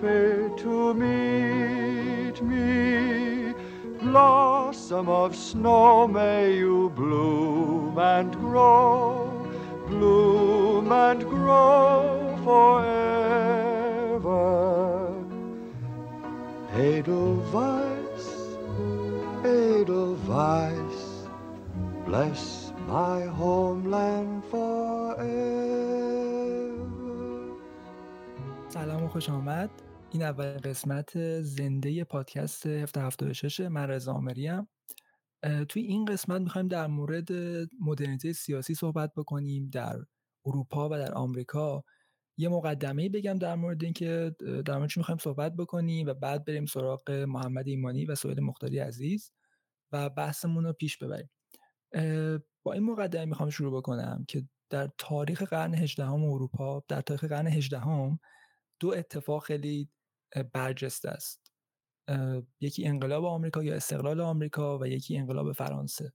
happy to meet me. Blossom of snow, may you bloom and grow, bloom and grow forever. Edelweiss, Edelweiss, bless my homeland forever. سلام و خوش آمد. این اولین قسمت زنده پادکست 1776. من رضا امیری ام. توی این قسمت میخوایم در مورد مدرنیته سیاسی صحبت بکنیم در اروپا و در آمریکا. یه مقدمه‌ای بگم در مورد اینکه در مورد چی میخوایم صحبت بکنیم و بعد بریم سراغ محمد ایمانی و سهیل مختاری عزیز و بحثمون رو پیش ببریم. با این مقدمه میخوام شروع بکنم که در تاریخ قرن 18 اروپا، در تاریخ قرن 18 دو اتفاق خیلی برجسته است. یکی انقلاب آمریکا یا استقلال آمریکا و یکی انقلاب فرانسه.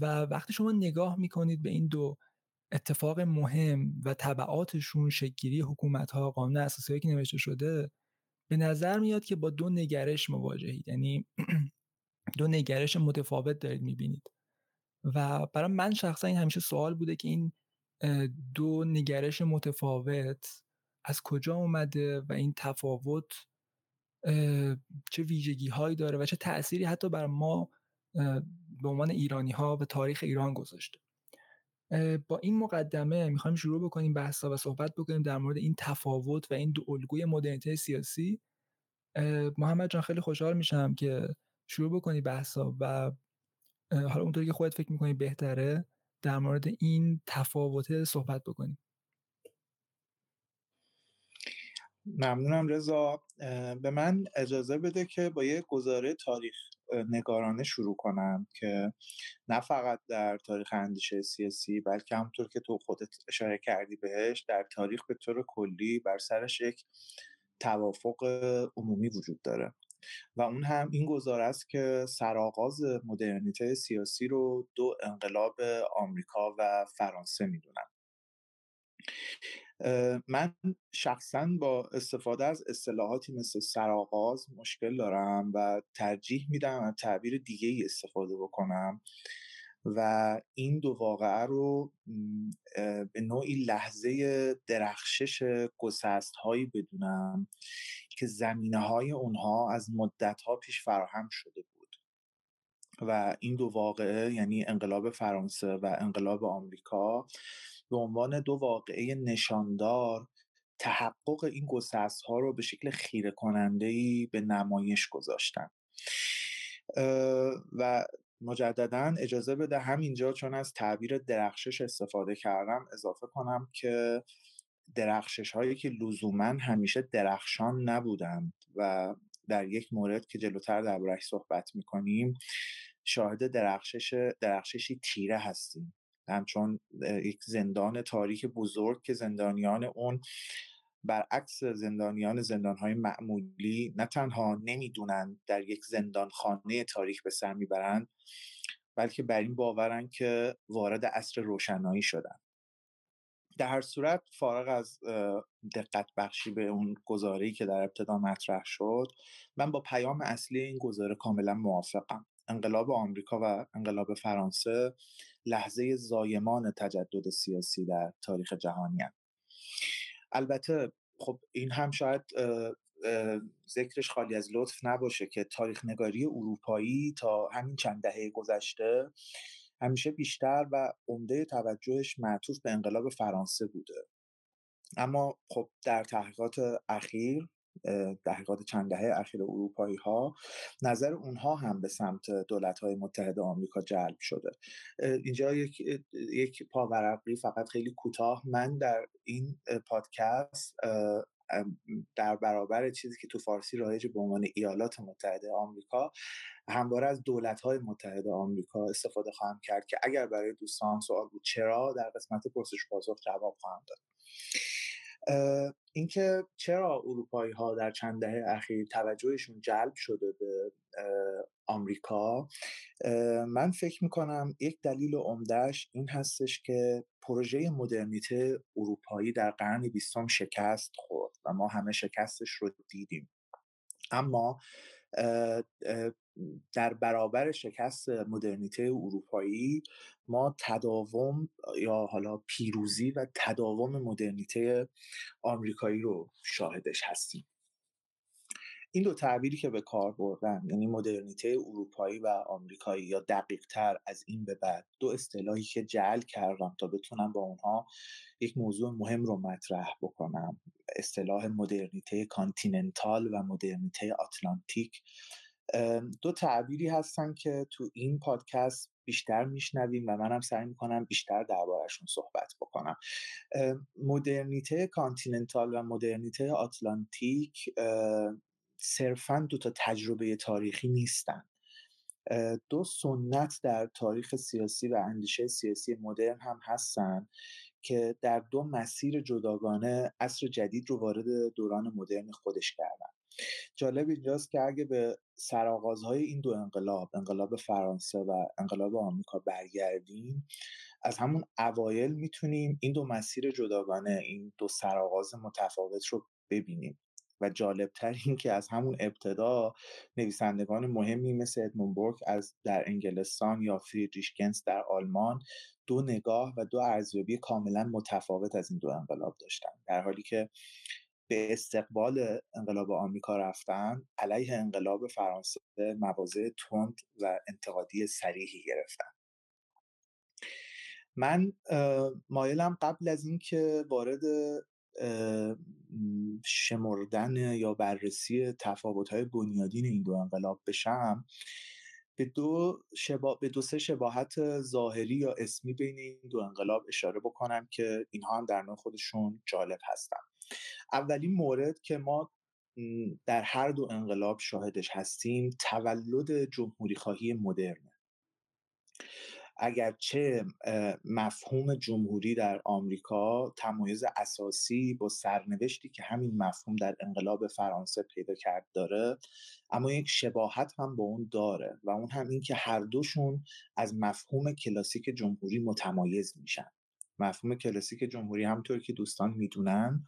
و وقتی شما نگاه میکنید به این دو اتفاق مهم و تبعاتشون، شکل‌گیری حکومت‌ها، قانون اساسی که نوشته شده، به نظر میاد که با دو نگرش مواجهید. یعنی دو نگرش متفاوت دارید میبینید. و برای من شخصا این همیشه سوال بوده که این دو نگرش متفاوت از کجا اومده و این تفاوت چه ویژگی هایی داره و چه تأثیری حتی بر ما به عنوان ایرانی ها و تاریخ ایران گذاشته. با این مقدمه میخوایم شروع بکنیم بحثا و صحبت بکنیم در مورد این تفاوت و این دو الگوی مدرنیته سیاسی. محمد جان، خیلی خوشحال میشم که شروع بکنی بحثا و حالا اونطوری که خودت فکر میکنی بهتره در مورد این تفاوت صحبت بکنیم. ممنونم رضا. به من اجازه بده که با یه گزاره تاریخ نگارانه شروع کنم که نه فقط در تاریخ اندیشه سیاسی بلکه همونطور که تو خودت اشاره کردی بهش، در تاریخ به طور کلی بر سرش یک توافق عمومی وجود داره و اون هم این گزاره است که سرآغاز مدرنیته سیاسی رو دو انقلاب آمریکا و فرانسه میدونن. من شخصاً با استفاده از اصطلاحاتی مثل سرآغاز مشکل دارم و ترجیح میدم از تعبیر دیگه‌ای استفاده بکنم و این دو واقعه رو به نوعی لحظه درخشش گسست‌هایی بدونم که زمینه‌های اونها از مدت‌ها پیش فراهم شده بود. و این دو واقعه یعنی انقلاب فرانسه و انقلاب آمریکا به عنوان دو واقعه نشاندار تحقق این گسست‌ها رو به شکل خیره کننده‌ای به نمایش گذاشتن. و مجدداً اجازه بده همینجا، چون از تعبیر درخشش استفاده کردم، اضافه کنم که درخشش‌هایی که لزوماً همیشه درخشان نبودند و در یک مورد که جلوتر درباره‌اش صحبت می‌کنیم شاهد درخششی تیره هستیم، همچون یک زندان تاریک بزرگ که زندانیان اون برعکس زندانهای معمولی نه تنها نمیدونن در یک زندانخانه تاریک به سر میبرن، بلکه بر این باورن که وارد عصر روشنایی شدن. در هر صورت فارغ از دقت بخشی به اون گزاره‌ای که در ابتدا مطرح شد، من با پیام اصلی این گزاره کاملا موافقم. انقلاب آمریکا و انقلاب فرانسه لحظه زایمان تجدد سیاسی در تاریخ جهانی هست. البته خب این هم شاید ذکرش خالی از لطف نباشه که تاریخ نگاری اروپایی تا همین چند دهه گذشته همیشه بیشتر و عمده توجهش معطوف به انقلاب فرانسه بوده، اما خب در تحقیقات چند دهه اخیر اروپایی ها نظر اونها هم به سمت دولت های متحده آمریکا جلب شده. اینجا یک پاورقی فقط خیلی کوتاه. من در این پادکست در برابر چیزی که تو فارسی رایج به عنوان ایالات متحده آمریکا همواره از دولت های متحده آمریکا استفاده خواهم کرد که اگر برای دوستان سوال بود چرا، در قسمت پرسش پاسخ جواب خواهم داد. اینکه چرا اروپایی ها در چند دهه اخیر توجهشون جلب شده به آمریکا، من فکر میکنم یک دلیل عمدهش این هستش که پروژه مدرنیته اروپایی در قرن 20 شکست خورد و ما همه شکستش رو دیدیم. اما در برابر شکست مدرنیته اروپایی ما تداوم یا حالا پیروزی و تداوم مدرنیته آمریکایی رو شاهدش هستیم. این دو تعبیری که به کار بردن، یعنی مدرنیته اروپایی و آمریکایی، یا دقیق‌تر از این به بعد دو اصطلاحی که جعل کردم تا بتونم با اونها یک موضوع مهم رو مطرح بکنم، اصطلاح مدرنیته کانتیننتال و مدرنیته آتلانتیک، دو تعبیری هستن که تو این پادکست بیشتر میشنویم و منم سعی میکنم بیشتر دربارشون صحبت بکنم. مدرنیته کانتیننتال و مدرنیته آتلانتیک صرفاً دو تا تجربه تاریخی نیستن، دو سنت در تاریخ سیاسی و اندیشه سیاسی مدرن هم هستن که در دو مسیر جداگانه عصر جدید رو وارد دوران مدرن خودش کردن. جالب اینجاست که اگه به سرآغازهای این دو انقلاب، انقلاب فرانسه و انقلاب آمریکا برگردیم، از همون اوایل میتونیم این دو مسیر جداگانه، این دو سرآغاز متفاوت رو ببینیم. و جالبتر این که از همون ابتدا نویسندگان مهمی مثل ادموند برک در انگلستان یا فردریش گنتس در آلمان دو نگاه و دو ارزیابی کاملا متفاوت از این دو انقلاب داشتن. در حالی که به استقبال انقلاب آمریکا رفتن، علیه انقلاب فرانسه مواضع تند و انتقادی صریحی گرفتن. من مایلم قبل از این که وارد شمردن یا بررسی تفاوت‌های بنیادین این دو انقلاب بشم، به دو سه شباهت ظاهری یا اسمی بین این دو انقلاب اشاره بکنم که اینها هم در نوع خودشون جالب هستن. اولین مورد که ما در هر دو انقلاب شاهدش هستیم، تولد جمهوری‌خواهی مدرنه. اگرچه مفهوم جمهوری در آمریکا تمایز اساسی با سرنوشتی که همین مفهوم در انقلاب فرانسه پیدا کرد داره، اما یک شباهت هم با اون داره و اون هم این که هر دوشون از مفهوم کلاسیک جمهوری متمایز میشن. مفهوم کلاسیک جمهوری همطور که دوستان میدونن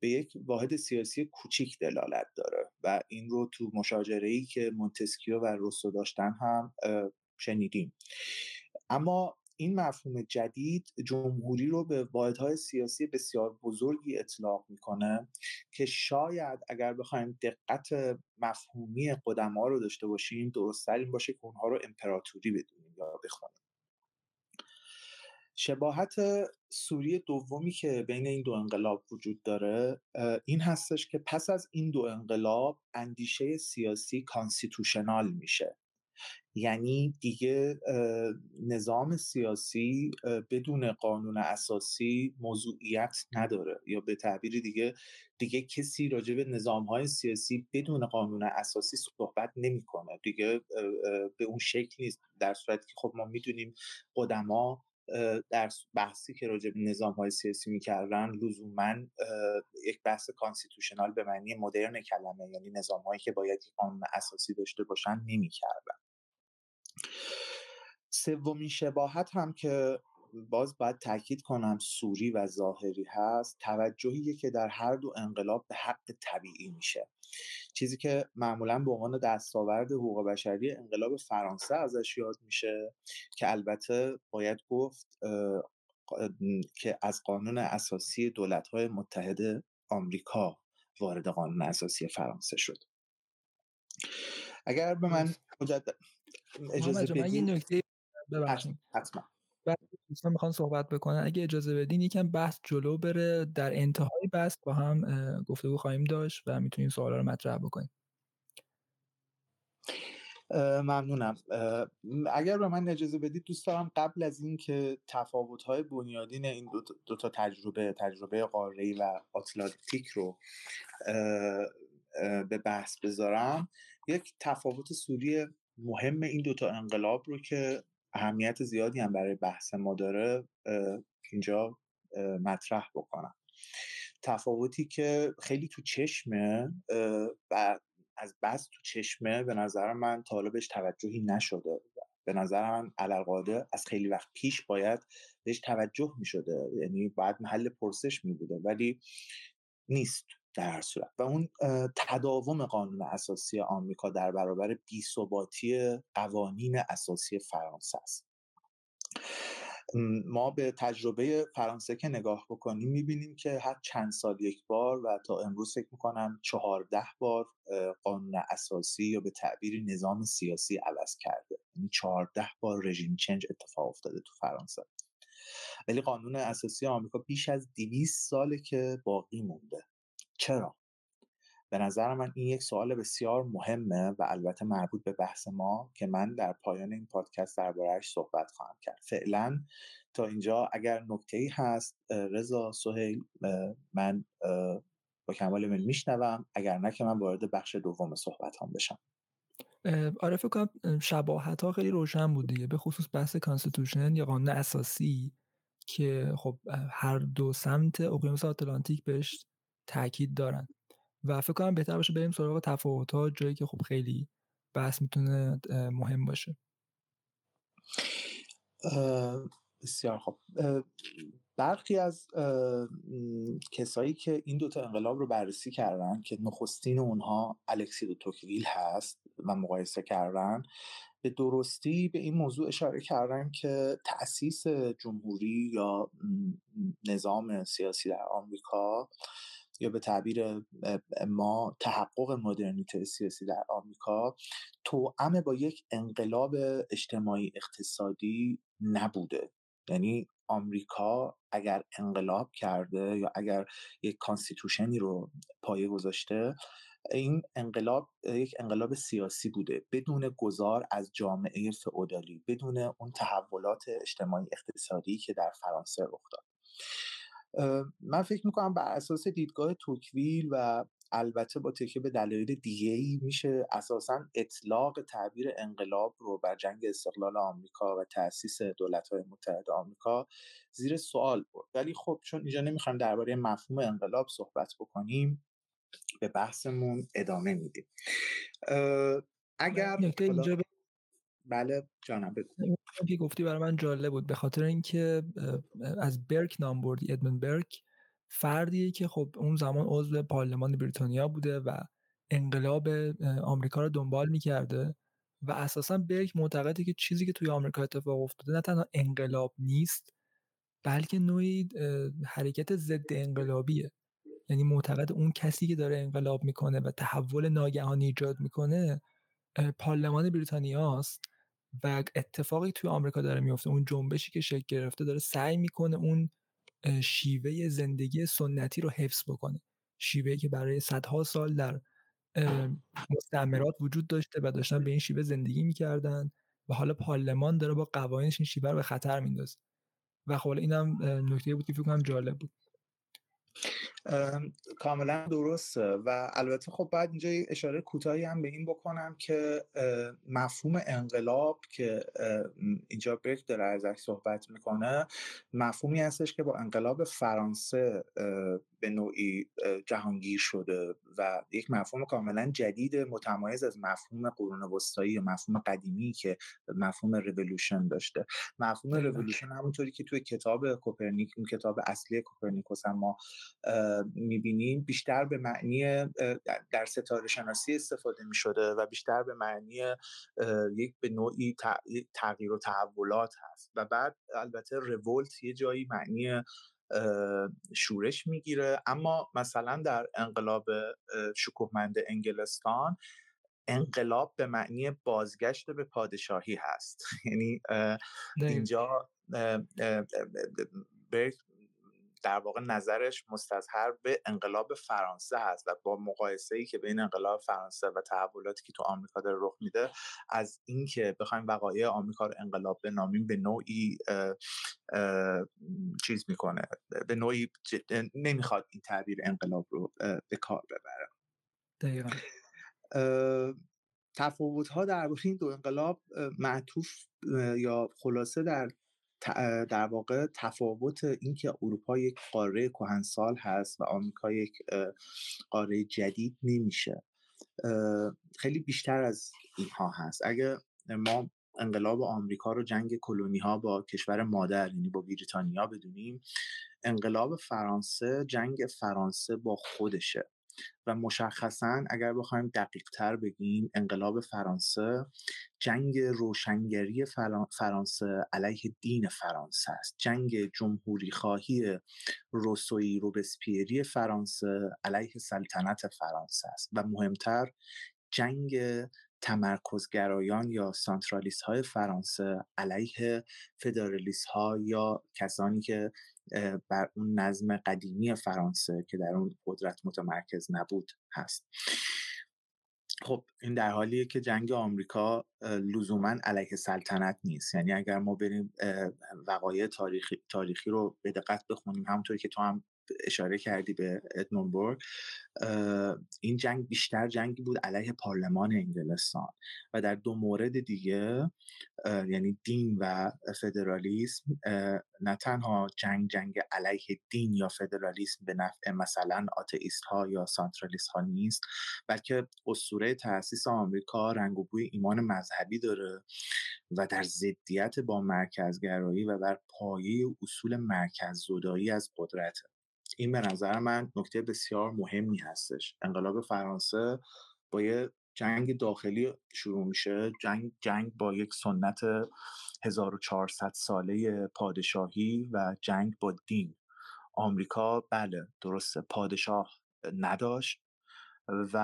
به یک واحد سیاسی کوچیک دلالت داره و این رو تو مشاجره‌ای که مونتسکیو و روسو داشتن هم شنیدیم. اما این مفهوم جدید جمهوری رو به واحدهای سیاسی بسیار بزرگی اطلاق میکنه که شاید اگر بخوایم دقت مفهومی قدما رو داشته باشیم، درست‌تر این باشه که اونها رو امپراتوری بدونیم یا بخونیم. شباهت سوری دومی که بین این دو انقلاب وجود داره این هستش که پس از این دو انقلاب اندیشه سیاسی کانستیتوشنال میشه، یعنی دیگه نظام سیاسی بدون قانون اساسی موضوعیت نداره، یا به تعبیر دیگه کسی راجع به نظام‌های سیاسی بدون قانون اساسی صحبت نمی‌کنه، دیگه به اون شکل نیست. در صورتی که خب ما می‌دونیم قدما در بحثی که راجع به نظام‌های سیاسی می‌کردن لزوماً یک بحث کانستیتوشنال به معنی مدرن کلمه، یعنی نظام‌هایی که باید قانون اساسی داشته باشن، نمی‌کردن. سومین شباهت هم که باز باید تاکید کنم سوری و ظاهری هست، توجهیه که در هر دو انقلاب به حق طبیعی میشه، چیزی که معمولا به عنوان دستاورد حقوق بشری انقلاب فرانسه ازش یاد میشه که البته باید گفت که از قانون اساسی دولت‌های متحده آمریکا وارد قانون اساسی فرانسه شد. اگر به من اجازه بدید، من یه نکته ببخشید حتما بعد دوستان میخوان صحبت بکنن، اگه اجازه بدین یکم بحث جلو بره، در انتهای بحث با هم گفتگو خواهیم داشت و میتونیم سوالا رو مطرح بکنیم. ممنونم. اگر به من اجازه بدید دوست دارم قبل از این که تفاوت‌های بنیادین این دو تا تجربه قاره‌ای و آتلانتیک رو به بحث بذارم، یک تفاوت سوری مهم این دوتا انقلاب رو که اهمیت زیادی هم برای بحث ما داره اینجا مطرح بکنم. تفاوتی که خیلی تو چشمه و از بس تو چشمه به نظر من تا حالا بهش توجهی نشده. به نظر من علاقاده از خیلی وقت پیش باید بهش توجه می شده، یعنی باید محل پرسش می بوده، ولی نیست در هر صورت. و اون تداوم قانون اساسی آمریکا در برابر بی‌ثباتی قوانین اساسی فرانسه است. ما به تجربه فرانسه که نگاه بکنیم میبینیم که هر چند سال یک بار و تا امروز فکر میکنم 14 بار قانون اساسی یا به تعبیر نظام سیاسی عوض کرده، یعنی 14 بار رژیم چنج اتفاق افتاده تو فرانسه، ولی قانون اساسی آمریکا بیش از 200 ساله که باقی مونده. چرا؟ به نظر من این یک سوال بسیار مهمه و البته مربوط به بحث ما که من در پایان این پادکست درباره‌اش صحبت خواهم کرد. فعلا تا اینجا اگر نکته‌ای هست رضا، سهیل، من با کمال میل میشنوم، اگر نه که من وارد بخش دوم صحبت هم بشم. آره، فکر کنم شباهت ها خیلی روشن بود دیگه، به خصوص بحث کانستیتوشن یا قانون اساسی که خب هر دو سمت اقیانوس آتلانتیک بهش تاکید دارن و فکر کنم بهتر باشه بریم سراغ تفاوت‌ها، جایی که خب خیلی بحث میتونه مهم باشه. بسیار خب، برخی از کسایی که این دوتا انقلاب رو بررسی کردن که نخستین اونها الکسی دو توکویل هست و مقایسه کردن، به درستی به این موضوع اشاره کردن که تأسیس جمهوری یا نظام سیاسی در آمریکا یا به تعبیر ما تحقق مدرنیته سیاسی در آمریکا توأم با یک انقلاب اجتماعی اقتصادی نبوده. یعنی آمریکا اگر انقلاب کرده یا اگر یک کانستیتوشنی رو پایه گذاشته، این انقلاب یک انقلاب سیاسی بوده بدون گذار از جامعه فئودالی، بدون اون تحولات اجتماعی اقتصادی که در فرانسه رخ داد. من فکر میکنم بر اساس دیدگاه توکویل و البته با تکیه به دلایل دیگه‌ای میشه اساساً اطلاق تعبیر انقلاب رو بر جنگ استقلال آمریکا و تأسیس دولت‌های متحد آمریکا زیر سوال برد، ولی خب چون اینجا نمیخوایم درباره مفهوم انقلاب صحبت بکنیم به بحثمون ادامه میدیم. اگر اینجا بله جانم که گفتی برای من جالب بود، به خاطر اینکه از برک نام بردی. ادموند برک فردیه که خب اون زمان عضو پارلمان بریتانیا بوده و انقلاب آمریکا رو دنبال می‌کرده و اساساً برک معتقده که چیزی که توی آمریکا اتفاق افتاده نه تنها انقلاب نیست بلکه نوعی حرکت ضد انقلابیه. یعنی معتقد اون کسی که داره انقلاب میکنه و تحول ناگهانی ایجاد میکنه پارلمان بریتانیاست و اتفاقی توی آمریکا داره میفته، اون جنبشی که شکل گرفته داره سعی میکنه اون شیوه زندگی سنتی رو حفظ بکنه، شیوهی که برای صدها سال در مستعمرات وجود داشته و داشتن به این شیوه زندگی میکردن و حالا پارلمان داره با قوانینش این شیوه رو به خطر میندازه و خب اینم نکته بود که فکر کنم جالب بود. کاملا درسته و البته خب بعد اینجا اشاره کوتاهی هم به این بکنم که مفهوم انقلاب که اینجا برک داره ازش صحبت میکنه مفهومی هستش که با انقلاب فرانسه به نوعی جهانگیر شده و یک مفهوم کاملا جدید متمایز از مفهوم قرون وسطایی یا مفهوم قدیمی که مفهوم ریولوشن داشته. مفهوم ریولوشن همونطوری که توی کتاب کوپرنیک، اون کتاب اصلی کوپرنیکوس هم ما میبینیم، بیشتر به معنی در ستاره شناسی استفاده میشده و بیشتر به معنی یک به نوعی تغییر و تحولات هست و بعد البته ریولت یه جایی معنی شورش میگیره، اما مثلا در انقلاب شکوهمند انگلستان انقلاب به معنی بازگشت به پادشاهی هست. یعنی اینجا برک در واقع نظرش مستظهر به انقلاب فرانسه هست و با مقایسه‌ای که بین انقلاب فرانسه و تحولاتی که تو آمریکا داره رخ میده، از این که بخوایم وقایع آمریکا رو انقلاب بنامیم به نوعی چیز میکنه، به نوعی نمیخواد این تعبیر انقلاب رو به کار ببره. دقیقاً تفاوت‌ها در بین دو انقلاب معطوف یا خلاصه در در واقع تفاوت این که اروپا یک قاره کهنسال هست و آمریکا یک قاره جدید نمیشه خیلی بیشتر از اینها هست. اگه ما انقلاب آمریکا رو جنگ کلونی ها با کشور مادر یعنی با بریتانیا بدونیم، انقلاب فرانسه جنگ فرانسه با خودشه و مشخصاً اگر بخوایم دقیق‌تر بگیم انقلاب فرانسه جنگ روشنگری فرانسه علیه دین فرانسه است، جنگ جمهوری خواهی روسوی روبسپیری فرانسه علیه سلطنت فرانسه است و مهمتر جنگ تمرکزگرایان یا سانترالیست های فرانسه علیه فدرالیست ها یا کسانی که بر اون نظم قدیمی فرانسه که در اون قدرت متمرکز نبود هست. خب این در حالیه که جنگ آمریکا لزوما علیه سلطنت نیست، یعنی اگر ما بریم وقایع تاریخی رو به دقت بخونیم، همونطوری که تو هم اشاره کردی به ادموند برک، این جنگ بیشتر جنگی بود علیه پارلمان انگلستان و در دو مورد دیگه یعنی دین و فدرالیسم نه تنها جنگ علیه دین یا فدرالیسم به نفع مثلا آتئیست ها یا سانترالیست ها نیست، بلکه اسطوره تأسیس آمریکا رنگ و بوی ایمان مذهبی داره و در ضدیت با مرکزگرایی و بر پایه اصول مرکززدایی از قدرته. این به نظر من نکته بسیار مهمی هستش. انقلاب فرانسه با یه جنگ داخلی شروع میشه، جنگ با یک سنت 1400 ساله پادشاهی و جنگ با دین. آمریکا بله درسته پادشاه نداشت و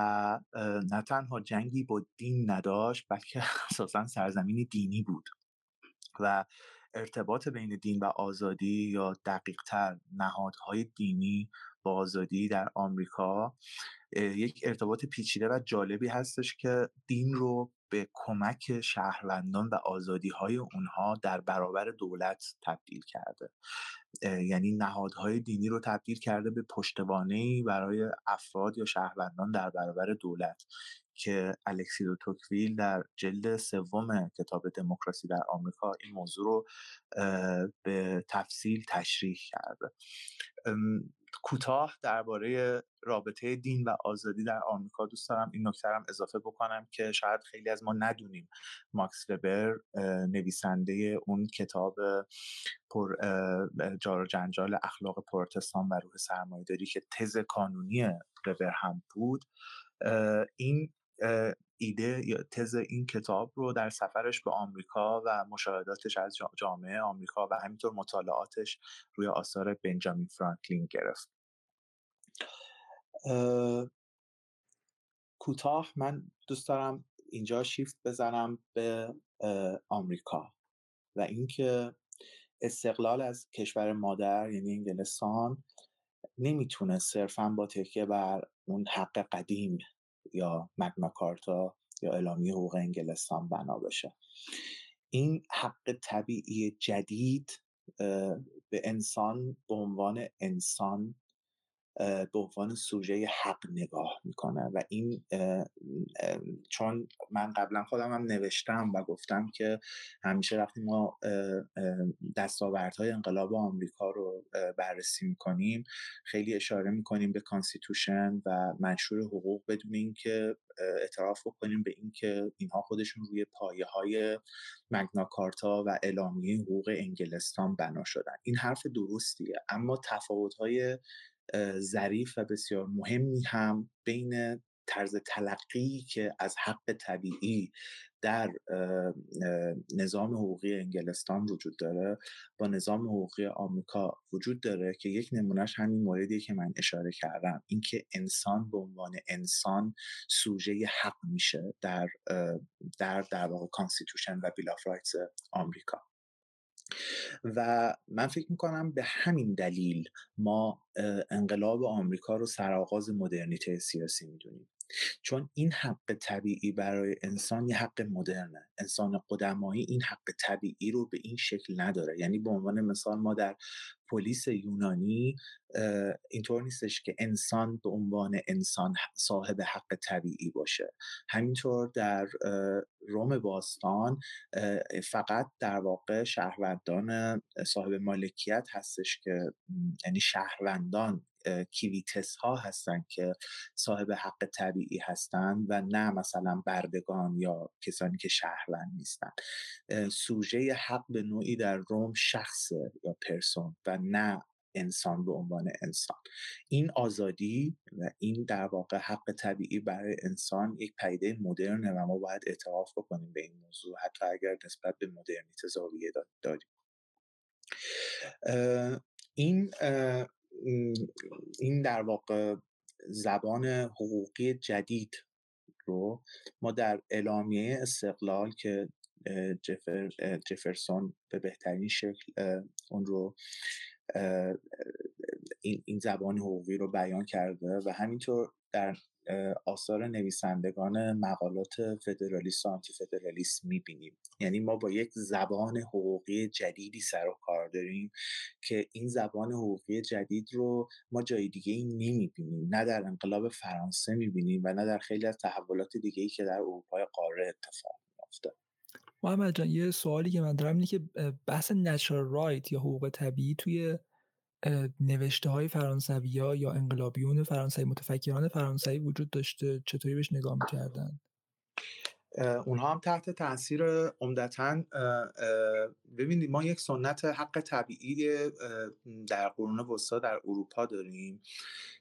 نه تنها جنگی با دین نداشت بلکه اساساً سرزمینی دینی بود و ارتباط بین دین و آزادی یا دقیق‌تر نهادهای دینی با آزادی در آمریکا یک ارتباط پیچیده و جالبی هستش که دین رو به کمک شهروندان و آزادی‌های اونها در برابر دولت تبدیل کرده، یعنی نهادهای دینی رو تبدیل کرده به پشتوانه‌ای برای افراد یا شهروندان در برابر دولت که الکسی دو توکویل در جلد 3 کتاب دموکراسی در آمریکا این موضوع رو به تفصیل تشریح کرده. کوتاه درباره رابطه دین و آزادی در آمریکا دوست دارم این نکته رو اضافه بکنم که شاید خیلی از ما ندونیم ماکس وبر نویسنده اون کتاب جار و جنجال اخلاق پروتستان و روح سرمایه‌داری که تز کانونی وبر هم بود، این ایده یا تز این کتاب رو در سفرش به آمریکا و مشاهداتش از جامعه آمریکا و همینطور مطالعاتش روی آثار بنجامین فرانکلین گرفت. کوتاه من دوست دارم اینجا شیفت بزنم به آمریکا و اینکه استقلال از کشور مادر یعنی انگلستان نمیتونه صرفاً با تکیه بر اون حق قدیم یا مگنا کارتا یا اعلامیه حقوق انگلستان بنا بشه. این حق طبیعی جدید به انسان به عنوان انسان به عنوان سوژه حق نگاه میکنه و این چون من قبلا خودم هم نوشتم و گفتم که همیشه وقتی ما دستاوردهای انقلاب آمریکا رو بررسی میکنیم خیلی اشاره میکنیم به کانستیتوشن و منشور حقوق بدون این که اعتراف بکنیم به این که اینها خودشون روی پایه‌های مگنا کارتا و اعلامیه حقوق انگلستان بنا شدن. این حرف درستیه، اما تفاوت‌های ظریف و بسیار مهمی هم بین طرز تلقی که از حق طبیعی در نظام حقوقی انگلستان وجود داره با نظام حقوقی آمریکا وجود داره که یک نمونهش همین موردی که من اشاره کردم، اینکه انسان به عنوان انسان سوژه حق میشه در واقع کانستیتوشن و بیل آف رایتس آمریکا. و من فکر میکنم به همین دلیل ما انقلاب آمریکا رو سرآغاز مدرنیته سیاسی میدونیم. چون این حق طبیعی برای انسان یه حق مدرنه. انسان قدمایی این حق طبیعی رو به این شکل نداره. یعنی به عنوان مثال ما در پلیس یونانی اینطور نیستش که انسان به عنوان انسان صاحب حق طبیعی باشه. همینطور در روم باستان فقط در واقع شهروندان صاحب مالکیت هستش که، یعنی شهروندان کیویتس ها هستن که صاحب حق طبیعی هستن و نه مثلا بردگان یا کسانی که شهروند نیستن. سوژه حق به نوعی در روم شخصه یا پرسون و نه انسان به عنوان انسان. این آزادی و این در واقع حق طبیعی برای انسان یک پدیده مدرنه و ما باید اعتراف بکنیم به این موضوع، حتی اگر نسبت به مدرنیته زاویه داریم. این در واقع زبان حقوقی جدید رو ما در اعلامیه استقلال که جفرسون به بهترین شکل اون رو این زبان حقوقی رو بیان کرده و همینطور در آثار نویسندگان مقالات فدرالیست و آنتی فدرالیست میبینیم. یعنی ما با یک زبان حقوقی جدیدی سر و کار داریم که این زبان حقوقی جدید رو ما جای دیگه‌ای نمیبینیم، نه در انقلاب فرانسه میبینیم و نه در خیلی از تحولات دیگه‌ای که در اروپای قاره اتفاق می‌افته. محمد جان، یه سوالی که من دارم اینه که بحث نچرال رایت یا حقوق طبیعی توی نوشته های فرانسوی‌ها یا انقلابیون فرانسوی، متفکران فرانسوی وجود داشته، چطوری بهش نگاه می‌کردن؟ اونها هم تحت تاثیر عمدتاً، ببینید ما یک سنت حق طبیعی در قرون وسطا در اروپا داریم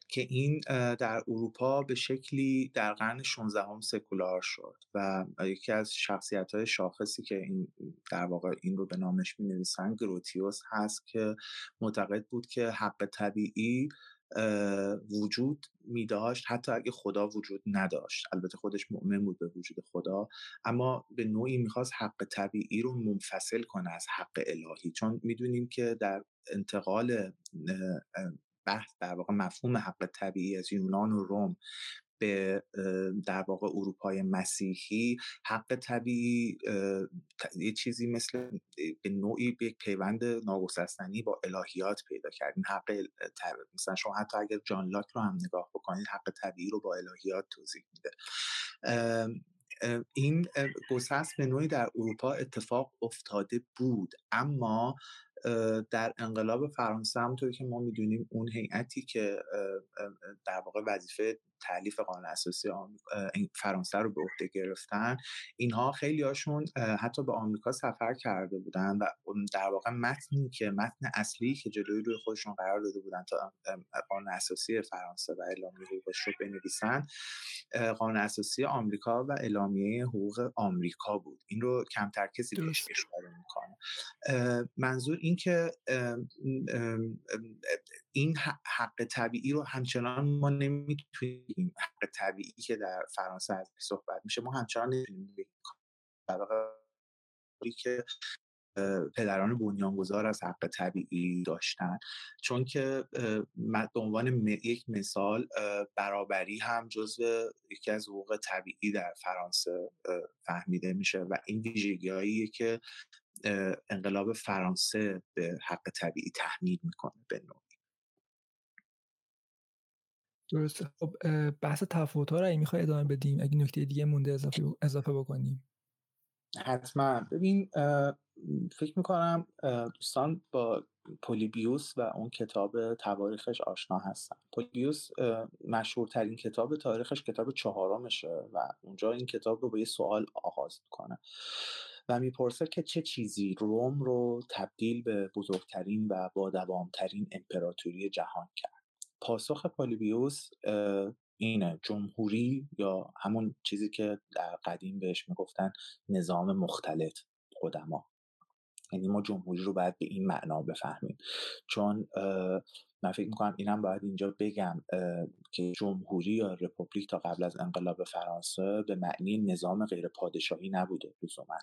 که این در اروپا به شکلی در قرن 16 هم سکولار شد و یکی از شخصیت‌های شاخصی که این در واقع این رو به نامش می‌نویسن گروتیوس هست که معتقد بود که حق طبیعی وجود می داشت حتی اگه خدا وجود نداشت. البته خودش مؤمن بود به وجود خدا، اما به نوعی میخواست حق طبیعی رو منفصل کنه از حق الهی، چون میدونیم که در انتقال بحث در واقع مفهوم حق طبیعی از یونان و روم به در واقع اروپای مسیحی، حق طبیعی یه چیزی مثل به نوعی یک پیوند ناگسستنی با الهیات پیدا کردن. حق طبیعی مثلا شما حتی اگر جان لاک رو هم نگاه بکنید، حق طبیعی رو با الهیات توضیح میده. این گسست به نوعی در اروپا اتفاق افتاده بود، اما در انقلاب فرانسه همونطوری که ما میدونیم اون هیئتی که در واقع وظیفه تألیف قانون اساسی فرانسه رو به عهده گرفتن، اینها خیلی هاشون حتی به آمریکا سفر کرده بودن و در واقع متن اصلی که جلوی روی خودشون قرار داده بودن تا قانون اساسی فرانسه و اعلامیه حقوقش رو بنویسن، قانون اساسی آمریکا و اعلامیه حقوق آمریکا بود. این رو کمتر کسی بهش اشاره میکنه. منظور این که این حق طبیعی رو همچنان ما نمیتونیم، حق طبیعی که در فرانسه ازش صحبت میشه ما همچنان نمیتونیم در واقع که پدران بنیانگذار از حق طبیعی داشتن، چون که به عنوان یک مثال برابری هم جزو یکی از حقوق طبیعی در فرانسه فهمیده میشه و این ویژگی‌هایی که انقلاب فرانسه به حق طبیعی تحمیل میکنه به نوعی. درسته. خب بحث تفاوت‌ها رو می‌خوای ادامه بدیم؟ اگه نکته دیگه مونده اضافه بکنیم. حتما. ببین فکر میکنم دوستان با پولیبیوس و اون کتاب تواریخش آشنا هستن. پولیبیوس مشهورترین کتاب تاریخش کتاب چهارمشه و اونجا این کتاب رو با یه سوال آغاز میکنه و میپرسه که چه چیزی روم رو تبدیل به بزرگترین و با دوامترین امپراتوری جهان کرد. پاسخ پولیبیوس اینه: جمهوری، یا همون چیزی که در قدیم بهش میگفتن نظام مختلط قدما. یعنی ما جمهوری رو باید به این معنا بفهمیم، چون من فکر میکنم اینم باید اینجا بگم که جمهوری یا رپوبلیک تا قبل از انقلاب فرانسه به معنی نظام غیر پادشاهی نبوده. لزوما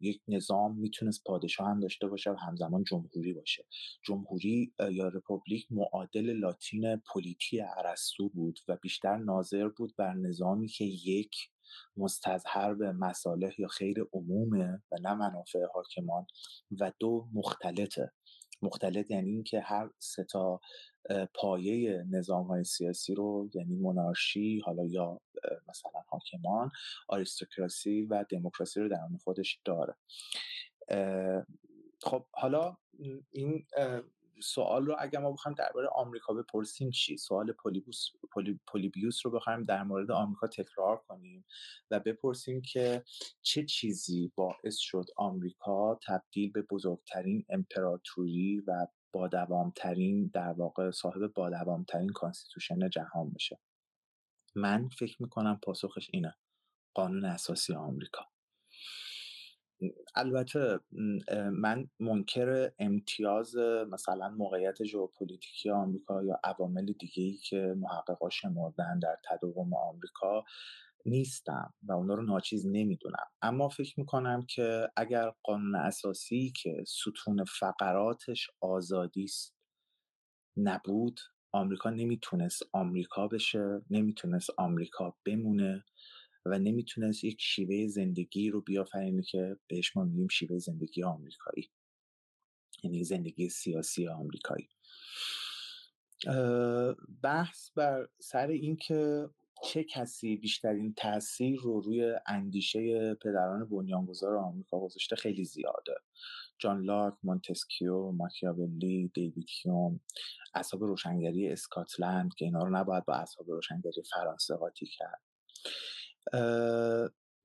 یک نظام میتونست پادشاه هم داشته باشه و همزمان جمهوری باشه. جمهوری یا رپوبلیک معادل لاتین پولیتی ارسطو بود و بیشتر ناظر بود بر نظامی که یک مستظهر به مصالح یا خیر عمومه و نه منافع حاکمان و دو مختلطه. مختلط یعنی این که هر سه تا پایه نظام‌های سیاسی رو، یعنی مونارشی حالا یا مثلا حاکمان، آریستوکراسی و دموکراسی رو در آن خودش داره. خب حالا این سوال رو اگه ما بخوایم درباره آمریکا بپرسیم چی؟ سوال پولیبیوس رو بخوایم در مورد آمریکا تکرار کنیم و بپرسیم که چه چیزی باعث شد آمریکا تبدیل به بزرگترین امپراتوری و با دوامترین، در واقع صاحب با دوامترین کانستیتوشن جهان بشه؟ من فکر میکنم پاسخش اینه: قانون اساسی آمریکا. البته من منکر امتیاز مثلا موقعیت ژئوپلیتیکی آمریکا یا عوامل دیگه‌ای که محقق‌ها شمردن در تداوم آمریکا نیستم و اونا رو ناچیز نمیدونم، اما فکر میکنم که اگر قانون اساسی که ستون فقراتش آزادیست نبود، آمریکا نمیتونست آمریکا بشه، نمیتونست آمریکا بمونه و نمیتونست یک شیوه زندگی رو بیافرینه که بهش ما میگیم شیوه زندگی آمریکایی، یعنی زندگی سیاسی آمریکایی. بحث بر سر این که چه کسی بیشترین تأثیر رو روی اندیشه پدران بنیانگذار آمریکا گذاشته خیلی زیاده. جان لاک، مونتسکیو، ماکیاولی، دیوید هیوم، اصحاب روشنگری اسکاتلند که اینا رو نباید با اصحاب روشنگری فرانسه قاطی کرد.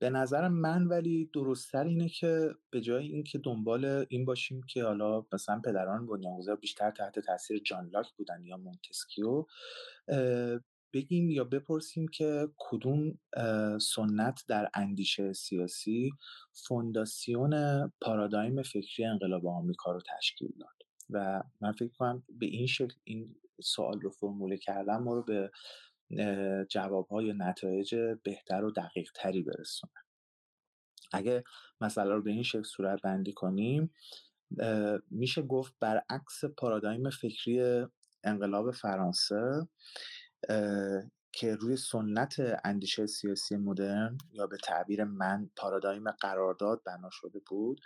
به نظر من ولی درست‌تر اینه که به جای اینکه دنبال این باشیم که حالا مثلا پدران بنیانگذار بیشتر تحت تاثیر جان لاک بودن یا مونتسکیو، بگیم یا بپرسیم که کدوم سنت در اندیشه سیاسی فونداسیون پارادایم فکری انقلاب آمریکا رو تشکیل داد. و من فکر کنم به این شکل این سوال رو فرموله کردم ما رو به جواب‌های نتایج بهتر و دقیق تری برسونه. اگه مسئله رو به این شکل صورت بندی کنیم، میشه گفت برعکس پارادایم فکری انقلاب فرانسه که روی سنت اندیشه سیاسی مدرن یا به تعبیر من پارادایم قرارداد بنا شده بود،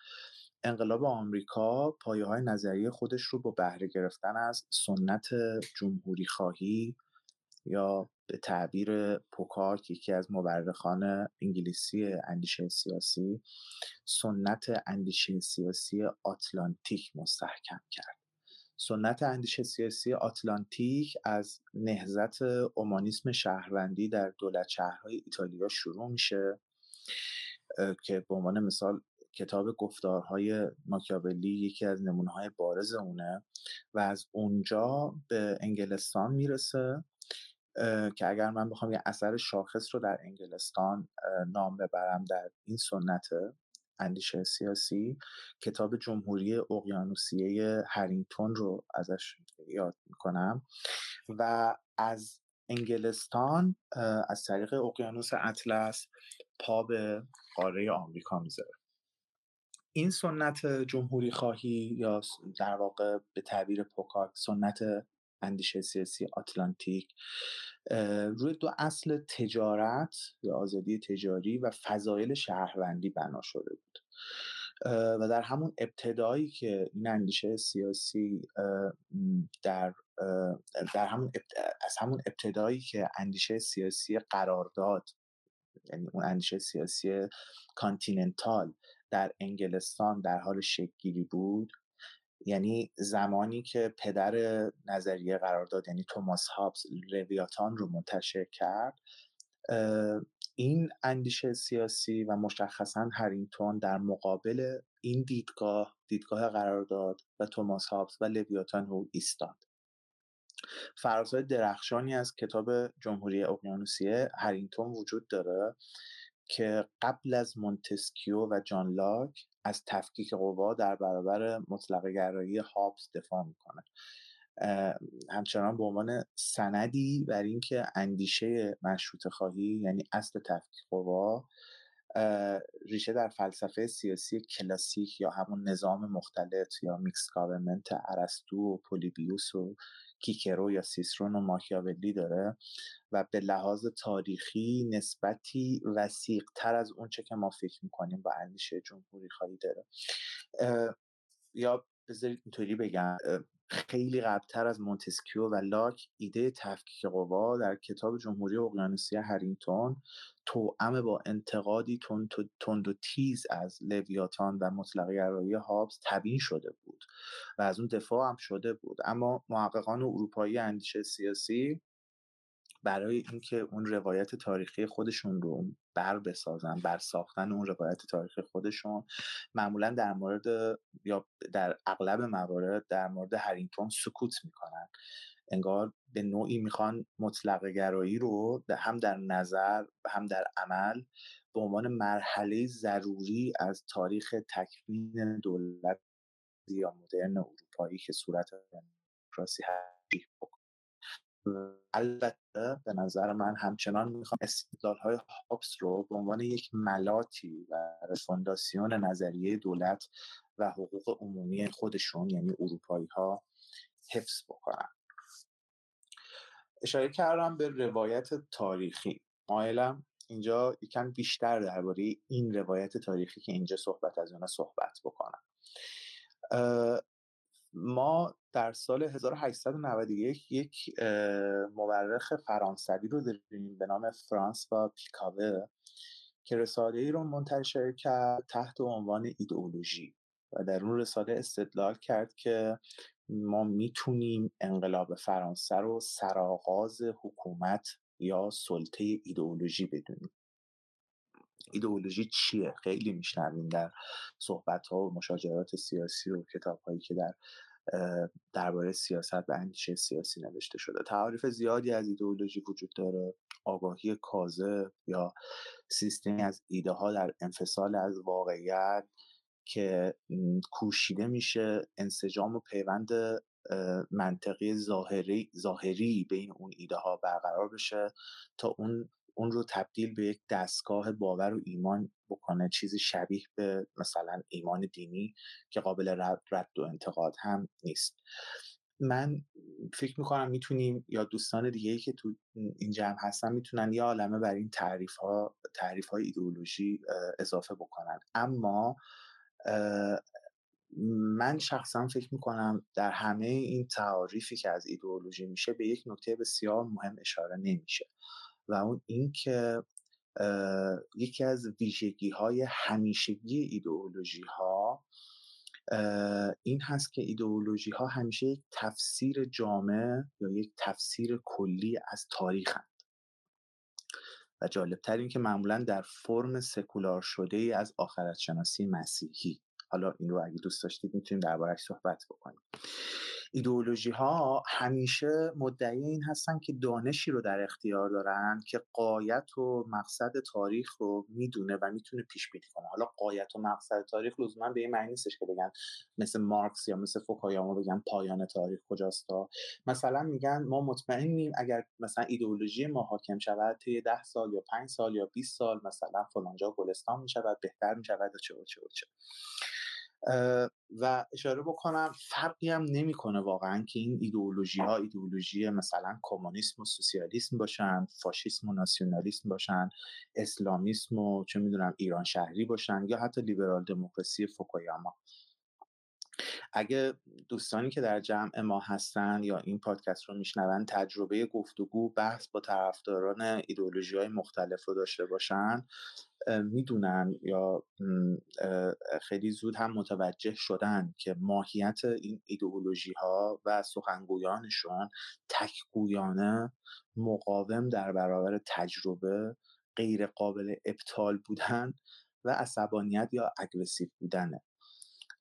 انقلاب آمریکا پایه‌های نظریه خودش رو با بهره گرفتن از سنت جمهوری خواهی یا به تعبیر پوکاک، یکی از مورخان انگلیسی اندیشه سیاسی، سنت اندیشه سیاسی آتلانتیک مستحکم کرد. سنت اندیشه سیاسی آتلانتیک از نهضت اومانیسم شهروندی در دولت شهرهای ایتالیا شروع میشه که به عنوان مثال کتاب گفتارهای ماکیاولی یکی از نمونه‌های بارز اونه و از اونجا به انگلستان میرسه که اگر من بخوام یه اثر شاخص رو در انگلستان نام ببرم در این سنت اندیشه سیاسی، کتاب جمهوری اقیانوسیه هرینگتون رو ازش یاد میکنم و از انگلستان از طریق اقیانوس اطلس پا به قاره آمریکا میذاره. این سنت جمهوری خواهی یا در واقع به تعبیر پوکاک سنت اندیشه سیاسی آتلانتیک روی دو اصل تجارت یا آزادی تجاری و فضایل شهروندی بنا شده بود و در همون ابتدایی که این اندیشه سیاسی از همون ابتدایی که اندیشه سیاسی قرارداد، یعنی اون اندیشه سیاسی کانتیننتال در انگلستان در حال شکل گیری بود، یعنی زمانی که پدر نظریه قرارداد یعنی توماس هابز لویاتان رو منتشر کرد، این اندیشه سیاسی و مشخصاً هرینگتون در مقابل این دیدگاه قرارداد و توماس هابز و لویاتان رو ایستاد. فرازهای درخشانی از کتاب جمهوری اقیانوسیه هرینگتون وجود داره که قبل از مونتسکیو و جان لاک از تفکیک قوا در برابر مطلق گرایی هابز دفاع میکنه همچنان به عنوان سندی بر اینکه اندیشه مشروطه خواهی، یعنی اصل تفکیک قوا، ریشه در فلسفه سیاسی کلاسیک یا همون نظام مختلط یا میکس گاورمنت ارسطو و پولیبیوس و کیکرو یا سیسرون و ماکیاولی داره و به لحاظ تاریخی نسبتی وثیق‌تر از اون چه که ما فکر می‌کنیم با اندیشه جمهوری خواهی داره. یا بذارید اینطوری بگم، خیلی قبلتر از مونتسکیو و لاک ایده تفکیک قوا در کتاب جمهوری اقیانوسیه هرینگتون توأم با انتقادی تند و تیز از لویاتان و مطلقه گرایی هابز تبیین شده بود و از اون دفاع هم شده بود، اما محققان اروپایی اندیشه سیاسی برای اینکه اون روایت تاریخی خودشون رو بر ساختن اون روایت تاریخی خودشون، معمولا در مورد یا در اغلب موارد در مورد هرینگتون سکوت میکنن، انگار به نوعی میخوان مطلقه گرایی رو هم در نظر هم در عمل به عنوان مرحله ضروری از تاریخ تکوین دولت یا مدرن اروپایی که صورت دموکراسی هستی بکنن. البته به نظر من همچنان میخوام استدلال‌های هابز رو به عنوان یک ملاطی و فونداسیون نظریه دولت و حقوق عمومی خودشون، یعنی اروپایی‌ها، حفظ بکنن. اشاره کردم به روایت تاریخی، مایلم اینجا یکم بیشتر درباره این روایت تاریخی که اینجا صحبت از اونها صحبت بکنم. ما در سال 1891 یک مورخ فرانسوی رو داریم به نام فرانسوا پیکاوه که رساله‌ای رو منتشر کرد تحت عنوان ایدئولوژی و در اون رساله استدلال کرد که ما میتونیم انقلاب فرانسه رو سرآغاز حکومت یا سلطه ایدئولوژی بدونیم. ایدئولوژی چیه؟ خیلی میشنویم در صحبت‌ها و مشاجرات سیاسی و کتاب‌هایی که درباره سیاست و اندیشه سیاسی نوشته شده. تعاریف زیادی از ایدئولوژی وجود داره، آگاهی کاذب یا سیستمی از ایده ها در انفصال از واقعیت که کوشیده میشه انسجام و پیوند منطقی ظاهری بین اون ایده ها برقرار بشه تا اون رو تبدیل به یک دستگاه باور و ایمان بکنه، چیزی شبیه به مثلا ایمان دینی که قابل رد و انتقاد هم نیست. من فکر میکنم میتونیم یا دوستان دیگه‌ای که تو این جمع هستن میتونن یه عالمه بر این تعریف‌های ایدئولوژی اضافه بکنن، اما من شخصا فکر میکنم در همه این تعاریفی که از ایدئولوژی میشه به یک نکته بسیار مهم اشاره نمیشه و اون این که یکی از ویژگی‌های همیشگی ایدئولوژی‌ها این هست که ایدئولوژی‌ها همیشه یک تفسیر جامع یا یک تفسیر کلی از تاریخ‌اند و جالب‌تر این که معمولاً در فرم سکولار شده‌ای از آخرت‌شناسی مسیحی. حالا این رو اگه دوست داشتید میتونیم درباره‌اش صحبت بکنیم. ایدئولوژی‌ها همیشه مدعی این هستن که دانشی رو در اختیار دارن که غایت و مقصد تاریخ رو میدونه و میتونه پیش بینی کنه. حالا غایت و مقصد تاریخ لزوما به این معنی نیستش که بگن مثل مارکس یا مثل فوکویاما بگن پایان تاریخ کجاست. مثلا میگن ما مطمئنیم اگر مثلا ایدئولوژی ما حاکم شود طی 10 سال یا 5 سال یا 20 سال مثلا فلانجا گلستان میشود، بهتر میشود چه. و اشاره بکنم فرقی هم نمی کنه واقعا که این ایدئولوژی ها ایدئولوژی مثلا کمونیسم و سوسیالیسم باشن، فاشیسم و ناسیونالیسم باشن، اسلامیسم و چه میدونم ایران شهری باشن یا حتی لیبرال دموکراسی فوکویاما. اگه دوستانی که در جمع ما هستن یا این پادکست رو میشنون تجربه گفتگو بحث با طرفداران ایدئولوژی‌های مختلف رو داشته باشن میدونن یا خیلی زود هم متوجه شدن که ماهیت این ایدئولوژی‌ها و سخنگویانشون تک‌گویانه، مقاوم در برابر تجربه، غیر قابل ابطال بودن و عصبانیت یا اگریسیو بودنه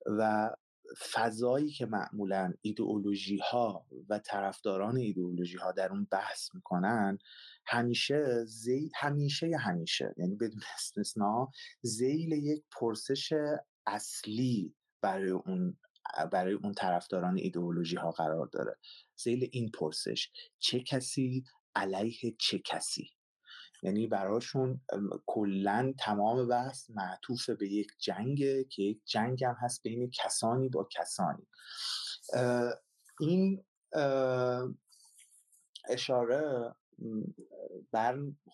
و فضایی که معمولاً ایدئولوژی‌ها و طرفداران ایدئولوژی‌ها در اون بحث می‌کنن همیشه یعنی بدون استثنا ذیل یک پرسش اصلی برای اون برای اون طرفداران ایدئولوژی ها قرار داره. ذیل این پرسش چه کسی علیه چه کسی، یعنی براشون کلن تمام بحث معطوف به یک جنگه که یک جنگ هم هست بین کسانی با کسانی. این اشاره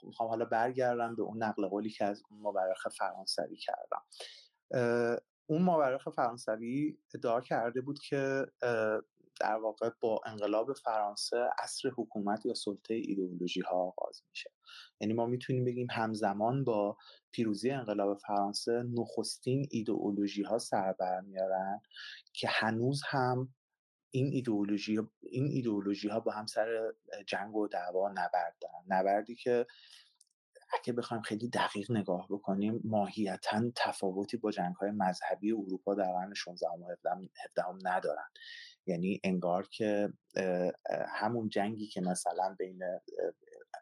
میخوام حالا برگردم به اون نقل قولی که از اون مورخ فرانسوی کردم. اون مورخ فرانسوی ادعا کرده بود که در واقع با انقلاب فرانسه عصر حکومت یا سلطه ایدئولوژی ها آغاز میشه. یعنی ما میتونیم بگیم همزمان با پیروزی انقلاب فرانسه نخستین ایدئولوژی ها سر برمیارن که هنوز هم این ایدئولوژی ها با هم سر جنگ و دعوا نبرد دارن. نبردی که اگه بخوایم خیلی دقیق نگاه بکنیم ماهیتاً تفاوتی با جنگ‌های مذهبی اروپا در قرن 16 و 17 ندارن. یعنی انگار که همون جنگی که مثلا بین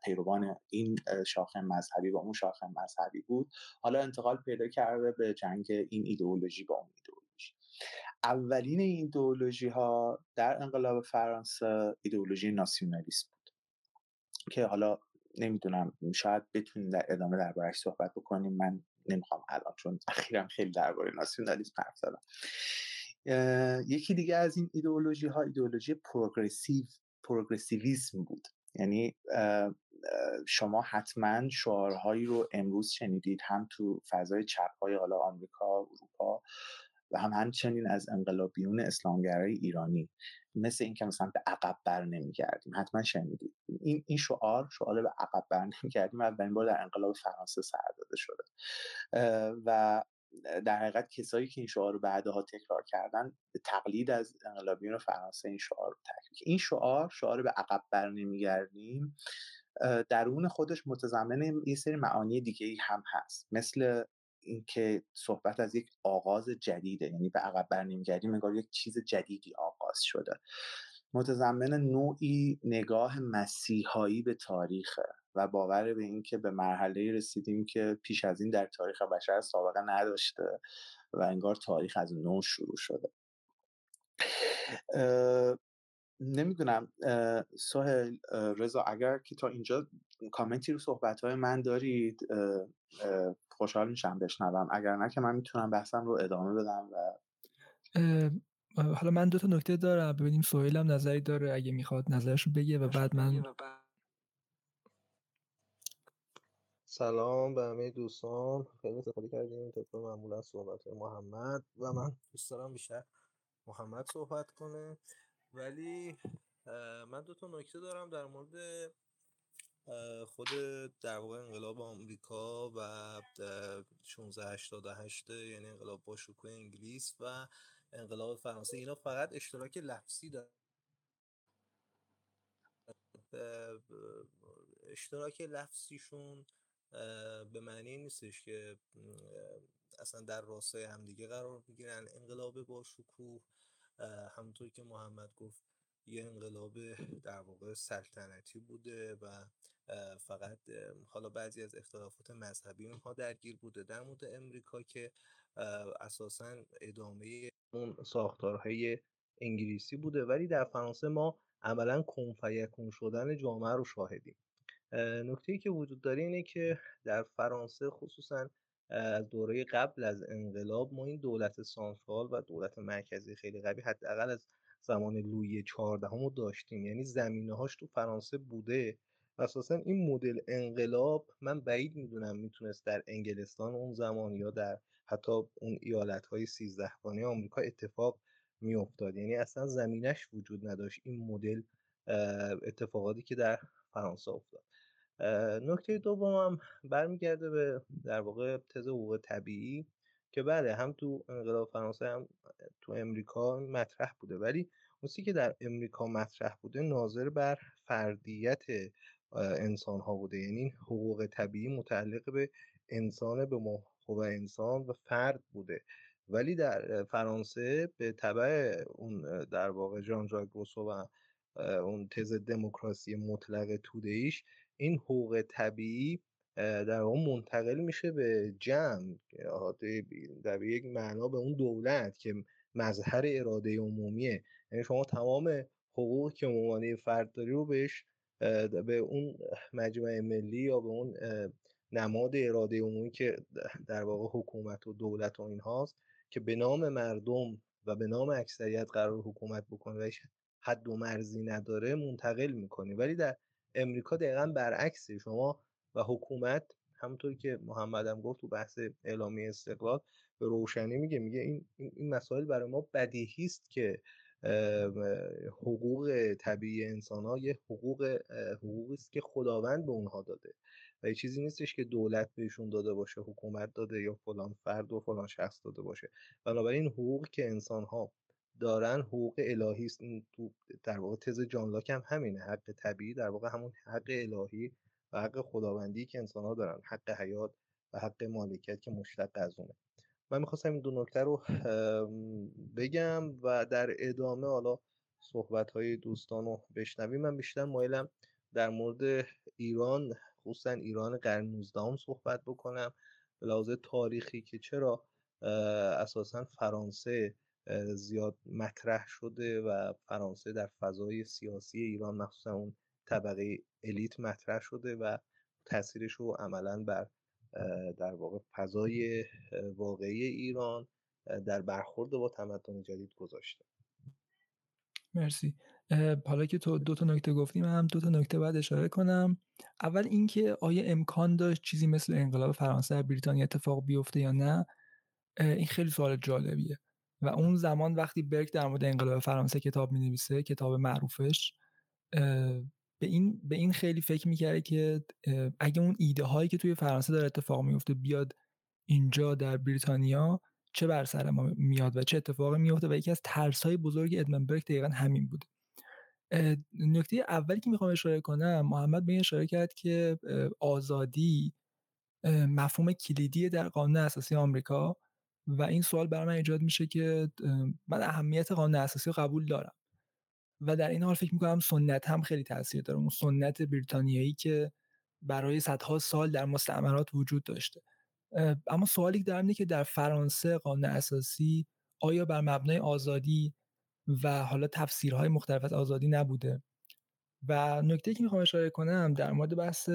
پیروان این شاخه مذهبی با اون شاخه مذهبی بود، حالا انتقال پیدا کرده به جنگ این ایدئولوژی با اون ایدئولوژی. اولین ایدئولوژی ها در انقلاب فرانسه ایدئولوژی ناسیونالیسم بود که حالا نمیدونم شاید بتونیم در ادامه درباره‌اش صحبت بکنیم. من نمیخوام الان چون اخیراً خیلی درباره ناسیونالیسم حرف زدم. یکی دیگه از این ایدئولوژی ها ایدئولوژی پروگرسیویسم بود. یعنی شما حتما شعارهایی رو امروز شنیدید هم تو فضای چپ‌های حالا آمریکا، اروپا و هم همچنین از انقلابیون اسلامگرای ایرانی، مثل این که مثلا به عقب بر نمیگردیم. حتما شنیدید این شعار به عقب بر نمیگردیم اولین بار در انقلاب فرانسه سر داده شده و در حقیقت کسایی که این شعار رو بعدها تکرار کردن به تقلید از انقلابیون فرانسه این شعار رو تکرار. این شعار به عقب بر نمیگردیم درون خودش متضمن یه سری معانی دیگه‌ای هم هست، مثل این که صحبت از یک آغاز جدیده، یعنی به عقب برنمیگردیم انگار یک چیز جدیدی آغاز شده. متضمن نوعی نگاه مسیحایی به تاریخه و باور به این که به مرحله‌ای رسیدیم که پیش از این در تاریخ بشر سابقه نداشته و انگار تاریخ از نو شروع شده. نمیدونم سهیل، رضا، اگر که تا اینجا کامنتی رو صحبت‌های من دارید خوشحال میشم بشنوم، اگر نه که من میتونم بحثم رو ادامه بدم. و حالا من دو تا نکته دارم، ببینیم سهیل هم نظری داره اگه میخواد نظرش رو بگه و بعد من. سلام به همه دوستان، خیلی استفاده کردیم طبق معمول از صحبت محمد و من دوست دارم بیشتر محمد صحبت کنه، ولی من دو تا نکته دارم در مورد خود در واقع انقلاب آمریکا و 1688، یعنی انقلاب با شکوه انگلیس و انقلاب فرانسه. اینا فقط اشتراک لفظی دارن، اشتراک لفظیشون به معنی نیستش که اصلا در راستای همدیگه قرار بگیرن. انقلاب با شکوه همونطور که محمد گفت یه انقلاب در واقع سلطنتی بوده و فقط حالا بعضی از اختلافات مذهبی اونها درگیر بوده. در مورد امریکا که اساساً ادامه اون ساختارهای انگلیسی بوده، ولی در فرانسه ما عملاً کنفیکون شدن جامعه رو شاهدیم. نکته‌ای که وجود داره اینه که در فرانسه خصوصاً از دوره قبل از انقلاب ما این دولت سانترال و دولت مرکزی خیلی قوی حداقل از زمان لویی 14 همو داشتیم، یعنی زمینه‌هاش تو فرانسه بوده. اساساً این مدل انقلاب من بعید میدونم میتونست در انگلستان اون زمان یا در حتی اون ایالت‌های 13 گانه آمریکا اتفاق میافتاد، یعنی اصلا زمینش وجود نداشت این مدل اتفاقاتی که در فرانسه افتاد. نکته دومم برمیگرده به در واقع تز حقوق طبیعی که بله هم تو انقلاب فرانسه هم تو امریکا مطرح بوده، ولی اون چیزی که در امریکا مطرح بوده ناظر بر فردیت انسان ها بوده، یعنی حقوق طبیعی متعلق به انسان، به ماهو انسان و فرد بوده. ولی در فرانسه به تبع اون در واقع ژان ژاک روسو و اون تز دموکراسی مطلق توده‌ایش این حقوق طبیعی در اون منتقل میشه به جمع، در یک معنا به اون دولت که مظهر اراده عمومی، یعنی شما تمام حقوقی که ممانع فرد داری رو به اون مجمع ملی یا به اون نماد اراده عمومی که در واقع حکومت و دولت و اینهاست که به نام مردم و به نام اکثریت قرار حکومت بکنه و حد و مرزی نداره منتقل میکنی. ولی در امریکا دقیقاً برعکسه، شما و حکومت همونطور که محمد هم گفت تو بحث اعلامیه استقلال به روشنی میگه این مسائل برای ما بدیهی است که حقوق طبیعی انسان‌ها یه حقوقی است که خداوند به اونها داده و یه چیزی نیستش که دولت بهشون داده باشه، حکومت داده یا فلان فرد و فلان شخص داده باشه. بنابراین حقوقی که انسان‌ها دارن حقوق الهی است. تو در واقع تز جان لاک هم همینه، حق طبیعی در واقع همون حق الهی و حق خداوندی که انسان‌ها دارن، حق حیات و حق مالکیت که مشتق از اونه. من میخواستم این دو نکته رو بگم و در ادامه حالا صحبت‌های دوستان رو بشنویم. من بیشتر مایلم در مورد ایران، خصوصا ایران قرن 19 صحبت بکنم، به لحاظ تاریخی که چرا اساساً فرانسه زیاد مطرح شده و فرانسه در فضای سیاسی ایران مخصوصا اون طبقه الیت مطرح شده و تاثیرش رو عملاً بر در واقع فضای واقعی ایران در برخورد با تمدن جدید گذاشته. مرسی. حالا که تو دو تا نکته گفتیم، هم دو تا نکته بعد اشاره کنم. اول اینکه آیا امکان داشت چیزی مثل انقلاب فرانسه در بریتانیا اتفاق بیفته یا نه، این خیلی سوال جالبیه. و اون زمان وقتی برک در مورد انقلاب فرانسه کتاب می‌نویسه، کتاب معروفش، به این خیلی فکر می‌کرده که اگه اون ایده هایی که توی فرانسه داره اتفاق میفته بیاد اینجا در بریتانیا چه بر سر ما میاد و چه اتفاقی میفته. و یکی از ترس‌های بزرگ ادموند برک دقیقاً همین بود. نکته اولی که میخوام اشاره کنم، محمد به این اشاره کرد که آزادی مفهوم کلیدی در قانون اساسی آمریکا و این سوال برای من ایجاد میشه که من اهمیت قانون اساسی رو قبول دارم و در این حال فکر میکنم سنت هم خیلی تاثیر داره، اون سنت بریتانیایی که برای صدها سال در مستعمرات وجود داشته. اما سوالی که دارم اینه که در فرانسه قانون اساسی آیا بر مبنای آزادی و حالا تفسیرهای مختلف از آزادی نبوده؟ و نکته‌ای که میخوام اشاره کنم در مورد بحث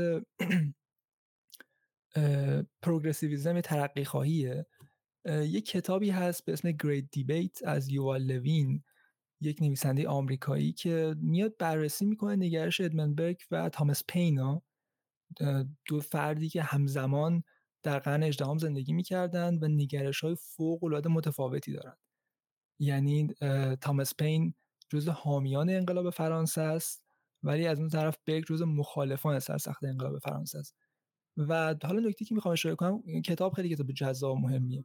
پروگرسیویسم یا ترقی خواهیه. یک کتابی هست به اسم Great Debate از یوال لوین، یک نویسنده آمریکایی، که میاد بررسی میکنه نگرش ادموند برک و تامس پین، دو فردی که همزمان در قرن 18 زندگی میکردن و نگرش‌های فوق‌العاده متفاوتی دارن. یعنی تامس پین جزو حامیان انقلاب فرانسه است، ولی از اون طرف برک جزو مخالفان سرسخت انقلاب فرانسه است. و حالا نکته‌ای که میخوام اشاره کنم، کتاب خیلی کتاب جذاب و مهمیه،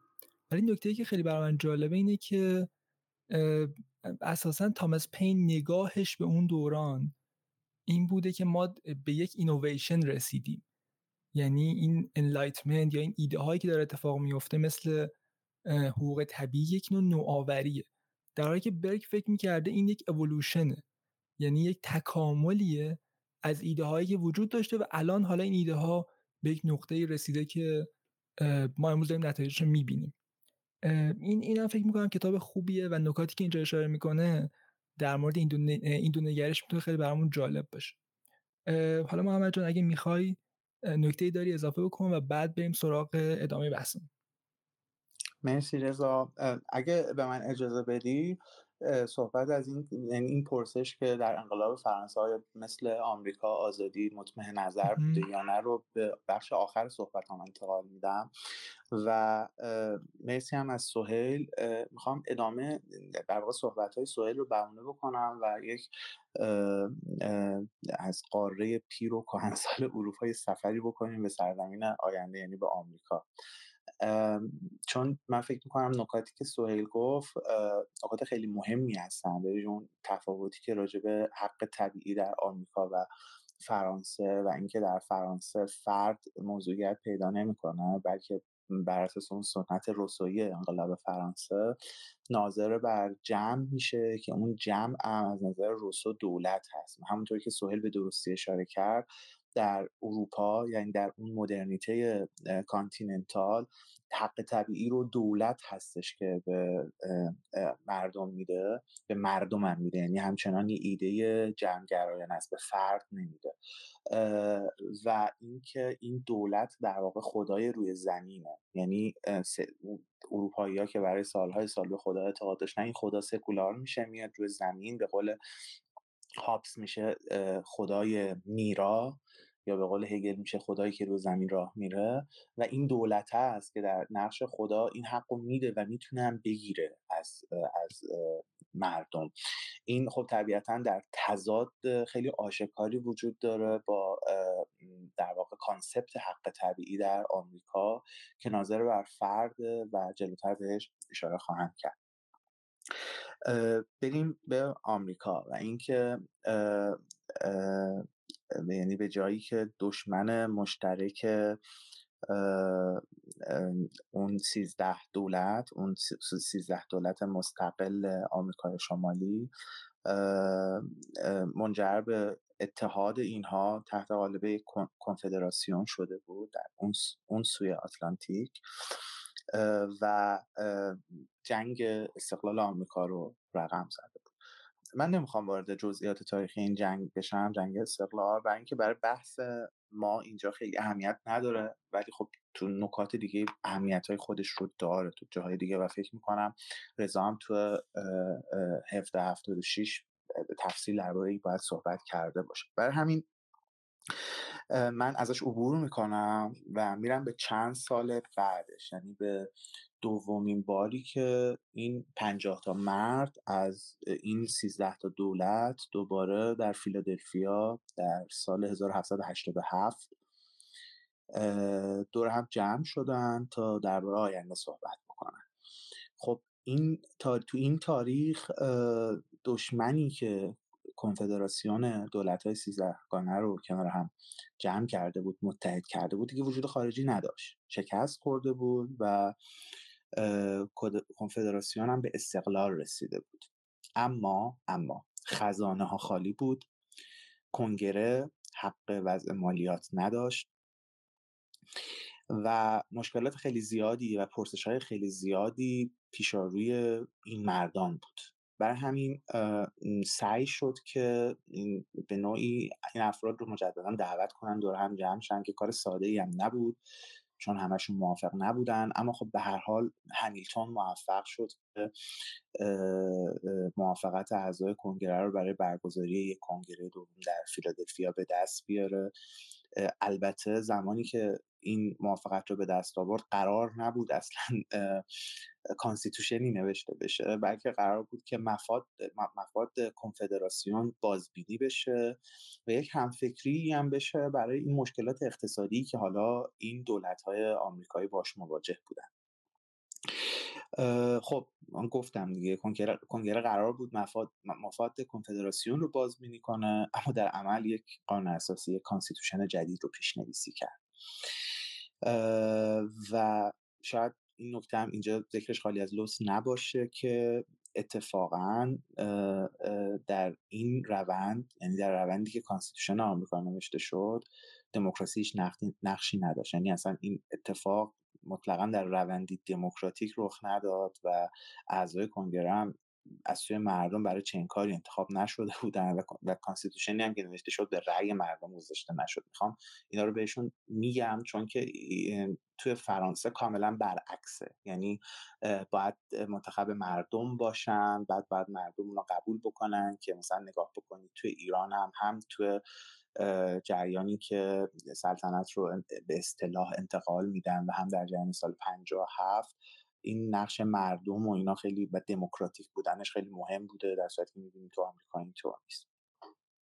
ولی نکته‌ای که خیلی برام جالبه اینه که اساساً تامس پین نگاهش به اون دوران این بوده که ما به یک اینوویشن رسیدیم. یعنی این انلایتمنت یا این ایده هایی که داره اتفاق میفته مثل حقوق طبیعی یک نوع نوآوریه، در حالی که برک فکر میکرده این یک اِوولوشنه، یعنی یک تکاملیه از ایده هایی که وجود داشته و الان حالا این ایده ها به یک نقطه‌ای رسیده که ما امروز داریم نتایجش رو میبینیم. اینم فکر میکنم کتاب خوبیه و نکاتی که اینجا اشاره میکنه در مورد این دو نگرش میتونه خیلی برامون جالب باشه. حالا محمد جان اگه میخوای نکته‌ای داری اضافه بکن و بعد بریم سراغ ادامه بحثمون. مرسی رضا. اگه به من اجازه بدی صحبت از این پرسش که در انقلاب فرانسه یا مثل آمریکا آزادی مطمئن نظر بوده یا نه رو به بخش آخر صحبت هم انتقال میدم. و مرسی هم از سهیل. میخوام ادامه در واقع صحبت های سهیل رو بمونه بکنم و یک از قاره پیر و کهنسال اروپای سفری بکنیم به سرزمین آینده، یعنی به آمریکا. چون من فکر میکنم نکاتی که سهیل گفت نکات خیلی مهمی هستن، به اون تفاوتی که راجع به حق طبیعی در آمریکا و فرانسه و اینکه در فرانسه فرد موضوعیت پیدا نمیکنه بلکه بر اساس اون سنت روسویی انقلاب فرانسه ناظر بر جمع میشه که اون جمع از نظر روسو دولت هست. همونطور که سهیل به درستی اشاره کرد در اروپا، یعنی در اون مدرنیته کانتیننتال، حق طبیعی رو دولت هستش که به مردم میده، به مردم هم میده، یعنی همچنان ایده جمع‌گرایانه است، به فرد نمیده. و اینکه این دولت در واقع خدای روی زمینه، یعنی اروپایی‌ها که برای سالهای سال به خدا اعتقاد داشتن، این خدا سکولار میشه، میاد روی زمین، به قول هابز میشه خدای میرا، یا به قول هگل میشه خدایی که روی زمین راه میره، و این دولت هست که در نقش خدا این حق رو میده و میتونه هم بگیره از مردم. این خب طبیعتا در تضاد خیلی آشکاری وجود داره با در واقع کانسپت حق طبیعی در آمریکا که ناظر بر فرد و جلوتر بهش اشاره خواهم کرد. بریم به آمریکا و اینکه یعنی به جایی که دشمن مشترک اون 13 دولت، اون 13 دولت مستقل آمریکای شمالی، منجر به اتحاد اینها تحت قالب کنفدراسیون شده بود در اون سوی آتلانتیک و جنگ استقلال آمریکا رو رقم زده بود. من نمیخوام وارد جزئیات تاریخی این جنگ بشم، جنگ استقلال، برای اینکه برای بحث ما اینجا خیلی اهمیت نداره، ولی خب تو نکات دیگه اهمیت‌های خودش رو داره تو جاهای دیگه، و فکر میکنم رضا هم تو 1776 تفصیل درباره این باید صحبت کرده باشه. برای همین من ازش عبور میکنم و میرم به چند سال بعدش، یعنی به دومین باری که این 50 مرد از این 13 دولت دوباره در فیلادلفیا در سال 1787 دور هم جمع شدن تا درباره آینده صحبت بکنن. خب این تو این تاریخ دشمنی که کنفدراسیون دولت‌های 13گانه رو کنار هم جمع کرده بود، متحد کرده بود، دیگه وجود خارجی نداشت، شکست خورده بود و کنفدراسیون هم به استقلال رسیده بود. اما خزانه ها خالی بود، کنگره حق وضع مالیات نداشت و مشکلات خیلی زیادی و پرسش‌های خیلی زیادی پیش روی این مردان بود. برای همین سعی شد که به نوعی این افراد رو مجددا دعوت کنن دور هم جمع شن که کار ساده‌ای هم نبود چون همشون موافق نبودن. اما خب به هر حال همیلتون موفق شد که موافقت اعضای کنگره رو برای برگزاری یک کنگره دوم در فیلادلفیا به دست بیاره. البته زمانی که این موافقت رو به دست آورد قرار نبود اصلا کانستیتوشنی نوشته بشه، بلکه قرار بود که مفاد کنفدراسیون بازبینی بشه و یک همفکری هم بشه برای این مشکلات اقتصادی که حالا این دولت‌های آمریکایی باش مواجه بودن. خب من گفتم دیگه کنگره قرار بود مفاد کنفدراسیون رو بازبینی کنه، اما در عمل یک قانون اساسی، یک کانستیتوشن جدید رو پیش‌نویسی کرد. و شاید این نکته هم اینجا ذکرش خالی از لطف نباشه که اتفاقا در این روند، یعنی در روندی که کانستیتوشن آمریکا نوشته شد، دموکراسیش نقشی نداشت، یعنی اصلا این اتفاق مطلقا در روندی دموکراتیک رخ نداد و اعضای کنگره هم از سوی مردم برای چنین کاری انتخاب نشده بودن و کانستیتوشنی هم که نوشته شد به رأی مردم گذاشته نشد. میخوام اینا رو بهشون میگم چون که توی فرانسه کاملا برعکسه، یعنی باید منتخب مردم باشن، باید مردم اون رو قبول بکنن، که مثلا نگاه بکنید توی ایران هم توی جریانی که سلطنت رو به اصطلاح انتقال میدن و هم در جریان سال 57 این نقش مردم و اینا خیلی و دموکراتیک بودنش خیلی مهم بوده، در صورتی که می‌بینیم تو آمریکا اینطور نیست.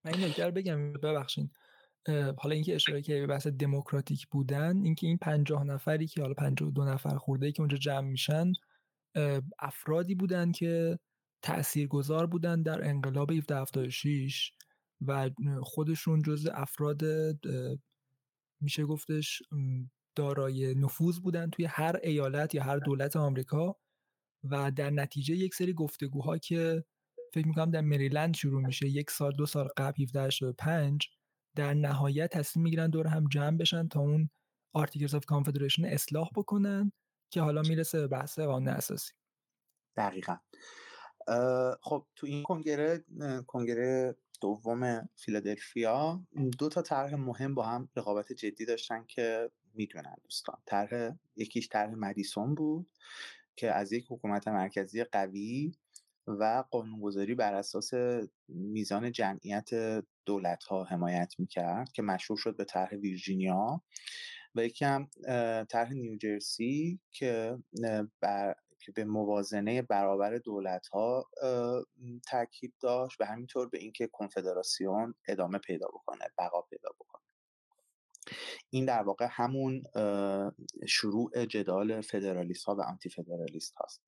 من این نکته رو بگم، ببخشید. حالا اینکه اشاره کردی به بحث دموکراتیک بودن، اینکه این 50 نفری که حالا 52 نفر خرده‌ای که اونجا جمع میشن افرادی بودن که تاثیرگذار بودن در انقلاب 1776 و خودشون جز افراد میشه گفتش دارای نفوذ بودن توی هر ایالت یا هر دولت آمریکا، و در نتیجه یک سری گفتگوها که فکر می‌کنم در مریلند شروع میشه یک سال دو سال قبل 1785 در نهایت تصمیم میگیرن دور هم جمع بشن تا اون آرتیکلز آف کانفدریشن اصلاح بکنن که حالا میرسه به بحث قانون اساسی. دقیقاً. خب تو این کنگره دوم فیلادلفیا دو تا طرح مهم با هم رقابت جدی داشتن که میدونن دوستان. یکیش طرح مدیسون بود که از یک حکومت مرکزی قوی و قانونگذاری بر اساس میزان جمعیت دولت‌ها حمایت می‌کرد که مشهور شد به طرح ویرجینیا، و یکی هم طرح نیوجرسی که به موازنه برابر دولت‌ها تاکید داشت و همینطور به اینکه کنفدراسیون ادامه پیدا بکنه، بقا پیدا بکنه. این در واقع همون شروع جدال فدرالیست ها و آنتی فدرالیست هاست.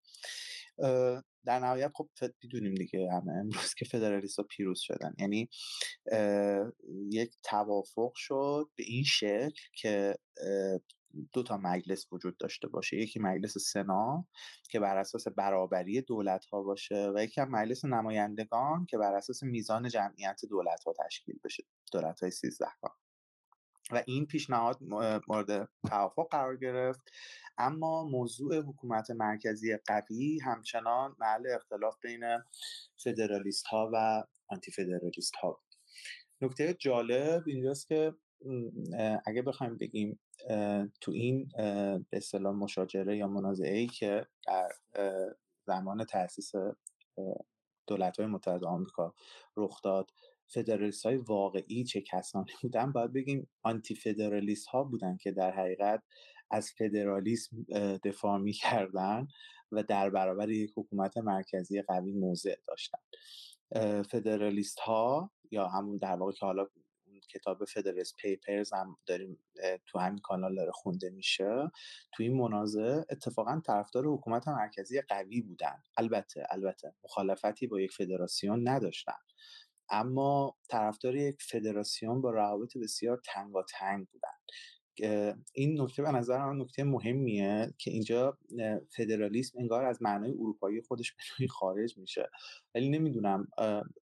در نهایت خب میدونیم دیگه همه امروز که فدرالیست ها پیروز شدن، یعنی یک توافق شد به این شکل که دو تا مجلس وجود داشته باشه، یکی مجلس سنا که بر اساس برابری دولت ها باشه و یکی هم مجلس نمایندگان که بر اساس میزان جمعیت دولت ها تشکیل بشه، دولت های 13 تا. و این پیشنهاد مورد توافق قرار گرفت، اما موضوع حکومت مرکزی قوی همچنان محل اختلاف بین فدرالیست ها و آنتی فدرالیست ها. نکته جالب اینجاست که اگه بخوایم بگیم تو این به اصطلاح مشاجره یا منازعه‌ای که در زمان تأسیس دولت‌های متحد آمریکا رخ داد، فدرالیست های واقعی چه کسانی بودن؟ باید بگیم آنتی فدرالیست ها بودن که در حقیقت از فدرالیسم دفاع می کردن و در برابر یک حکومت مرکزی قوی موضع داشتن. فدرالیست ها یا همون در واقع که حالا کتاب فدرالیست پیپرز هم داریم تو همین کانال داره خونده میشه، تو این منازعه اتفاقا طرفدار حکومت مرکزی قوی بودن. البته مخالفتی با یک فدراسیون نداشتن، اما طرفدار یک فدراسیون با روابط بسیار تنگاتنگ بودن. این نکته به نظر من نکته مهمیه که اینجا فدرالیسم انگار از معنای اروپایی خودش به نوعی خارج میشه، ولی نمیدونم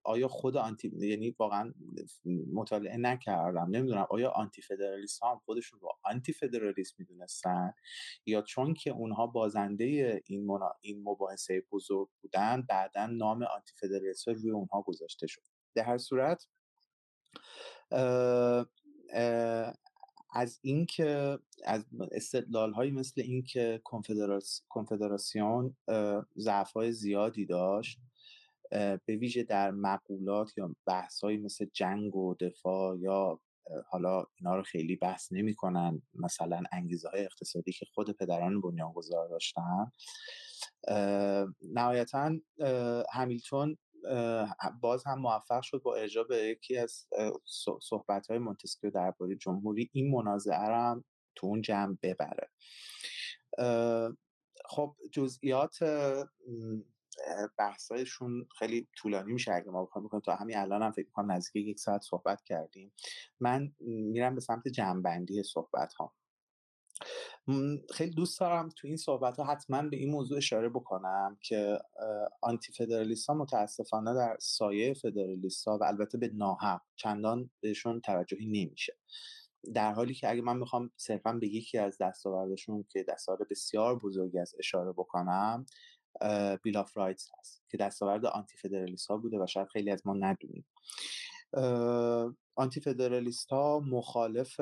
آیا خود یعنی واقعا مطالعه نکردم، نمیدونم آیا آنتی فدرالیست ها هم خودشون رو آنتی فدرالیسم میدونستن یا چون که اونها بازنده این مباحثه بزرگ بودن بعداً نام آنتی فدرالیست ها روی اونها گذاشته شد. در هر صورت از این که از استدلال‌هایی مثل این که کنفدراسیون ضعف‌های زیادی داشت، به ویژه در مقولات یا بحث‌هایی مثل جنگ و دفاع، یا حالا اینا رو خیلی بحث نمی‌کنن، مثلا انگیزه‌های اقتصادی که خود پدران بنیانگذار داشتن. نهایتاً همیلتون باز هم موفق شد با ارجاع به یکی از صحبت‌های مونتسکیو درباره جمهوری این منازعه را هم تو اون جمع ببره. خب جزئیات بحثایشون خیلی طولانی میشه اگه ما بخوایم تا همین الان هم فکر می‌کنم نزدیک یک ساعت صحبت کردیم. من میرم به سمت جمع‌بندی صحبت‌ها. خیلی دوست دارم تو این صحبت ها حتما به این موضوع اشاره بکنم که آنتی فدرالیست ها متاسفانه در سایه فدرالیست ها و البته به ناحق چندان بهشون توجهی نمیشه، در حالی که اگه من میخوام صرفا به یکی از دستاوردشون که دستاورد بسیار بزرگی از اشاره بکنم، بیل آف رایتس هست که دستاورد آنتی فدرالیست ها بوده و شاید خیلی از ما ندونیم. آنتی فدرالیست ها مخالف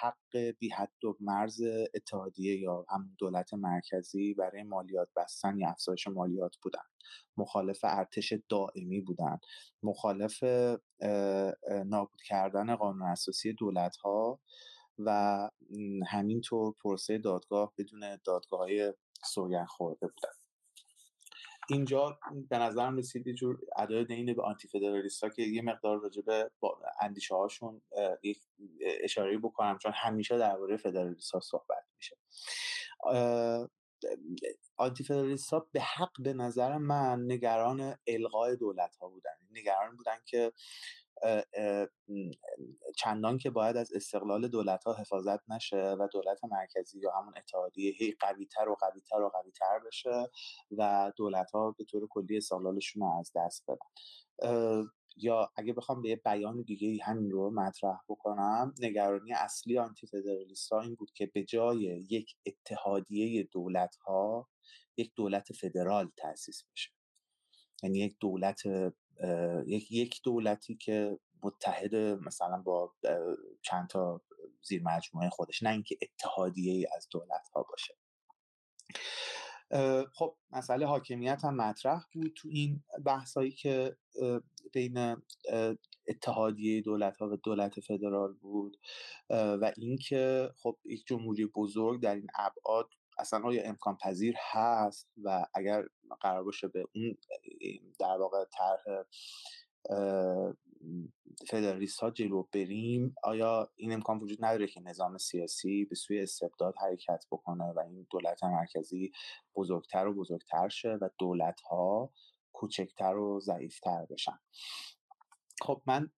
حق بی حد و مرز اتحادیه یا هم دولت مرکزی برای مالیات بستن یا افزایش مالیات بودن، مخالف ارتش دائمی بودن، مخالف نابود کردن قانون اساسی دولت ها و همینطور پروسه دادگاه بدون دادگاه های سوگند خورده بودن. اینجا به نظرم رسید یه جور ادای دین به آنتی فدرالیست ها که یه مقدار راجع به اندیشه هاشون یک اشاره بکنم، چون همیشه درباره فدرالیست ها صحبت میشه. آنتی فدرالیست ها به حق به نظر من نگران الغای دولت ها بودن، نگران بودن که چندان که باید از استقلال دولت ها حفاظت نشه و دولت مرکزی یا همون اتحادیه هی قوی تر بشه و دولت ها به طور کلی استقلالشون رو از دست بدن. یا اگه بخوام به یه بیان دیگه همین رو مطرح بکنم، نگرانی اصلی آنتی فدرالیست‌ها این بود که به جای یک اتحادیه دولت‌ها یک دولت فدرال تأسیس بشه، یعنی یک دولت یک دولتی که متحد مثلا با چند تا زیر مجموعه خودش، نه اینکه اتحادیه‌ای از دولت‌ها باشه. خب مسئله حاکمیت هم مطرح بود تو این بحثایی که بین اتحادیه دولت‌ها و دولت فدرال بود و اینکه خب یک جمهوری بزرگ در این ابعاد اصلا آیا امکان پذیر هست و اگر قرار باشه به اون در واقع طرح فدرالیست ها جلو بریم، آیا این امکان وجود نداره که نظام سیاسی به سوی استبداد حرکت بکنه و این دولت مرکزی بزرگتر و بزرگتر شه و دولت ها کوچکتر و ضعیفتر بشن؟ خب من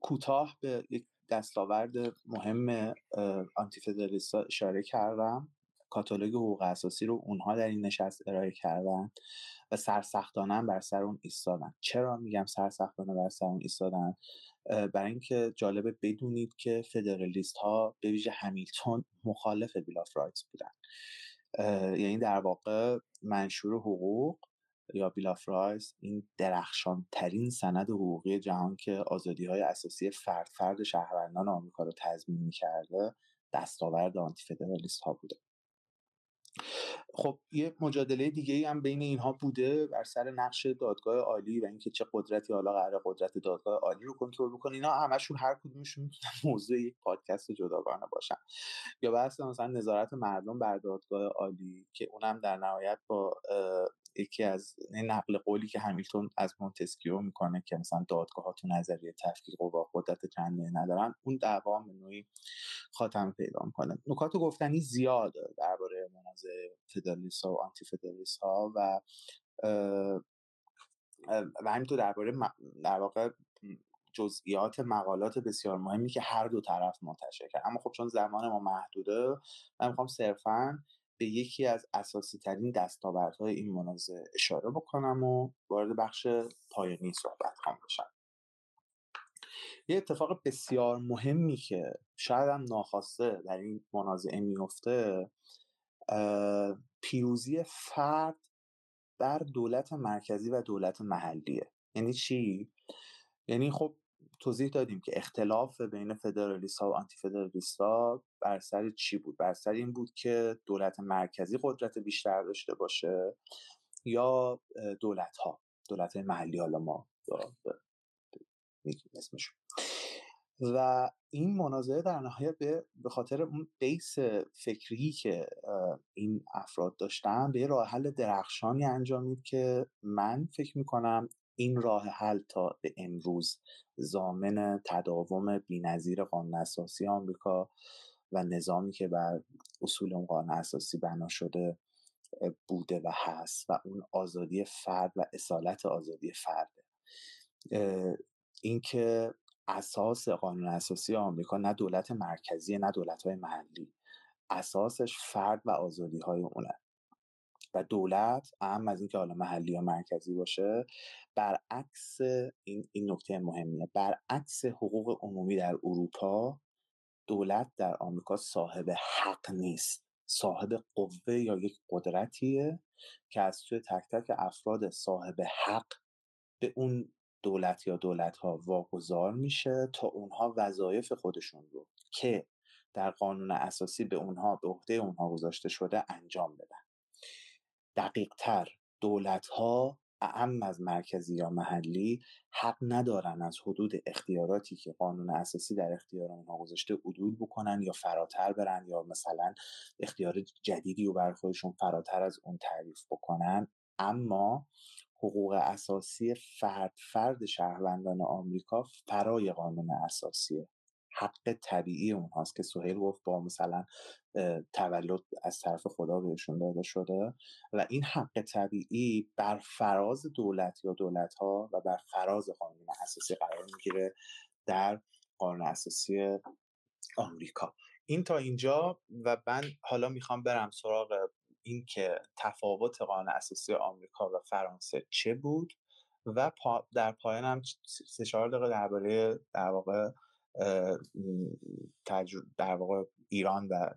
کوتاه به یک دستاورد مهم آنتی فدرالیست ها اشاره کردم، کاتالوگ حقوق اساسی رو اونها در این نشست ارائه کردن و سرسختانه بر سر اون ایستادن. چرا میگم سرسختانه بر سر اون ایستادن؟ برای اینکه جالبه بدونید که فدرالیست ها به ویژه همیلتون مخالف بیل آف رایتس بودن، یعنی در واقع منشور حقوق یا بیل آف رایتس این درخشان ترین سند حقوقی جهان که آزادی های اساسی فرد فرد شهروندان آمریکا رو تضمین میکرده دستاورد آنتی فدرالیست ها بوده. خب یه مجادله دیگه‌ای هم بین اینها بوده بر سر نقش دادگاه عالی و اینکه چه قدرتی حالا قراره قدرت دادگاه عالی رو کنترل بکنه. اینا همشون هر کدومشون موضوع یک پادکست جداگانه باشن. یا بحث مثلا نظارت مردم بر دادگاه عالی که اونم در نهایت با یکی از نقل قولی که همیلتون از مونتسکیو میکنه که مثلا دادگاه‌ها تو نظریه تفکیک قوا قدرت چندانی ندارن، اون دعوا به نوعی خاتمه پیدا می‌کنه. نکات گفتنی زیاده درباره منازعه فدرالیست‌ها و آنتی فدرالیست‌ها و همینطور درباره در واقع جزئیات مقالات بسیار مهمی که هر دو طرف منتشر کرد. اما خب چون زمان ما محدوده من می‌خوام صرفاً به یکی از اساسی ترین دستاوردهای این منازعه اشاره بکنم و وارد بخش پایانی صحبت هم بشم. یه اتفاق بسیار مهمی که شاید هم ناخواسته در این منازعه میفته پیروزی فرد بر دولت مرکزی و دولت محلیه. یعنی چی؟ یعنی خب توضیح دادیم که اختلاف بین فدرالیست ها و آنتی فدرالیست ها بر سر چی بود؟ بر سر این بود که دولت مرکزی قدرت بیشتر داشته باشه یا دولت ها، دولت محلی، حالا ما میگیم اسمشون. و این منازعه در نهایت به خاطر اون بیس فکری که این افراد داشتن به راه حل درخشانی انجامید که من فکر میکنم این راه حل تا به امروز ضامن تداوم بی‌نظیر قانون اساسی آمریکا و نظامی که بر اصول اون قانون اساسی بنا شده بوده و هست و اون آزادی فرد و اصالت آزادی فرده. اینکه اساس قانون اساسی آمریکا نه دولت مرکزی نه دولت‌های محلی، اساسش فرد و آزادی‌های اونه و دولت اهم از اینکه حالا محلی یا مرکزی باشه برعکس این نکته مهمیه، برعکس حقوق عمومی در اروپا دولت در آمریکا صاحب حق نیست، صاحب قوه یا یک قدرتیه که از سوی تک تک افراد صاحب حق به اون دولت یا دولت‌ها واگذار میشه تا اونها وظایف خودشون رو که در قانون اساسی به اونها به عهده اونها گذاشته شده انجام بدن. دقیق‌تر، دولت‌ها اعم از مرکزی یا محلی حق ندارن از حدود اختیاراتی که قانون اساسی در اختیار اونها گذاشته عدول بکنن یا فراتر برن یا مثلا اختیار جدیدی رو برای خودشون فراتر از اون تعریف بکنن. اما حقوق اساسی فرد شهروندان آمریکا فرای قانون اساسیه، حق طبیعی اونهاست که سهیل گفت با مثلا تولد از طرف خدا بهشون داده شده و این حق طبیعی بر فراز دولت یا دولت‌ها و بر فراز قانون اساسی قرار میگیره در قانون اساسی آمریکا. این تا اینجا و من حالا میخوام برم سراغ این که تفاوت قانون اساسی آمریکا و فرانسه چه بود و در پایان هم 3-4 دقیقه درباره در واقع ایران و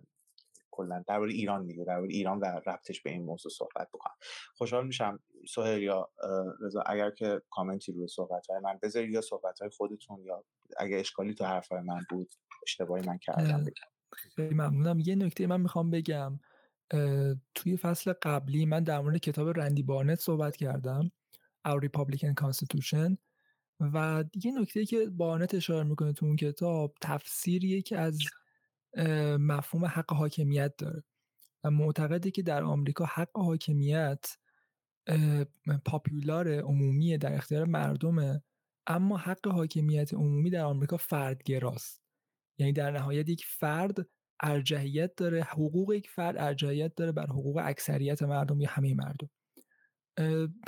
کلا درباره ایران دیگه، درباره ایران و ربطش به این موضوع صحبت بکنم. خوشحال میشم سهیل یا رضا اگر که کامنتی روی صحبت‌های من بذارید یا صحبت‌های خودتون، یا اگه اشکالی تو حرفای من بود، اشتباهی من کردم بگم. ممنونم. یه نکته من میخوام بگم، توی فصل قبلی من در مورد کتاب رندی بارنت صحبت کردم، Our Republican Constitution، و یه نکته که بارنت اشاره میکنه تو اون کتاب تفسیریه که از مفهوم حق حاکمیت داره و معتقده که در آمریکا حق حاکمیت پاپولار عمومیه، در اختیار مردمه، اما حق حاکمیت عمومی در آمریکا فردگراست، یعنی در نهایت یک فرد ارجحیت داره، حقوق یک فرد ارجحیت داره بر حقوق اکثریت مردم یا همه مردم.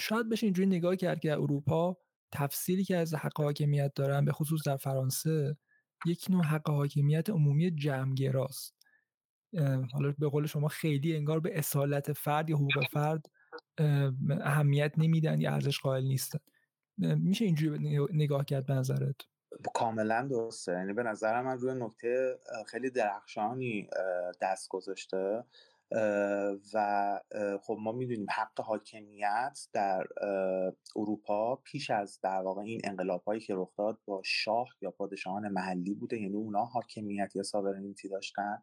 شاید بشه اینجوری نگاه کرد که در اروپا تفسیری که از حق حاکمیت دارن به خصوص در فرانسه یک نوع حق حاکمیت عمومی جمع‌گراست، حالا به قول شما خیلی انگار به اصالت فرد یا حقوق فرد اهمیت نمیدن یا ارزش قائل نیستن. میشه اینجوری نگاه کرد به نظرت؟ کاملا درسته، یعنی به نظر من روی نکته خیلی درخشانی دست گذاشته و خب ما میدونیم حق حاکمیت در اروپا پیش از در واقع این انقلاب‌هایی که رخ داد با شاه یا پادشاهان محلی بوده، یعنی اونا حاکمیت یا ساورنیتی داشتن.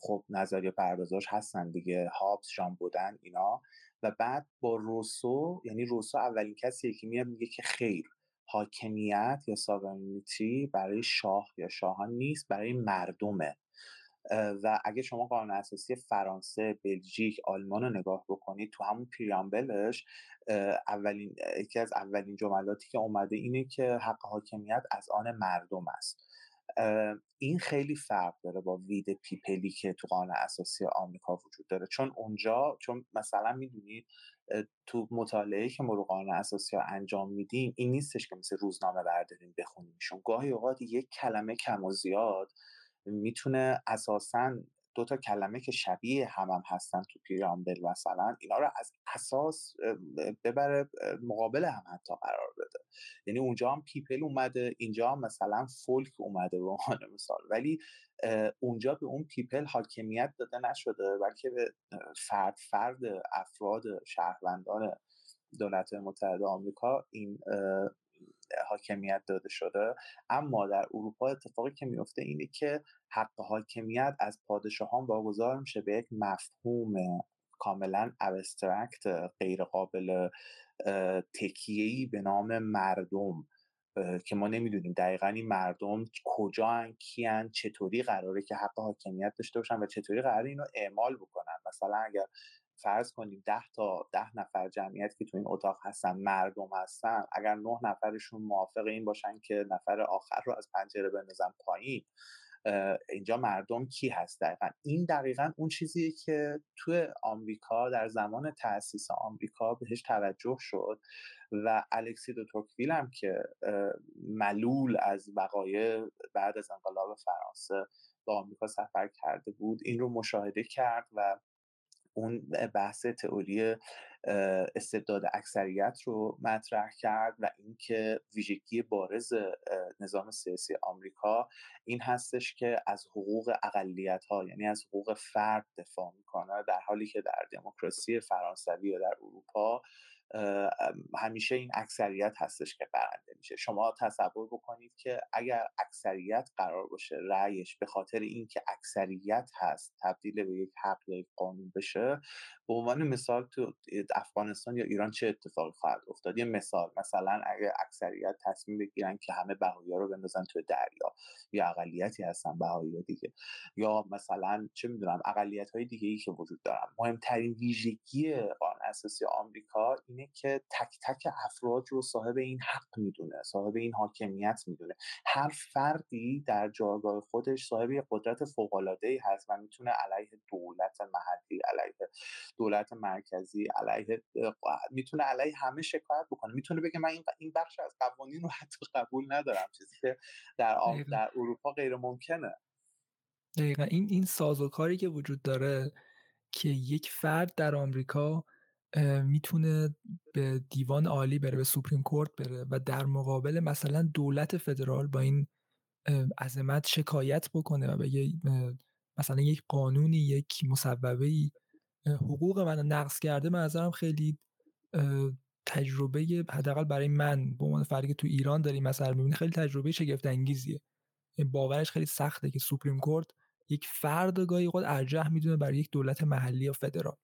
خب نظریه پردازاش هستن دیگه، هابز، جان بودن اینا، و بعد با روسو، یعنی روسو اولین کسیه که میاد میگه که خیر، حاکمیت یا ساورنیتی برای شاه یا شاهان نیست، برای مردمه. و اگه شما قانون اساسی فرانسه، بلژیک، آلمان رو نگاه بکنید، تو همون پریامبلش اولین یکی از اولین جملاتی که اومده اینه که حق حاکمیت از آن مردم است. این خیلی فرق داره با وید پیپلی که تو قانون اساسی آمریکا وجود داره، چون اونجا مثلا میدونید تو مطالعه که ما رو قانون اساسی ها انجام میدیم این نیستش که مثل روزنامه برداریم بخونیمشون، گاهی اوقات یک کلمه کم و زیاد میتونه اساساً دو تا کلمه که شبیه هم هستن تو پیرامبل مثلا اینا رو از اساس ببره مقابل هم حتی قرار بده، یعنی اونجا هم پیپل اومده، اینجا هم مثلا فولک اومده به عنوان مثال، ولی اونجا به اون پیپل حاکمیت داده نشده بلکه به فرد افراد شهروندان دولت متحد آمریکا این حاکمیت داده شده. اما در اروپا اتفاقی که میفته اینه که حق حاکمیت از پادشاهان واگذار میشه به یک مفهوم کاملا ابسترکت غیر قابل تکیه‌ای به نام مردم که ما نمیدونیم دقیقاً این مردم کجان، کیان، چطوری قراره که حق حاکمیت داشته باشن و چطوری قراره اینو اعمال بکنن. مثلا اگر فرض کنیم 10 نفر جمعیت که تو این اتاق هستن مردم هستن، اگر 9 نفرشون موافق این باشن که نفر آخر رو از پنجره بندازن پایین، اینجا مردم کی هست دقیقاً؟ این دقیقاً اون چیزیه که توی آمریکا در زمان تأسیس آمریکا بهش توجه شد و الکسی دو توکویل هم که ملول از وقایع بعد از انقلاب فرانسه به آمریکا سفر کرده بود این رو مشاهده کرد و اون بحث تئوری استبداد اکثریت رو مطرح کرد و اینکه ویژگی بارز نظام سیاسی آمریکا این هستش که از حقوق اقلیت‌ها، یعنی از حقوق فرد دفاع می‌کنه، در حالی که در دموکراسی فرانسوی یا در اروپا همیشه این اکثریت هستش که برنده میشه. شما تصور بکنید که اگر اکثریت قرار باشه رأیش به خاطر اینکه اکثریت هست تبدیل به یک حق یا یک قانون بشه، به عنوان مثال تو افغانستان یا ایران چه اتفاقی خواهد افتاد؟ یه مثال، مثلا اگر اکثریت تصمیم بگیرن که همه بهائی‌ها رو بندازن تو دریا، یا اقلیتی هستن بهائی‌ها دیگه، یا مثلا چه میدونم اقلیت‌های دیگه‌ای که وجود دارن، مهمترین ویژگی قانون اساسی آمریکا اینه که تک تک افراد رو صاحب این حق میدونه، صاحب این حاکمیت میدونه. هر فردی در جایگاه خودش صاحب یه قدرت فوق‌العاده‌ای هست و میتونه علیه دولت محلی، علیه دولت مرکزی، میتونه علیه همه شکایت بکنه. میتونه بگه من این بخش از قوانین رو حتی قبول ندارم، چیزی که در اروپا غیر ممکنه. دقیقاً این سازوکاری که وجود داره که یک فرد در آمریکا میتونه به دیوان عالی بره، به سوپریم کورت بره و در مقابل مثلا دولت فدرال با این عظمت شکایت بکنه و بگه مثلا یک قانونی، یک مصوبه‌ای حقوق منو نقض کرده. من از نظرم خیلی تجربه، حداقل برای من به عنوان فردی که تو ایران داریم مثلا میبینه، خیلی تجربه شگفت انگیزیه. باورش خیلی سخته که سوپریم کورت یک فرد گاهی خود ارجح میدونه برای یک دولت محلی یا فدرال.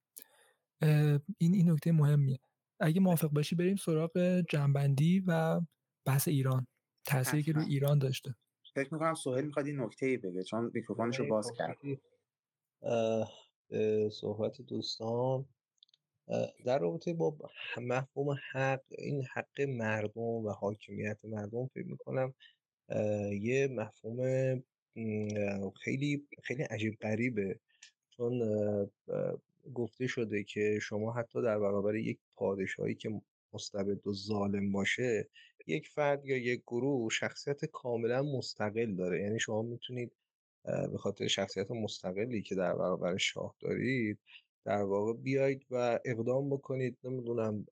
این نکته مهمیه. اگه موافق باشی بریم سراغ جنبندی و بحث ایران، تأثیری که روی ایران داشته. فکر میکنم سهیل میخواد این نکته‌ای بگه چون میکروفونش رو باز کرد. صحبت دوستان در رابطه با مفهوم حق، این حق مردم و حاکمیت مردم، فکر میکنم یه مفهوم خیلی خیلی عجیب غریبه، چون گفته شده که شما حتی در برابر یک پادشاهی که مستبد و ظالم باشه، یک فرد یا یک گروه شخصیت کاملا مستقل داره. یعنی شما میتونید به خاطر شخصیت مستقلی که در برابر شاه دارید در واقع بیایید و اقدام بکنید، نمیدونم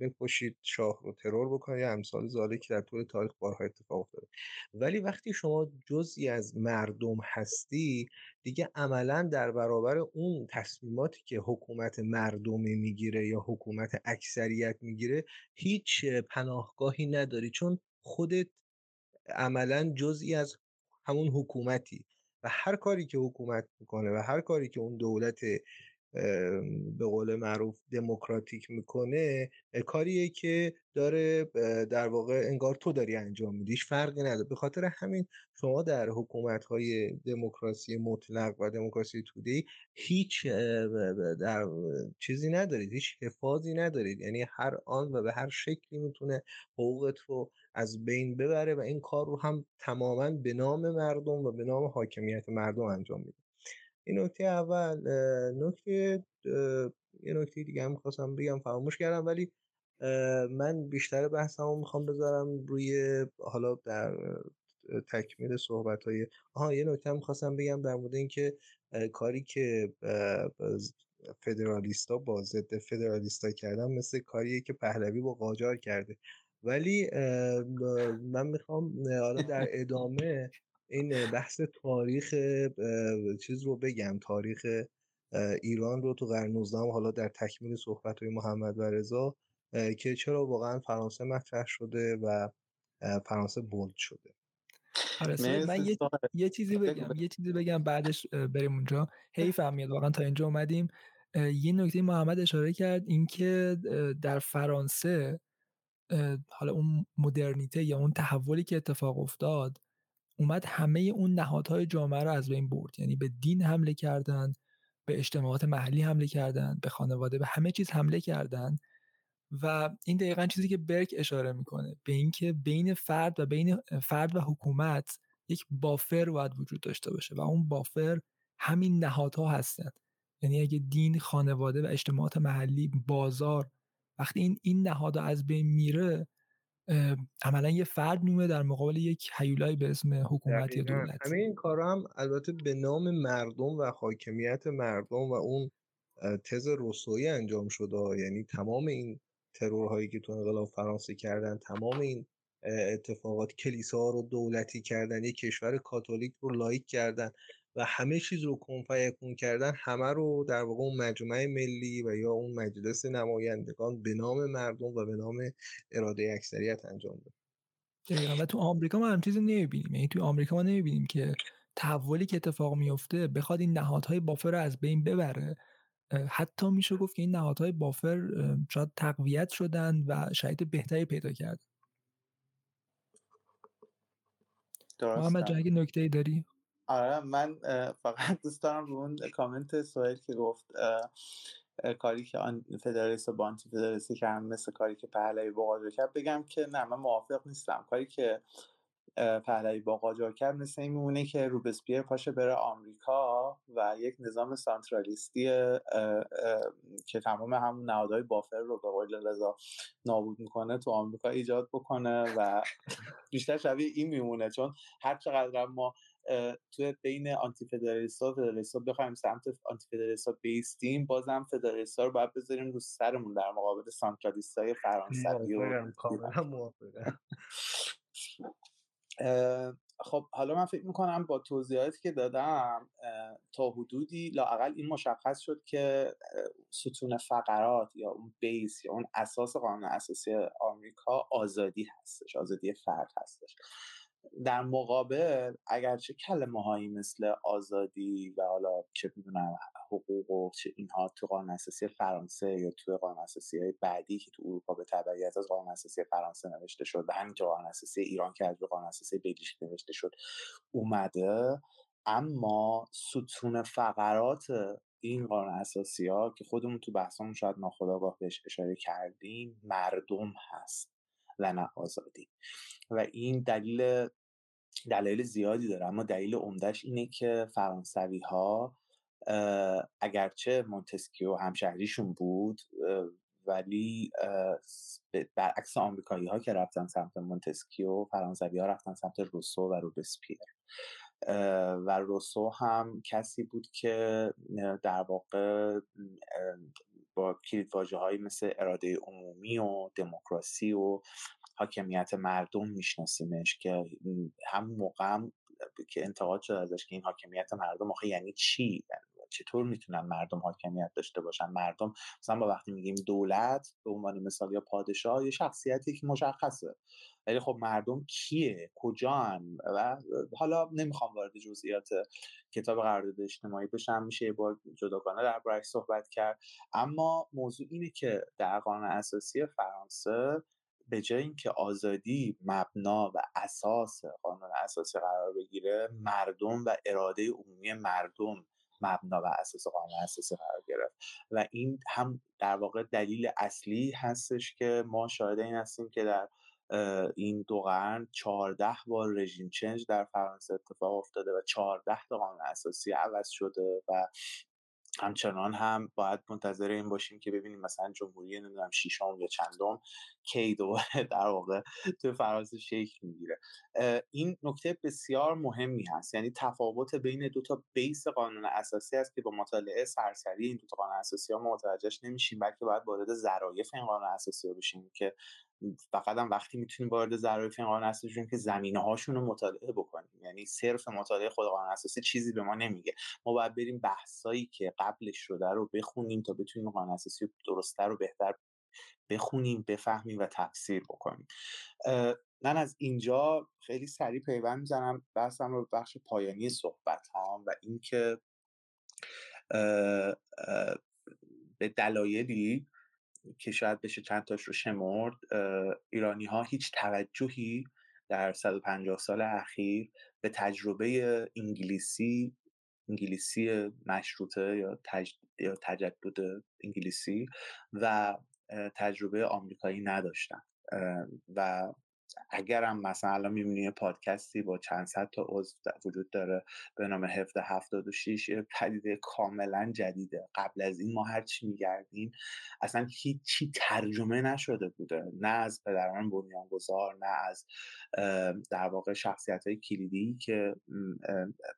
بکشید شاه رو، ترور بکنید، امثال ذالک در طول تاریخ بارها اتفاق افتاده. ولی وقتی شما جزئی از مردم هستی، دیگه عملا در برابر اون تصمیماتی که حکومت مردمی میگیره یا حکومت اکثریت میگیره هیچ پناهگاهی نداری، چون خودت عملا جزئی از همون حکومتی و هر کاری که حکومت میکنه و هر کاری که اون دولت به قول معروف دموکراتیک میکنه کاریه که داره در واقع انگار تو داری انجام میدیش، فرقی نداره. به خاطر همین شما در حکومت‌های دموکراسی مطلق و دموکراسی توده‌ای هیچ در چیزی ندارید، هیچ حفاظی ندارید. یعنی هر آن و به هر شکلی میتونه حقوقت رو از بین ببره و این کار رو هم تماما به نام مردم و به نام حاکمیت مردم انجام میده. این نکته اول. یه نکته دیگه هم میخواستم بگم فراموش کردم، ولی من بیشتر بحثم رو میخوام بذارم روی حالا در تکمیل صحبت های یه نکته هم میخواستم بگم در مورد این که کاری که فدرالیستا با ضد فدرالیستا کردن مثل کاریه که پهلوی با قاجار کرده. ولی من میخوام حالا در ادامه این بحث تاریخ چیز رو بگم، تاریخ ایران رو تو قرن 19 حالا در تکمیل صحبت‌های محمد و رضا که چرا واقعا فرانسه مطرح شده و فرانسه بولد شده. من یه چیزی بگم بعدش بریم اونجا. حیف میاد واقعا تا اینجا اومدیم. یه نکته محمد اشاره کرد، اینکه در فرانسه حالا اون مدرنیته یا اون تحولی که اتفاق افتاد اومد همه اون نهادهای جامعه رو از بین برد. یعنی به دین حمله کردن، به اجتماعات محلی حمله کردن، به خانواده، به همه چیز حمله کردن. و این دقیقاً چیزی که برک اشاره میکنه، به اینکه بین فرد و حکومت یک بافر باید وجود داشته باشه و اون بافر همین نهادها هستند. یعنی اگه دین، خانواده و اجتماعات محلی، بازار، وقتی این نهادها از بین میره، عملا یه فرد میمونه در مقابل یک هیولای به اسم حکومت یا دولت. همین کارا هم البته به نام مردم و حاکمیت مردم و اون تز روسویی انجام شده. یعنی تمام این ترورهایی که تو انقلاب فرانسه کردن، تمام این اتفاقات، کلیساها رو دولتی کردن، یک کشور کاتولیک رو لایک کردن و همه چیز رو کنفیکون کردن، همه رو در واقع اون مجمع ملی و یا اون مجلس نمایندگان به نام مردم و به نام اراده اکثریت انجام داد. و تو آمریکا ما هم چیزی نمی‌بینیم. یعنی تو آمریکا ما نمی‌بینیم که تحولی که اتفاق میفته بخواد این نهادهای بافر رو از بین ببره. حتی میشه گفت که این نهادهای بافر شاید تقویت شدن و شاید بهتری پیدا کردن. محمد جان اگه نکته‌ای داری؟ آره، من فقط دوست دارم رو اون کامنت سهیل که گفت کاری که آن فدرالیست و آنتی فدرالیست کردن مثل کاری که پهلوی با قاجار کرد بگم که نه، من موافق نیستم. کاری که پهلوی با قاجار کرد مثل این میمونه که روبسپیر پاشه بره آمریکا و یک نظام سانترالیستی که تمام همون نهادهای بافر رو به قول رضا نابود میکنه تو آمریکا ایجاد بکنه و بیشتر شبیه این میمونه. چون هر چقدر ما تو بین آنتی فدرالیست‌ها و فدرالیست‌ها بخوایم سمت آنتی فدرالیست‌ها بیستیم، بازم فدرالیست‌ها رو باید بذاریم رو سرمون در مقابل سانترالیست‌های فرانسوی. کاملا موافقم. خب حالا من فکر میکنم با توضیحاتی که دادم تا حدودی لااقل این مشخص شد که ستون فقرات یا اون بیس یا اون اساس قانون اساسی آمریکا آزادی هستش، آزادی فرد هستش. در مقابل اگرچه کلمه هایی مثل آزادی و حالا چه میدونم حقوق و چه اینها تو قانون اساسی فرانسه یا تو قانون اساسی های بعدی که تو اروپا به تبعیت از قانون اساسی فرانسه نوشته شد و همینطور قانون اساسی ایران که از قانون اساسی بلژیک نوشته شد اومده، اما ستون فقرات این قانون اساسی ها که خودمون تو بحثمون شاید ناخودآگاه بهش اشاره کردیم مردم هست و نه آزادی. و این دلایل زیادی داره، اما دلیل عمدهش اینه که فرانسوی ها اگرچه مونتسکیو همشهریشون بود ولی برعکس آمریکایی ها که رفتن سمت مونتسکیو، فرانسوی ها رفتن سمت روسو و روبسپیر. و روسو هم کسی بود که در واقع با کلیدواژه‌هایی مثل اراده عمومی و دموکراسی و حاکمیت مردم میشناسیمش، که همون موقع هم که انتقاد شد ازش که این حاکمیت مردم آخه یعنی چی؟ چطور میتونن مردم حاکمیت داشته باشن؟ مردم مثلا ما وقتی میگیم دولت به عنوان مثال یا پادشاه یه شخصیتی که مشخصه، ولی خب مردم کیه؟ کجان؟ و حالا نمیخوام وارد جزئیات کتاب قرارداد اجتماعی بشم، میشه یه بار جداگانه درباره‌اش صحبت کرد، اما موضوع اینه که در قانون اساسی فرانسه به جای اینکه آزادی مبنا و اساس قانون اساسی قرار بگیره، مردم و اراده عمومی مردم مبنا و اساس قانون اساسی قرار گرفت. و این هم در واقع دلیل اصلی هستش که ما شاهد این هستیم که در این دو قرن 14 بار رژیم چنج در فرانسه اتفاق افتاده و 14 تا قانون اساسی عوض شده و همچنان هم باید منتظر این باشیم که ببینیم مثلا جمهوری نمیدونم ششم یا چندم کی دوباره در واقع تو فرانسه شکل میگیره. این نکته بسیار مهمی هست، یعنی تفاوت بین دو تا بیس قانون اساسی است که با مطالعه سرسری این دو تا قانون اساسی ها متوجهش نمیشیم، بلکه باید وارد ظرایف این قانون اساسی ها بشیم که فقط هم وقتی میتونیم وارد ظرایف این قانون اساسی شون که زمینه‌هاشون رو مطالعه بکنیم. یعنی صرف مطالعه خود قانون اساسی چیزی به ما نمیگه، ما باید بریم بحثایی که قبلش شده رو بخونیم تا بتونیم قانون اساسی رو درست‌تر و بهتر بخونیم، بفهمیم و تفسیر بکنیم. من از اینجا خیلی سریع پیوند میزنم بحثم رو بخش پایانی صحبت‌هام و اینکه به دلایلی که شاید بشه چند تاش رو شمرد، ایرانی ها هیچ توجهی در 150 سال اخیر به تجربه انگلیسی مشروطه یا تجدد انگلیسی و تجربه آمریکایی نداشتن. و اگرم مثلا الان میبینی پادکستی با چند صد تا عضو وجود داره به نام 1776، پدیده کاملا جدیده. قبل از این ما هرچی میگردیم اصلا هیچی ترجمه نشده بوده، نه از پدران بنیانگذار، نه از در واقع شخصیت های کلیدی که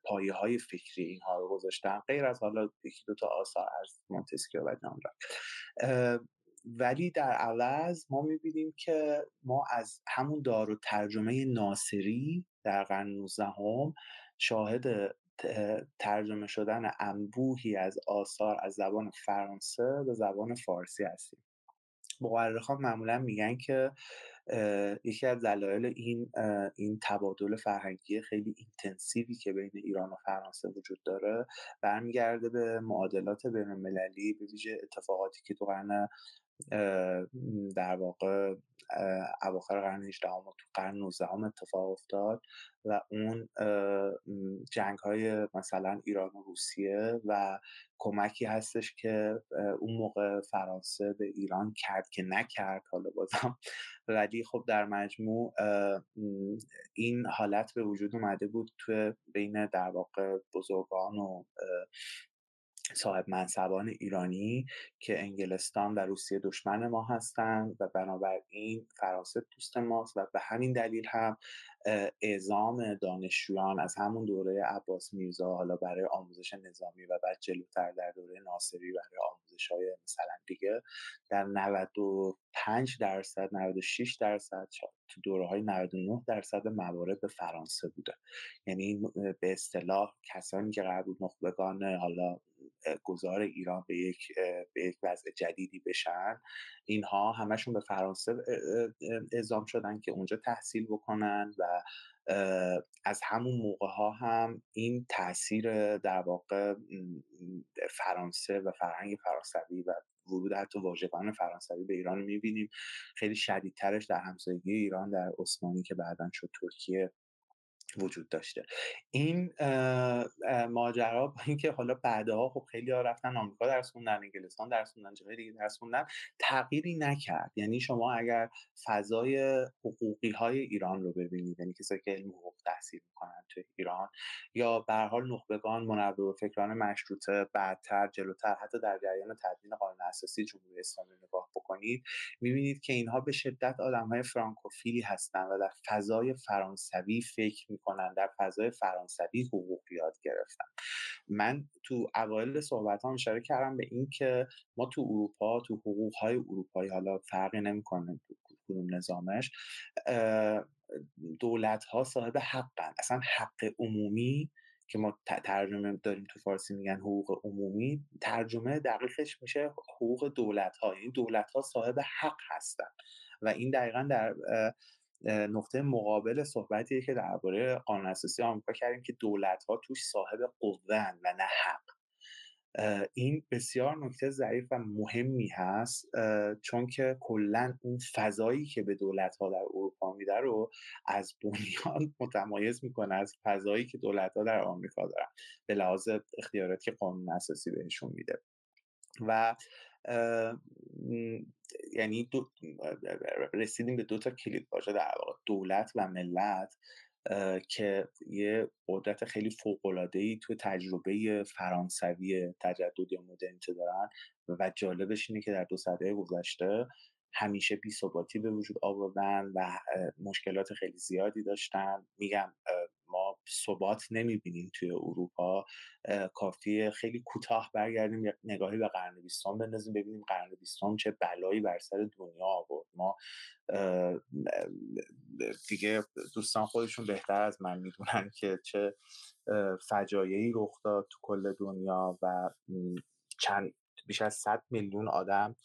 پایه های فکری اینها رو گذاشتن، غیر از حالا یکی دوتا آثار از مونتسکیو و جان لاک. ولی در عوض ما می‌بینیم که ما از همون دار و ترجمه ناصری در قرن 19 شاهد ترجمه شدن انبوهی از آثار از زبان فرانسه به زبان فارسی هستیم. مقررخوان معمولا میگن که یکی از دلایل این تبادل فرهنگی خیلی اینتنسیوی که بین ایران و فرانسه وجود داره برمیگرده به معادلات بین‌المللی، به ویژه اتفاقاتی که تو قرن در واقع اواخر قرن 18 و تو قرن 19 اتفاق افتاد و اون جنگ‌های مثلا ایران و روسیه و کمکی هستش که اون موقع فرانسه به ایران کرد که نکرد حالا بازم، ولی خب در مجموع این حالت به وجود اومده بود تو بین در واقع بزرگان و صاحب منصبان ایرانی که انگلستان و روسیه دشمن ما هستند و بنابراین فرانسه دوست ماست و به همین دلیل هم اعزام دانشجویان از همون دوره عباس میرزا حالا برای آموزش نظامی و بعد جلوتر در دوره ناصری برای آموزش‌های مثلا دیگه در 95%، 96%، تو دوره‌های 99% موارد به فرانسه بوده. یعنی به اصطلاح کسانی که قرار بود نخبگان حالا گذار ایران به یک وضع جدیدی بشن، اینها همشون به فرانسه اعزام شدن که اونجا تحصیل بکنن و از همون موقع ها هم این تاثیر در واقع فرانسه و فرهنگ فرانسوی و ورود حتی واژگان فرانسوی به ایران میبینیم. خیلی شدیدترش در همسایگی ایران در عثمانی که بعداً شد ترکیه وجود داشته. این ماجرا با اینکه حالا بعدها خب خیلی ها رفتن آمریکا درس خوندن، انگلستان درس خوندن، جای دیگه درس خوندن، تغییری نکرد. یعنی شما اگر فضای حقوقی های ایران رو ببینید، یعنی کسایی که علم حقوق تحصیل میکنن تو ایران یا به هر حال نخبگان منور فکران مشروطه بعدتر جلوتر حتی در جریان تدوین قانون اساسی جمهوری اسلامی نگاه بکنید، میبینید که اینها به شدت آدم‌های فرانکوفیلی هستن و در فضای فرانسوی فکر کنن، در فضای فرانسوی حقوق یاد گرفتن. من تو اوایل صحبت‌ها اشاره کردم به این که ما تو اروپا، تو حقوق‌های اروپایی، حالا فرقی نمی‌کنه تو کدوم نظامش، دولت‌ها صاحب حقن. اصلا حق عمومی که ما ترجمه داریم تو فارسی میگن حقوق عمومی، ترجمه دقیقش میشه حقوق دولت‌ها. یعنی دولت‌ها صاحب حق هستن و این دقیقاً در نقطه مقابل صحبتیه که درباره قانون اساسی آمریکا کردیم که دولت‌ها توش صاحب قوه‌اند و نه حق. این بسیار نکته ضعیف و مهمی هست، چون که کلاً اون فضایی که به دولت‌ها در اروپا میده رو از بنیان متمایز میکنه از فضایی که دولت‌ها در آمریکا دارن به لحاظ اختیاراتی که قانون اساسی بهشون میده. و یعنی رسیدیم به دو تا کلید واژه در واقع، دولت و ملت، که یه قدرت خیلی فوق‌العاده‌ای تو تجربه فرانسوی تجدد یا مدرنیته دارن و جالبش اینه که در دو سده گذشته همیشه بی‌ثباتی به وجود آوردن و مشکلات خیلی زیادی داشتن. میگم ما ثبات نمیبینیم توی اروپا، کافیه خیلی کوتاه برگردیم نگاهی به قرن 20 بندازیم ببینیم قرن 20 چه بلایی بر سر دنیا آورد. ما دیگه دوستان خودشون بهتر از من میدونن که چه فجایعی رخ داد تو کل دنیا و بیش از 100 میلیون آدم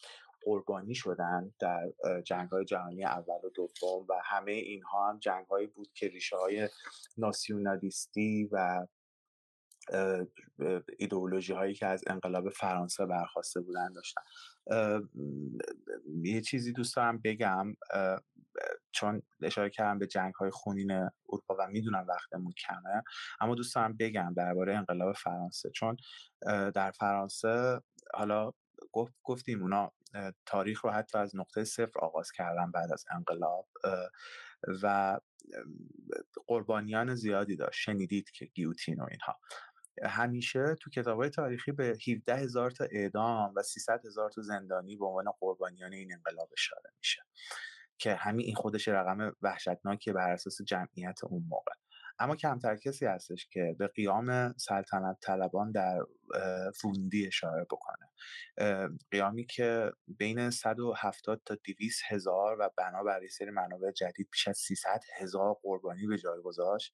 قربانی شدن در جنگ‌های جهانی اول و دوم و همه اینها هم جنگ‌هایی بود که ریشه‌های ناسیونالیستی و ایدئولوژی‌هایی که از انقلاب فرانسه برخواسته بودن داشتن. یه چیزی دوست دارم بگم، چون اشاره کردم به جنگ‌های خونین اروپا و میدونم وقتمون کمه، اما دوست دارم بگم درباره انقلاب فرانسه، چون در فرانسه حالا گفتیم اونا تاریخ رو حتی از نقطه صفر آغاز کردن بعد از انقلاب و قربانیان زیادی داشت. شنیدید که گیوتین و اینها، همیشه تو کتاب‌های تاریخی به 17,000 تا اعدام و 300,000 تا زندانی به عنوان قربانیان این انقلاب اشاره میشه که همین این خودش رقم وحشتناکیه بر اساس جمعیت اون موقع. اما کمتر کسی هستش که به قیام سلطنت طلبان در فوندی اشاره بکنه، قیامی که بین 170 تا 200,000 و بنابر سری منابع جدید بیش از 300,000 قربانی به جای گذاشت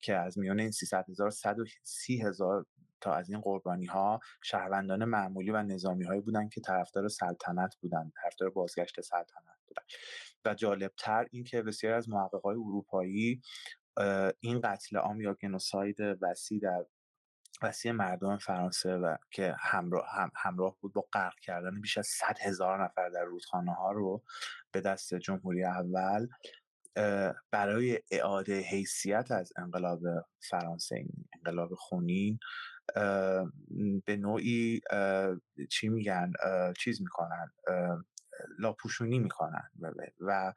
که از میان این 300,000 130,000 تا از این قربانی ها شهروندان معمولی و نظامی هایی بودن که طرفدار سلطنت بودن، طرفدار بازگشت سلطنت بودن. و جالبتر این که بسیار از محققای اروپایی این قتل عام یا گنوساید وسیع مردم فرانسه و که همراه بود با غرق کردن بیش از 100,000 نفر در رودخانه ها رو به دست جمهوری اول، برای اعاده حیثیت از انقلاب فرانسه، انقلاب خونین، به نوعی چی میگن چیز میکنن، لاپوشونی میکنن. و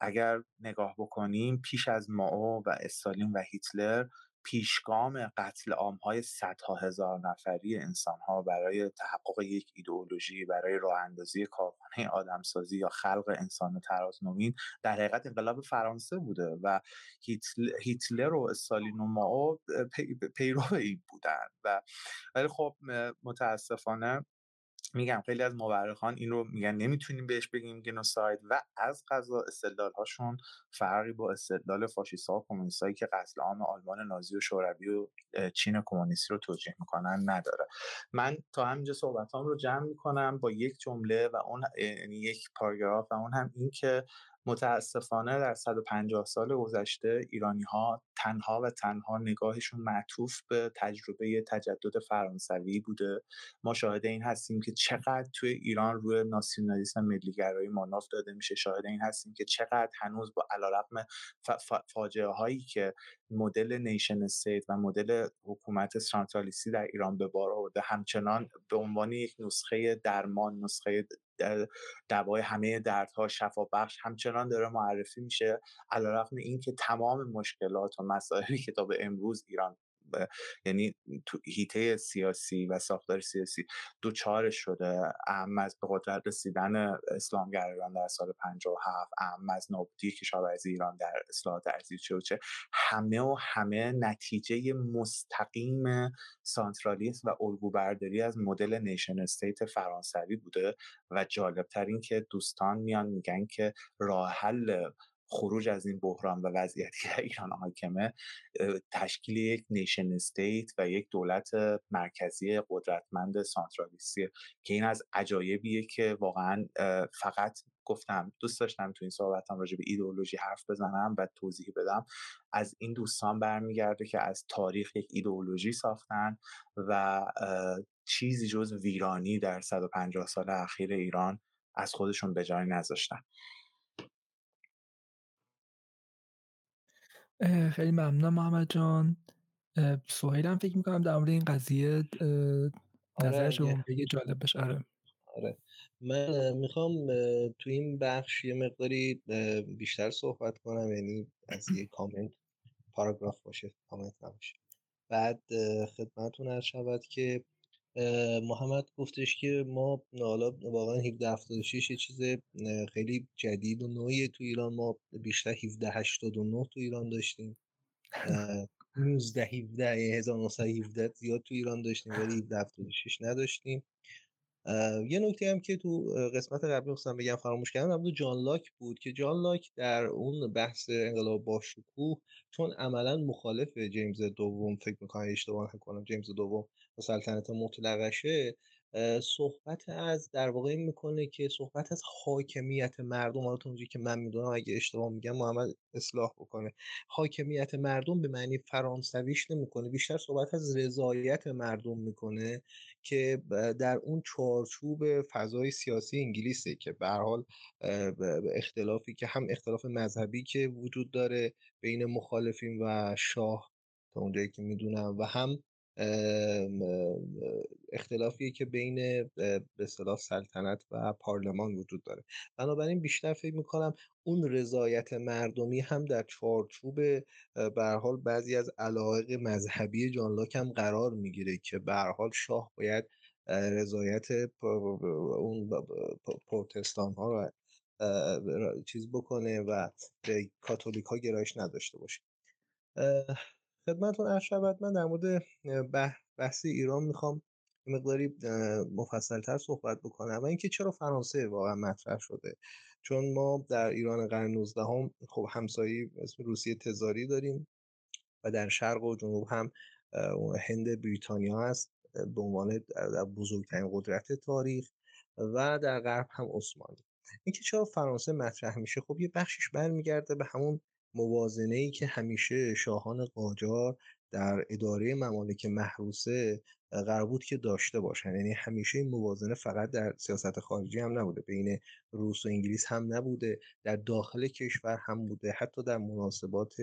اگر نگاه بکنیم پیش از مائو و استالین و هیتلر پیشگام قتل عام‌های صدها هزار نفری انسان‌ها برای تحقق یک ایدئولوژی، برای راه‌اندازی کارخانه آدمسازی یا خلق انسان ترازنوین در حقیقت انقلاب فرانسه بوده و هیتلر و استالین و مائو پیرو این بودن. و ولی خب متاسفانه میگم خیلی از مورخان این رو میگن نمیتونیم بهش بگیم گنوساید و از قضا استدلال‌هاشون فرقی با استدلال فاشیست‌ها و کمونیست‌هایی که قتل عام آلمان نازی و شوروی و چین کمونیستی رو توجیه میکنن نداره. من تا همینجا صحبتام رو جمع میکنم با یک جمله و اون یعنی یک پاراگراف و اون هم این که متاسفانه در 150 سال گذشته ایرانی‌ها تنها و تنها نگاهشون معطوف به تجربه تجدد فرانسوی بوده. ما شاهد این هستیم که چقدر توی ایران روی ناسیونالیسم ملی‌گرایی ماناف داده میشه، شاهد این هستیم که چقدر هنوز با علیرغم فاجعه‌هایی که مدل نیشن استیت و مدل حکومت سنترالیستی در ایران به بار آورده همچنان به عنوان یک نسخه درمان، نسخه دوای همه دردها، شفابخش همچنان داره معرفی میشه، علیرغم اینکه تمام مشکلات و مسائلی که تا به امروز ایران یعنی تو هیته سیاسی و ساختار سیاسی دوچارش شده، اهم از به قدرت رسیدن اسلامگرایان در سال 57، اهم از نابودی کشاورزی ایران در اصلاحات ارضی چوچه، همه نتیجه مستقیم سانترالیسم و الگوبرداری از مدل نیشن استیت فرانسوی بوده. و جالبتر این که دوستان میان میگن که راه حل خروج از این بحران و وضعیتی که ایران حاکمه تشکیل یک نیشن استیت و یک دولت مرکزی قدرتمند سانترالیستی که این از عجایبیه که واقعا فقط گفتم دوست داشتم تو این صحبتام راجع به ایدئولوژی حرف بزنم و توضیح بدم. از این دوستان برمیگرده که از تاریخ یک ایدئولوژی ساختن و چیزی جز ویرانی در 150 سال اخیر ایران از خودشون به جای نذاشتن. خیلی ممنونم محمد جان. سهیل هم فکر میکنم در مورد این قضیه نظرش رو بگه، جالب بشه. آره. من میخوام تو این بخش یه مقداری بیشتر صحبت کنم، یعنی از یه کامنت پاراگراف باشه، کامنت نباشه. بعد خدمتون عرض شود که محمد گفتش که ما حالا واقعا 1776 یه چیز خیلی جدید و نوعی تو ایران، ما بیشتر 1789 تو ایران داشتیم، 1917 زیاد تو ایران داشتیم ولی 1776 نداشتیم. یه نکته هم که تو قسمت قبلی خواستم بگم فراموش کردم، بود جان لاک بود که جان لاک در اون بحث انقلاب باشکوه چون عملا مخالف جیمز دوم فکر می‌کنم اشتباه نکنم جیمز دوم و سلطنت مطلقشه، صحبت از در واقع این میکنه که صحبت از حاکمیت مردم، حالا تا اونجایی که من میدونم اگه اشتباه میگم محمد اصلاح بکنه، حاکمیت مردم به معنی فرانسویش نمیکنه، بیشتر صحبت از رضایت مردم میکنه که در اون چارچوب فضای سیاسی انگلیسه که به هر حال اختلافی که هم اختلاف مذهبی که وجود داره بین مخالفین و شاه تا اونجایی که میدونم و هم اختلافیه که بین به اصطلاح سلطنت و پارلمان وجود داره. بنابراین بیشتر فکر میکنم اون رضایت مردمی هم در چارچوب به هر حال بعضی از علایق مذهبی جان لاک هم قرار میگیره که به هر حال شاه باید رضایت اون پروتستان ها رو چیز بکنه و به کاتولیک ها گرایش نداشته باشه. خدمتتون عرض، من در مورد بحث ایران میخوام مقداری مفصلتر صحبت بکنم و اینکه چرا فرانسه واقعا مطرح شده، چون ما در ایران قرن 19 هم خب همسایه اسم روسیه تزاری داریم و در شرق و جنوب هم هند بریتانیا هست به عنوان بزرگترین قدرت تاریخ و در غرب هم عثمانی. اینکه چرا فرانسه مطرح میشه، خب یه بخشش برمیگرده به همون موازنه‌ای که همیشه شاهان قاجار در اداره ممالک محروسه قرار بود که داشته باشن، یعنی همیشه این موازنه فقط در سیاست خارجی هم نبوده، بین روس و انگلیس هم نبوده، در داخل کشور هم بوده، حتی در مناسبات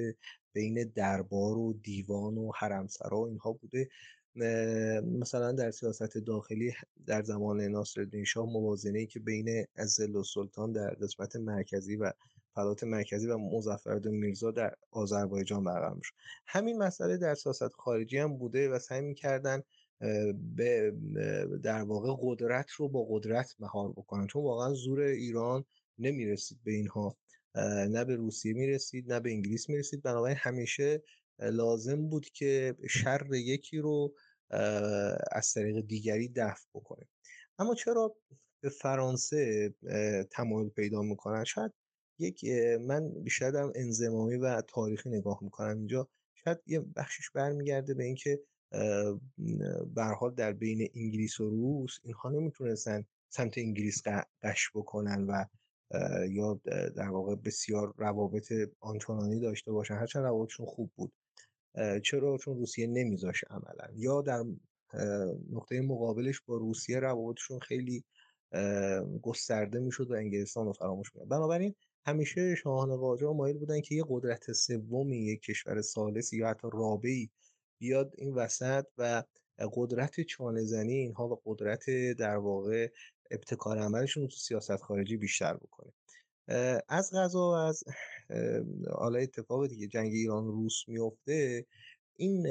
بین دربار و دیوان و حرمسرا اینها بوده. مثلا در سیاست داخلی در زمان ناصرالدین شاه موازنه‌ای که بین ذل و سلطان در قسمت مرکزی و فلات مرکزی و مظفرالدین میرزا در آذربایجان برقرار شد. همین مسئله در سیاست خارجی هم بوده و سعی می‌کردن به در واقع قدرت رو با قدرت مهار بکنن، چون واقعا زور ایران نمی‌رسید به اینها، نه به روسیه می‌رسید نه به انگلیس می‌رسید. بنابراین همیشه لازم بود که شر یکی رو از طریق دیگری دفع بکنه. اما چرا به فرانسه تمایل پیدا میکنن؟ شاید یک من بیشتر هم انضمامی و تاریخی نگاه میکنم اینجا، شاید یه بخشش برمیگرده به اینکه به هر حال در بین انگلیس و روس اینها نمیتونستن سمت انگلیس قش بکنن و یا در واقع بسیار روابط آنچنانی داشته باشن، هرچند روابطشون خوب بود. چرا؟ چون روسیه نمیذاشه عملا، یا در نقطه مقابلش با روسیه روابطشون خیلی گسترده میشد و انگلستان رو فراموش می‌کردن. بنابراین همیشه شاهان قاجار مایل بودن که یه قدرت سومی، یک کشور ثالثی یا حتی رابعی بیاد این وسط و قدرت چانه‌زنی اینها و قدرت در واقع ابتکار عملشون رو تو سیاست خارجی بیشتر بکنه. از قضا و از حالا اتفاقی دیگه جنگ ایران روس میفته، این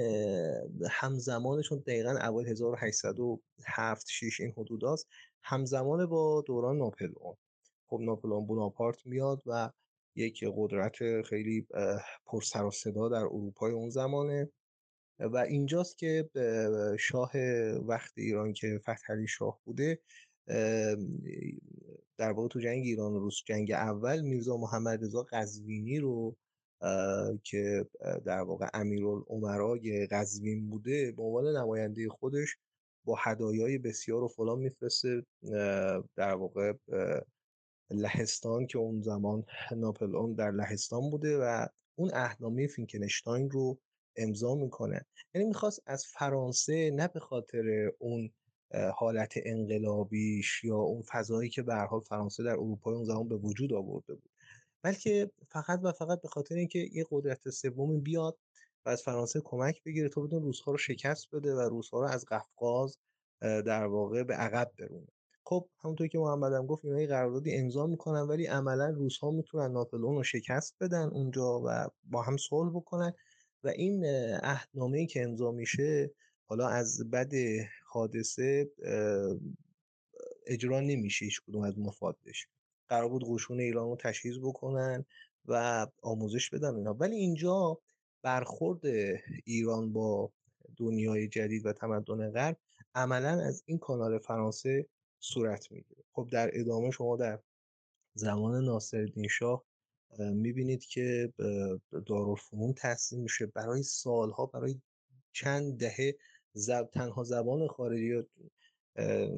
همزمانشون دقیقاً اول 1807 6 این حدوداست، همزمان با دوران ناپلئون. خب ناپلئون بوناپارت میاد و یک قدرت خیلی پر سر و صدا در اروپای اون زمانه و اینجاست که شاه وقت ایران که فتحعلی شاه بوده، در واقع تو جنگ ایران و روس جنگ اول میرزا محمد رضا قزوینی رو که در واقع امیرالامرای قزوین بوده به عنوان نماینده خودش با هدایای بسیار و فلان میفرسته در واقع لهستان، که اون زمان ناپلئون در لهستان بوده، و اون عهدنامه فینکنشتاین رو امضا میکنه. یعنی میخواست از فرانسه نه به خاطر اون حالت انقلابیش یا اون فضایی که به هر حال فرانسه در اروپا اون زمان به وجود آورده بود، بلکه فقط و فقط به خاطر اینکه یه قدرت سوم بیاد و از فرانسه کمک بگیره تا بتونه روس‌ها رو شکست بده و روس‌ها رو از قفقاز در واقع به عقب برونه. خب همونطور که محمدم گفت اینا یه قراردادی امضا میکنن، ولی عملا روس‌ها میتونن ناپلئون رو شکست بدن اونجا و با هم صلح بکنن و این عهدنامه‌ای که امضا میشه حالا از بد حادثه اجرا نمیشه هیچ کدوم از مفادش. قرار بود قشون ایران رو تشخیص بکنن و آموزش بدن اینا، ولی اینجا برخورد ایران با دنیای جدید و تمدن غرب عملا از این کانال فرانسه صورت میگیره. خب در ادامه شما در زمان ناصرالدین شاه میبینید که دارالفنون تأسیس میشه، برای سالها، برای چند دهه تنها زبان خارجی،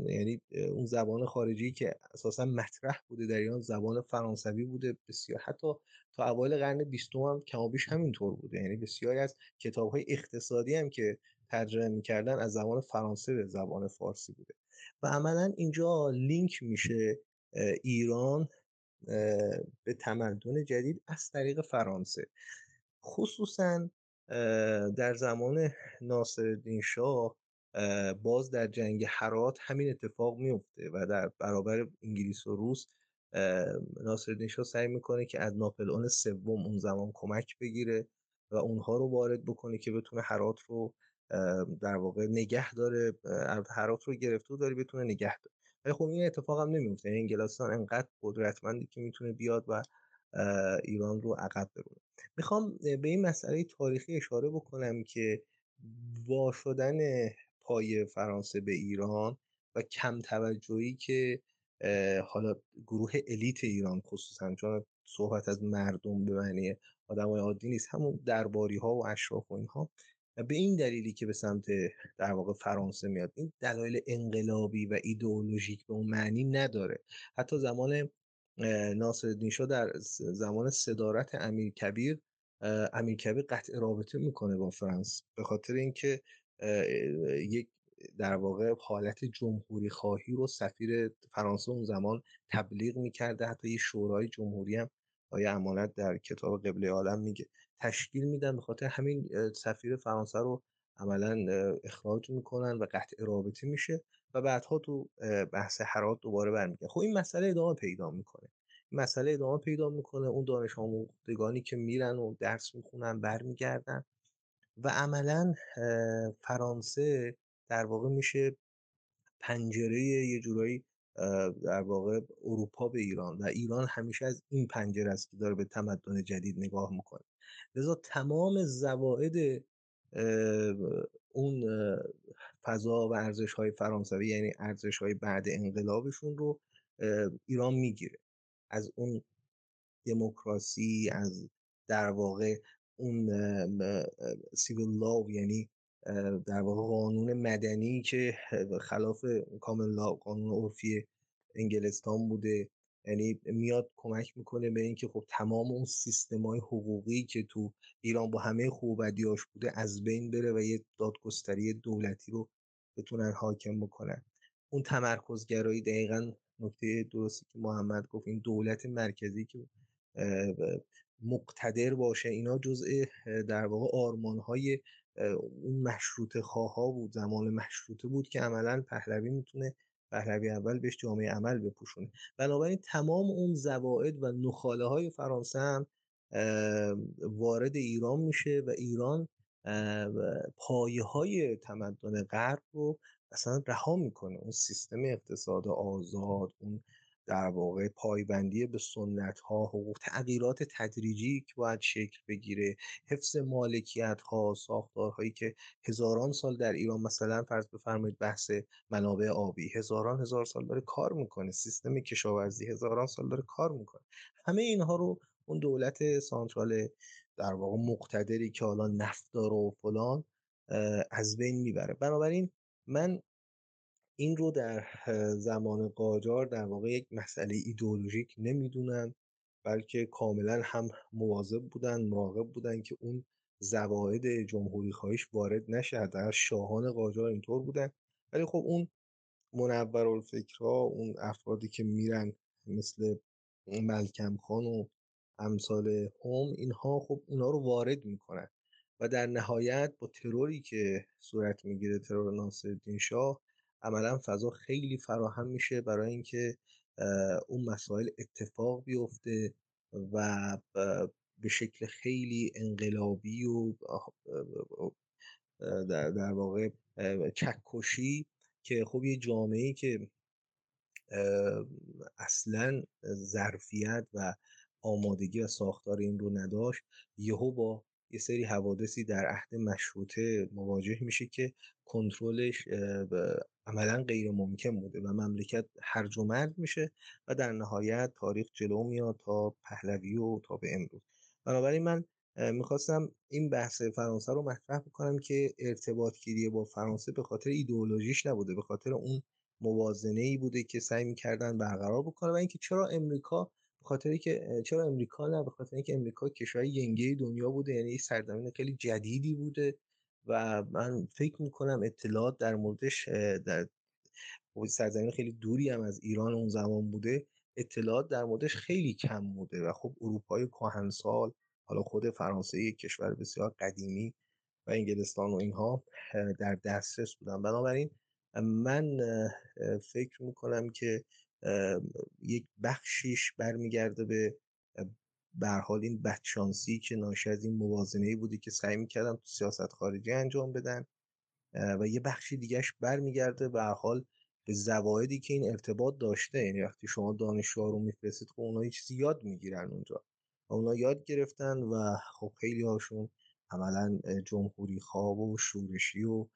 یعنی اون زبان خارجی که اساسا مطرح بوده در ایران زبان فرانسوی بوده. بسیار حتی تا اوایل قرن 20 هم کمابیش همینطور بوده، یعنی بسیاری از کتاب‌های اقتصادی هم که ترجمه می‌کردن از زبان فرانسه به زبان فارسی بوده و عملاً اینجا لینک میشه ایران به تمدن جدید از طریق فرانسه، خصوصاً در زمان ناصرالدین شاه. باز در جنگ هرات همین اتفاق میفته و در برابر انگلیس و روس ناصرالدین شاه سعی میکنه که از ناپلئون سوم اون زمان کمک بگیره و اونها رو وارد بکنه که بتونه هرات رو در واقع نگه داره. هرات رو گرفته و داره بتونه نگه داره، ولی خب این اتفاق هم نمیفته. انگلستان انقدر قدرتمندی که میتونه بیاد و ایران رو عقب برونه. میخوام به این مسئله تاریخی اشاره بکنم که وا شدن پای فرانسه به ایران و کم توجهی که حالا گروه الیت ایران، خصوصا چون صحبت از مردم به معنی آدمای عادی نیست، همون درباری ها و اشراف و اینها، به این دلیلی که به سمت در واقع فرانسه میاد، این دلایل انقلابی و ایدئولوژیک به اون معنی نداره. حتی زمان ناصرالدین شاه در زمان صدارت امیرکبیر، امیرکبیر قطع رابطه میکنه با فرانسه به خاطر اینکه یک در واقع حالت جمهوری خواهی رو سفیر فرانسه اون زمان تبلیغ میکرده. حتی یه شورای جمهوری هم آیه امانت در کتاب قبله عالم میگه تشکیل میدن، به خاطر همین سفیر فرانسه رو عملا اخراج میکنن و قطع رابطه میشه و بعدها تو بحث هرات دوباره برمیگرده. خب این مسئله ادامه پیدا میکنه. مسئله ادامه پیدا میکنه. اون دانش آموختگانی که میرن و درس میخونن برمیگردن و عملا فرانسه در واقع میشه پنجره یه جورایی در واقع اروپا به ایران و ایران همیشه از این پنجره است که داره به تمدن جدید نگاه میکنه. لذا تمام زوائد اون فضا و ارزش های فرانسوی، یعنی ارزش های بعد انقلابشون رو ایران میگیره، از اون دموکراسی، از در واقع اون سیویل لاو، یعنی در واقع قانون مدنی که خلاف کامن لاو، قانون عرفی انگلستان بوده، یعنی میاد کمک میکنه به اینکه خب تمام اون سیستمای حقوقی که تو ایران با همه خوب و بدیاش بوده از بین بره و یه دادگستری دولتی رو بتونن حاکم بکنن. اون تمرکزگرایی، دقیقاً نکته درستی که محمد گفت، این دولت مرکزی که مقتدر باشه، اینا جزء در واقع آرمان‌های اون مشروطه خواها بود، زمان مشروطه بود که عملاً پهلوی میتونه، پهلوی اول بهش جامعه عمل بپوشونه. بنابراین تمام اون زوائد و نخاله های فرانسه هم وارد ایران میشه و ایران پایه های تمدن غرب رو اصلا رها میکنه. اون سیستم اقتصاد آزاد، اون در واقع پایبندی به سنت ها، حقوق، تغییرات تدریجی که باید شکل بگیره، حفظ مالکیت ها، ساختارهایی که هزاران سال در ایران، مثلا فرض بفرمایید بحث منابع آبی، هزار سال داره کار میکنه، سیستم کشاورزی هزاران سال داره کار میکنه. همه اینها رو اون دولت سانترال در واقع مقتدری که حالا نفت داره و فلان از بین میبره. بنابراین من این رو در زمان قاجار در واقع یک مسئله ایدئولوژیک نمیدونم، بلکه کاملا هم مواظب بودن، مراقب بودن که اون زوائد جمهوری خواهیش وارد نشه. در شاهان قاجار اینطور بودن، ولی خب اون منورالفکرها، اون افرادی که میرن مثل ملکم خان و امثال هم، اینها خب اونا رو وارد میکنن و در نهایت با تروری که صورت میگیره، ترور ناصرالدین شاه، عملا فضا خیلی فراهم میشه برای اینکه اون مسائل اتفاق بیفته و به شکل خیلی انقلابی و در واقع چکشی که خب یه جامعه‌ای که اصلا ظرفیت و آمادگی و ساختار این رو نداشت، یهو با یه سری حوادثی در عهد مشروطه مواجه میشه که کنترلش عملا غیر ممکن بوده و مملکت هرج و مرج میشه و در نهایت تاریخ جلو میاد تا پهلوی و تا به امروز. بنابراین من میخواستم این بحث فرانسه رو مطرح بکنم که ارتباط گیری با فرانسه به خاطر ایدئولوژیش نبوده، به خاطر اون موازنه‌ای بوده که سعی میکردن برقرار بکنه. و اینکه چرا امریکا، به خاطری که چرا امریکا نه، به خاطر اینکه امریکا کشور ینگه دنیا بوده، یعنی سرزمین خیلی جدیدی بوده و من فکر میکنم اطلاعات در موردش، در سرزمین خیلی دوری هم از ایران اون زمان بوده، اطلاعات در موردش خیلی کم بوده و خب اروپای کهنسال، حالا خود فرانسه یک کشور بسیار قدیمی و انگلستان و اینها در دسترس بودن. بنابراین من فکر میکنم که یک بخشیش برمیگرده به هر حال این بدشانسی که ناشی از این موازنه‌ای بوده که سعی می‌کردن تو سیاست خارجی انجام بدن و یه بخشی دیگه‌اش برمیگرده به هر حال به زوایدی که این ارتباط داشته. یعنی وقتی شما دانشجوها رو می‌فرستید، خب اون‌ها یه چیزی یاد می‌گیرن اونجا و اون‌ها یاد گرفتن و خب خیلی هاشون عملاً جمهوری‌خواه و شورشی و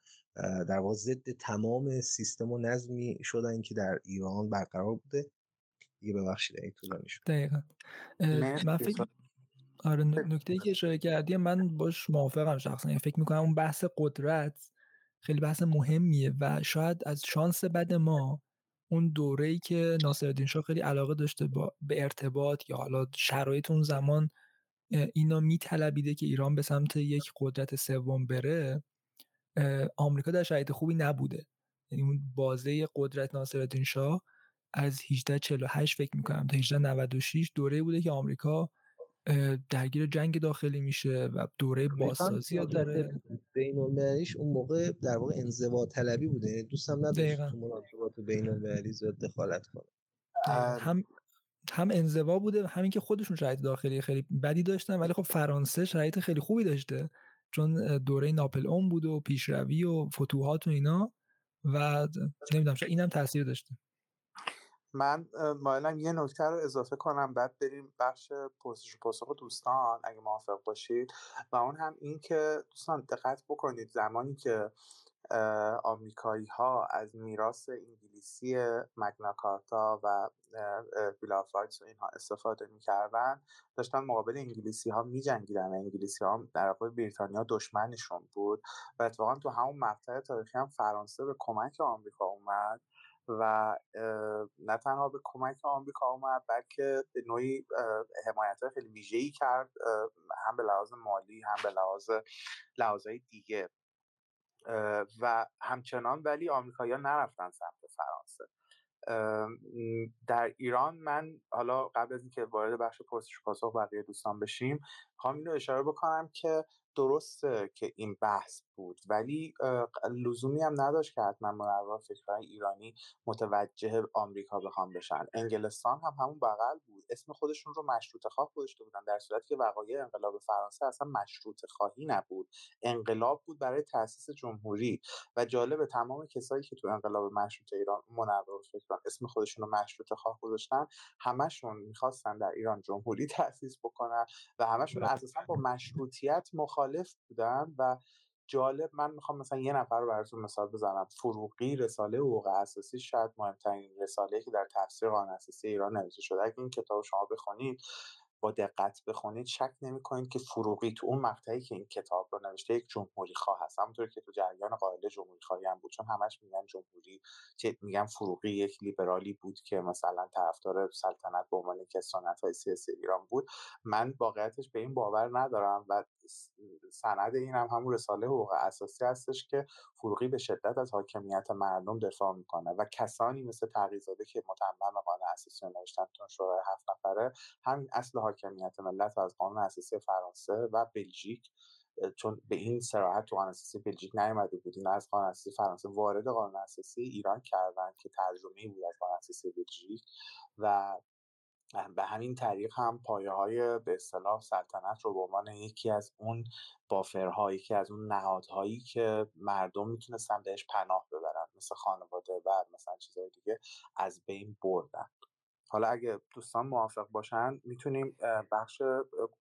در واقع ضد تمام سیستم و نظمی شدن که در ایران برقرار بوده. دیگه ببخشید این طولانی شد. دقیقاً من فکر آره نکته‌ای که اشاره کردی من باش موافقم شخصا. فکر می‌کنم اون بحث قدرت خیلی بحث مهمیه و شاید از شانس بد ما اون دوره‌ای که ناصرالدین شاه خیلی علاقه داشته به ارتباط، یا حالا شرایط اون زمان اینا میطلبیده که ایران به سمت یک قدرت سوم بره، آمریکا در شرایط خوبی نبوده. یعنی اون بازه قدرت ناصرالدین شاه از 1848 فکر میکنم تا 1896 دوره بوده که آمریکا درگیر جنگ داخلی میشه و دوره بازسازی داره. بین‌المللیش اون موقع در واقع انزوا طلبی بوده، یعنی دوستم نداشت مناسبات بین‌المللی زیاد دخالت کنه. هم هم انزوا بوده، همین که خودشون شرایط داخلی خیلی بدی داشتن، ولی خب فرانسه شرایط خیلی خوبی داشته چون دوره ناپل اون بود و پیشروی و فتوحات و اینا و نمیدونم شاید اینم تاثیر داشته. من مایلم یه نکته رو اضافه کنم بعد بریم بخش پاسخ دوستان اگه موافق باشید، و اون هم این که دوستان دقت بکنید زمانی که آمریکایی ها از میراث انگلیسی مگنا کارتا و بیل آف رایتس و اینها استفاده میکردن، داشتن مقابل انگلیسی ها میجنگیدن و انگلیسی ها در واقع بریتانیا دشمنشون بود و اتفاقا تو همون مقطع تاریخی هم فرانسه به کمک آمریکا اومد و نه تنها به کمک آمریکا اومد بلکه به نوعی حمایت خیلی ویژه‌ای کرد، هم به لحاظ مالی هم به لحاظ لحاظهای دیگه، و همچنان ولی آمریکایی‌ها نرفتن سمت فرانسه. در ایران من حالا قبل از اینکه وارد بخش پاسخ بقیه دوستان بشیم می‌خوام اینو اشاره بکنم که درسته که این بحث بود ولی لزومی هم نداشت که حتما منابع فکرهای ایرانی متوجه آمریکا بخوام بشن. انگلستان هم همون بغل بود، اسم خودشون رو مشروطه خواه گذاشته بودن در صورتی که وقایع انقلاب فرانسه اصلا مشروطه خواهی نبود، انقلاب بود برای تأسیس جمهوری. و جالبه تمام کسایی که تو انقلاب مشروطه ایران منابع فکران اسم خودشون رو مشروطه خواه گذاشتن همشون می‌خواستن در ایران جمهوری تأسیس بکنن و همشون اساسا با مشروطیت مخالف بودن. و جالب من میخوام مثلا یه نفر رو براتون مثال بزنم، فروغی رساله حقوق اساسی شاید مهمترین رساله‌ای که در تفسیر قانون اساسی ایران نوشته شده، اگه این کتاب شما بخونید با دقت بخونید شک نمی‌کنید که فروغی تو اون مقطعی که این کتاب رو نوشته یک جمهوری خواه هست، همونطور که تو جریان قائل جمهوری خواهی هم بود چون همش میگن جمهوری، چه میگن فروغی یک لیبرالی بود که مثلا طرفدار سلطنت به عنوان یک سنت‌های سیاسی ایران بود. من واقعیتش به این باور ندارم و سند این هم همون رساله حقوق اساسی هستش که فروغی به شدت از حاکمیت مردم دفاع میکنه و کسانی مثل تغییرزاده که متمم قانون اساسی نوشتن تو شورای 7 نفره همین اصل حاکمیت ملت از قانون اساسی فرانسه و بلژیک، چون به این صراحت تو قانون اساسی بلژیک نیامده بود، نه از قانون اساسی فرانسه وارد قانون اساسی ایران کردن که ترجمه‌ای بود از قانون اساسی بلژیک و به همین طریق هم پایه‌های به اصطلاح سلطنت رو به عنوان یکی از اون بافرهایی که از اون نهادهایی که مردم میتونستن بهش پناه ببرن مثل خانواده و مثلا چیزهای دیگه از بین بردن. حالا اگه دوستان موافق باشن میتونیم بخش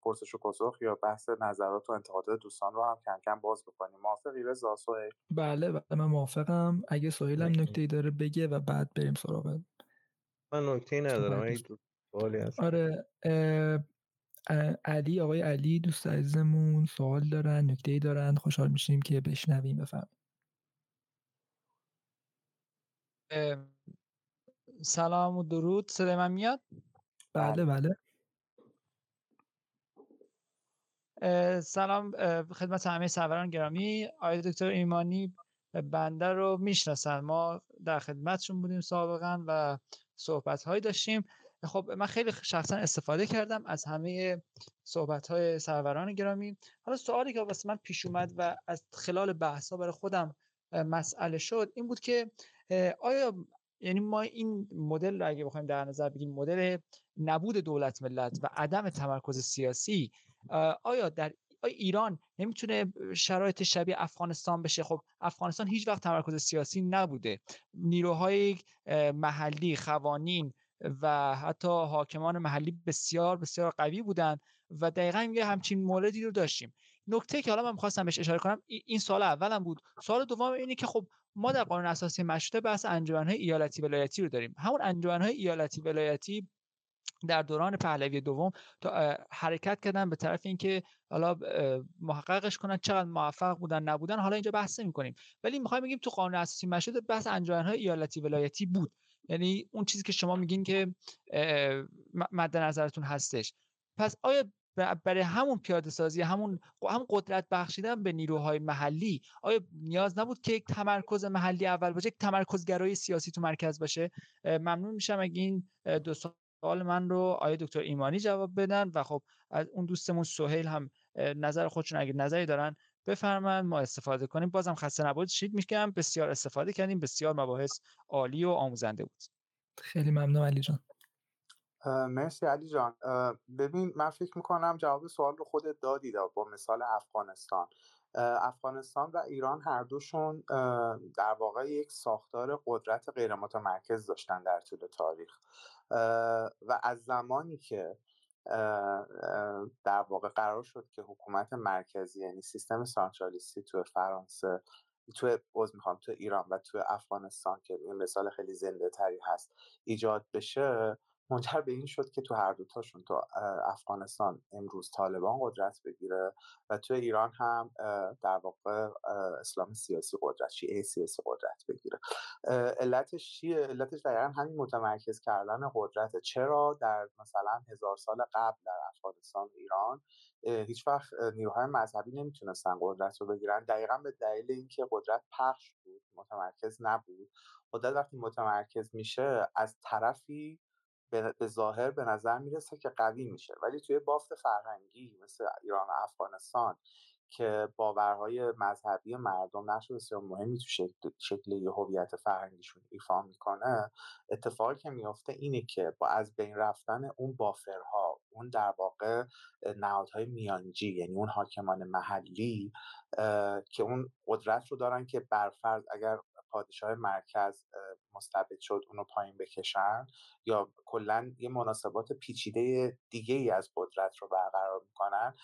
پرسش و پاسخ یا بحث نظرات و انتقادات دوستان رو هم کم کم باز بکنیم. موافقی رضا سهیل؟ بله من موافقم. اگه سهیل هم نکته‌ای داره بگه و بعد بریم سراغ. من نکته‌ای ندارم. آره علی، آقای علی دوست عزیزمون سوال دارن، نکته‌ای دارن، خوشحال میشیم که بشنویم بفهمیم. سلام و درود، صدای من میاد؟ بله. سلام خدمت همه سروران گرامی. آقای دکتر ایمانی بنده رو میشناسن، ما در خدمتشون بودیم سابقا و صحبت‌هایی داشتیم. خب من خیلی شخصا استفاده کردم از همه صحبت‌های سروران گرامی. حالا سوالی که واسه من پیش اومد و از خلال بحث‌ها برای خودم مسئله شد این بود که آیا یعنی ما این مدل رو اگه بخوایم در نظر بگیریم، مدل نبود دولت ملت و عدم تمرکز سیاسی، آیا در ایران نمیتونه شرایط شبیه افغانستان بشه؟ خب افغانستان هیچ وقت تمرکز سیاسی نبوده، نیروهای محلی، قوانین و حتی حاکمان محلی بسیار بسیار قوی بودن و دقیقاً یه همچین موردی رو داشتیم. نکته که حالا من می‌خواستم بهش اشاره کنم این سوال اولم بود. سوال دوم اینه که خب ما در قانون اساسی مشروطه بحث انجمن‌های ایالتی ولایتی رو داریم. همون انجمن‌های ایالتی ولایتی در دوران پهلوی دوم حرکت کردن به طرف اینکه حالا محققش کنن، چقدر موفق بودن نبودن حالا اینجا بحث نمی‌کنیم، ولی می‌خوایم بگیم تو قانون اساسی مشروطه بحث انجمن‌های ایالتی ولایتی بود، یعنی اون چیزی که شما میگین که مد نظرتون هستش. پس آیا برای همون پیاده سازی، همون قدرت بخشیدن به نیروهای محلی، آیا نیاز نبود که یک تمرکز محلی اول باشه، یک تمرکزگرایی سیاسی تو مرکز باشه؟ ممنون میشم اگه این دو سوال من رو آقای دکتر ایمانی جواب بدن و خب از اون دوستمون سهیل هم نظر خودشون اگه نظری دارن بفرمایید ما استفاده کنیم. بازم خسته نباشید میگم بسیار استفاده کردیم، بسیار مباحث عالی و آموزنده بود. خیلی ممنون علی جان. مرسی علی جان. ببین من فکر میکنم جواب سوال رو خودت دادی با مثال افغانستان و ایران هر دوشون در واقع یک ساختار قدرت غیر متمرکز داشتن در طول تاریخ و از زمانی که در واقع قرار شد که حکومت مرکزی یعنی سیستم سانترالیستی توی فرانسه تو ایران و تو افغانستان که این مثال خیلی زنده تری هست ایجاد بشه، منجر به این شد که تو هر دوتاشون تو افغانستان امروز طالبان قدرت بگیره و تو ایران هم در واقع اسلام سیاسی قدرت شیعه سیاسی قدرت بگیره. علتش چیه؟ علتش دقیقا همین متمرکز کردن قدرته. چرا در مثلا 1000 سال قبل در افغانستان ایران هیچ وقت نیروهای مذهبی نمیتونستن قدرت رو بگیرن؟ دقیقا به دلیل اینکه قدرت پخش بود، متمرکز نبود. قدرت وقتی متمرکز میشه از طرفی به ظاهر به نظر میرسه که قوی میشه، ولی توی بافت فرهنگی مثل ایران و افغانستان که باورهای مذهبی مردم نقش بسیار مهمی تو شکل هویت فرهنگیشون ایفا میکنه، اتفاقی که میفته اینه که با از بین رفتن اون بافرها، اون در واقع نهادهای میانجی یعنی اون حاکمان محلی که اون قدرت رو دارن که برفرض اگر پادشاه مرکز مستبد شد اونو پایین بکشن یا کلا یه مناسبات پیچیده دیگه ای از قدرت رو برقرار میکنن.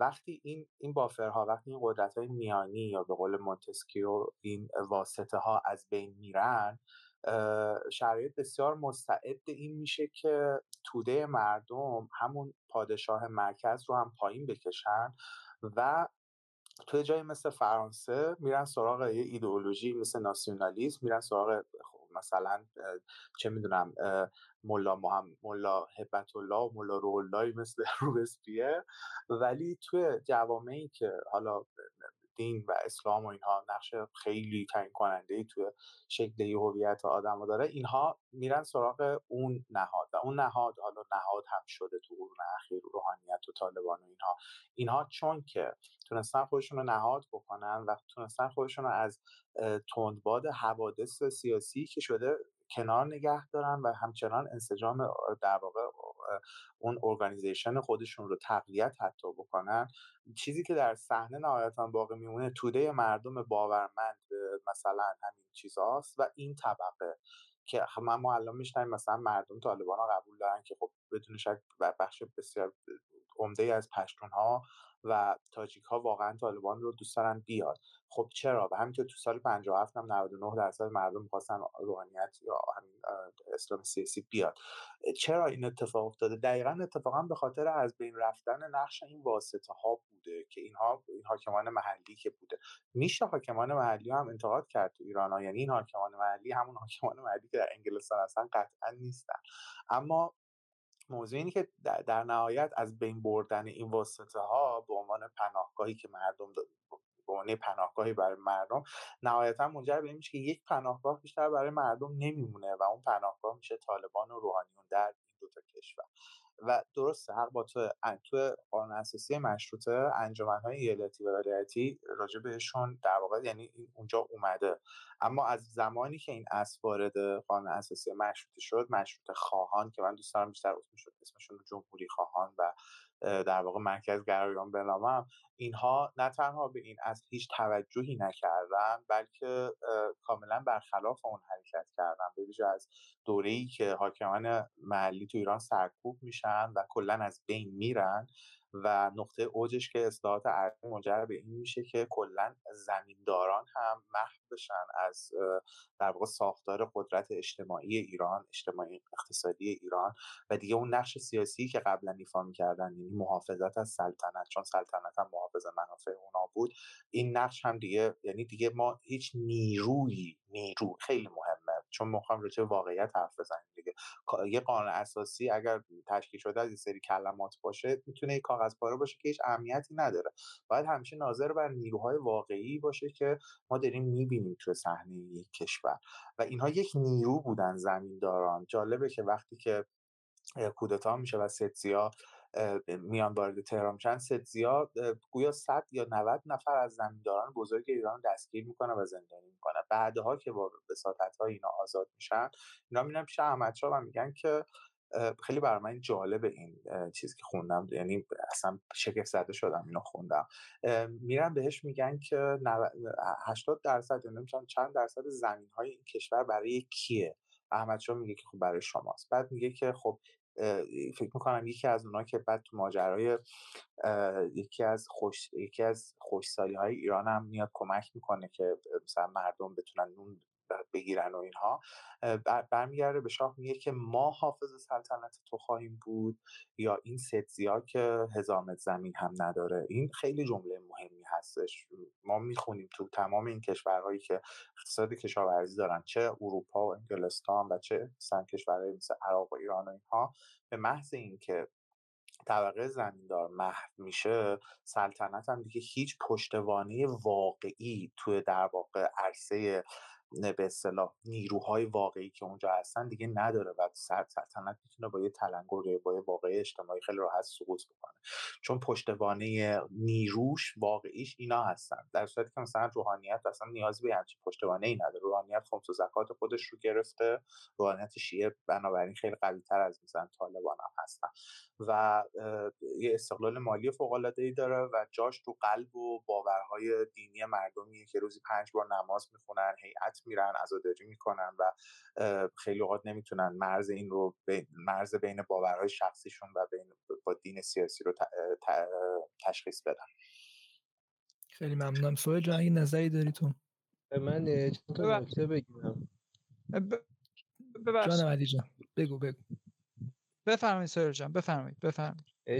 وقتی این بافرها، وقتی این قدرت های میانی یا به قول مونتسکیو این واسطه ها از بین میرن، شرایط بسیار مستعد این میشه که توده مردم همون پادشاه مرکز رو هم پایین بکشن و توی جایی مثل فرانسه میرن سراغ یه ایدئولوژی مثل ناسیونالیسم، میرن سراغ مثلا چه میدونم ملا هبت الله، ملا روح اللهی مثل روبسپیر. ولی توی جوامعی که حالا دین و اسلام و اینها نقش خیلی تعیین کننده‌ای توی شکل هویت آدمو داره، اینها میرن سراغ اون نهاد و اون نهاد حالا نهاد هم شده تو قرون اخیر روحانیت و طالبان و اینها چون که تونستن خودشون رو نهاد بکنن و تونستن خودشون رو از تندباد حوادث سیاسی که شده کنار نگه دارن و همچنان انسجام در واقع اون ارگانیزیشن خودشون رو تقویت حتی بکنن. چیزی که در صحنه نهایتاً باقی میمونه توده مردم باورمند مثلا همین چیزاست و این طبقه که ما الان میشنیم مثلا مردم طالبان ها قبول دارن که خب بدون شک بخش بسیار عمده از پشتون ها و تاجیک ها واقعا طالبان رو دوست دارن بیاد. خب چرا؟ و همینطور تو سال 57 هم 99% مردم می‌خواستن روحانیت یا همین اسلام سیاسی بیاد. چرا این اتفاق افتاده؟ دقیقاً اتفاقا به خاطر از بین رفتن نقش این واسطه ها بوده که اینها این حاکمان محلی که بوده. میشه حاکمان محلی هم انتقاد کرد تو ایران ها. یعنی این حاکمان محلی همون حاکمان محلی که در انگلستان اصلا قطعا نیستن، اما موضوع اینه که در نهایت از بین بردن این واسطه ها به عنوان پناهگاهی که مردم به عنوان پناهگاهی برای مردم نهایتا منجر به این میشه که یک پناهگاه بیشتر برای مردم نمیمونه و اون پناهگاه میشه طالبان و روحانیون در این دوتا کشور. و درسته حق با تو قانون اساسی مشروطه انجمن‌های ایالتی و ولایتی راجع بهشون در واقع یعنی اونجا اومده، اما از زمانی که این اساس وارد قانون اساسی مشروطه شد، مشروطه خواهان که من دوست دارم بیشتر اسمشون رو جمهوری خواهان و در واقع مرکزگرایان بنامم، اینها نه تنها به این اصل هیچ توجهی نکردن بلکه کاملا برخلاف اون حرکت کردن، به ویژه از دوره‌ای که حاکمان محلی تو ایران سرکوب میشن و کلن از بین میرن و نقطه اوجش که اصلاحات ارضی منجر به این میشه که کلن زمینداران هم محو بشن از در واقع ساختار قدرت اجتماعی ایران، اجتماعی اقتصادی ایران و دیگه اون نقش سیاسی که قبلا ایفا میکردن یعنی محافظت از سلطنت، چون سلطنت هم محافظ منافع اونا بود، این نقش هم دیگه یعنی دیگه ما هیچ نیروی خیلی مهمه چون میخوام راجع واقعیت حرف بزنیم دیگه. یه قانون اساسی اگر تشکیل شده از این سری کلمات باشه میتونه از پاره باشه که هیچ اهمیتی نداره، باید همیشه ناظر بر نیروهای واقعی باشه که ما داریم میبینیم توی صحنه یک کشور و اینها یک نیرو بودن زمینداران. جالبه که وقتی که کودتا میشه و ستزیا میان وارد تهران میشن، ستزیا گویا 100 یا 90 نفر از زمینداران بزرگ ایران دستگیر میکنه و زندانی میکنه. بعدها که با وساطت های اینا آزاد میشن، اینا میرن پیش احمدشاه و میگن که خیلی برای من جالب این چیز که خوندم، یعنی اصلا شگفت زده شدم اینو خوندم. میرم بهش میگن که 80% یا نمی‌دونم چند درصد زمین‌های این کشور برای کیه؟ احمدشاه میگه که خب برای شماست. بعد میگه که خب فکر میکنم یکی از اونها که بعد تو ماجرای یکی از خوش‌سالی‌های ایران هم میاد کمک میکنه که مثلا مردم بتونن نون بگیرن و اینها، برمیگرده به شاه میگه که ما حافظ سلطنت تو خواهیم بود، یا این ستزیا که هزامت زمین هم نداره. این خیلی جمله مهمی هستش. ما میخونیم تو تمام این کشورهایی که اقتصاد کشاورزی دارن، چه اروپا و انگلستان و چه سن کشورهایی مثل عراق و ایران و اینها، به محض این که طبقه زمیندار محو میشه، سلطنت هم دیگه هیچ پشتوانه واقعی توی در واقع عرصه به اصطلاح نیروهای واقعی که اونجا هستن دیگه نداره و سلطنت میتونه با یه تلنگر با یه واقعه اجتماعی خیلی راحت سقوط بکنه، چون پشتوانه نیروش واقعیش اینا هستن، در صورتی که مثلا روحانیت اصلا نیازی به همچین پشتوانه‌ای نداره. روحانیت خمس و زکات خودش رو گرفته، روحانیت شیعه بنابراین خیلی قوی‌تر از مثلا طالبان هم هستن و یه استقلال مالی فوق‌العاده‌ای داره و جاش تو قلب و باورهای دینی مردمیه که روزی 5 بار نماز میخونن، هیئت میرن، عزاداری میکنن و خیلی اوقات نمیتونن مرز این رو مرز بین باورهای شخصیشون و بین با دین سیاسی رو تشخیص بدن. خیلی ممنونم. سوال جان اگه نظری داری تو؟ من چند تا بگم. جان علی جان بگو. بفرمایید سوال جان، بفرمایید.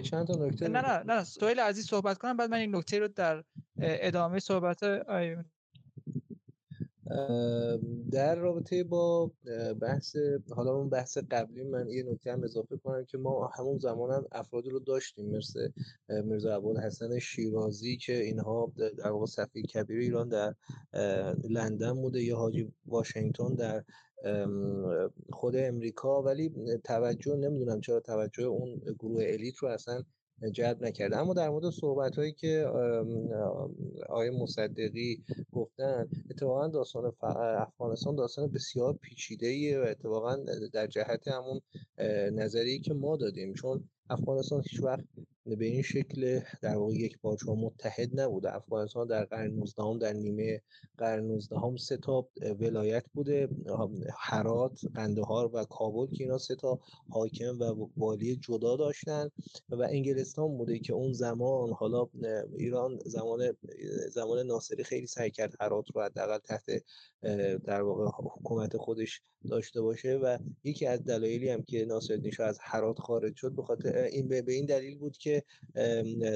چند تا نکته. نه سوال عزیز صحبت کنم، بعد من یک نکته رو در ادامه صحبت در رابطه با بحث، حالا اون بحث قبلی، من یه نکته هم اضافه کنم که ما همون زمان هم افراد رو داشتیم مثل میرزا ابوالحسن شیرازی که اینها در واقع سفیر کبیر ایران در لندن بوده، یا حاجی واشنگتن در خود امریکا، ولی توجه نمیدونم چرا توجه اون گروه الیت رو اصلا جلب نکرده. اما در مورد صحبت‌هایی که آقای مصدقی گفتن، اتفاقا داستان افغانستان داستان بسیار پیچیده‌ایه و اتفاقا در جهت همون نظریه‌ای که ما دادیم، چون افغانستان هیچ وقت به این شکل در واقع یک پارچه متحد نبوده. افغانستان در قرن 19 در نیمه قرن 19 سه تا ولایت بوده، هرات، قندهار و کابل، که اینا سه تا حاکم و والی جدا داشتن و انگلستان بوده که اون زمان، حالا ایران زمان ناصری خیلی سعی کرد هرات رو حداقل تحت در واقع حکومت خودش داشته باشه و یکی از دلایلی هم که ناصرالدین شاه از هرات خارج شد بخاطر این به این دلیل بود که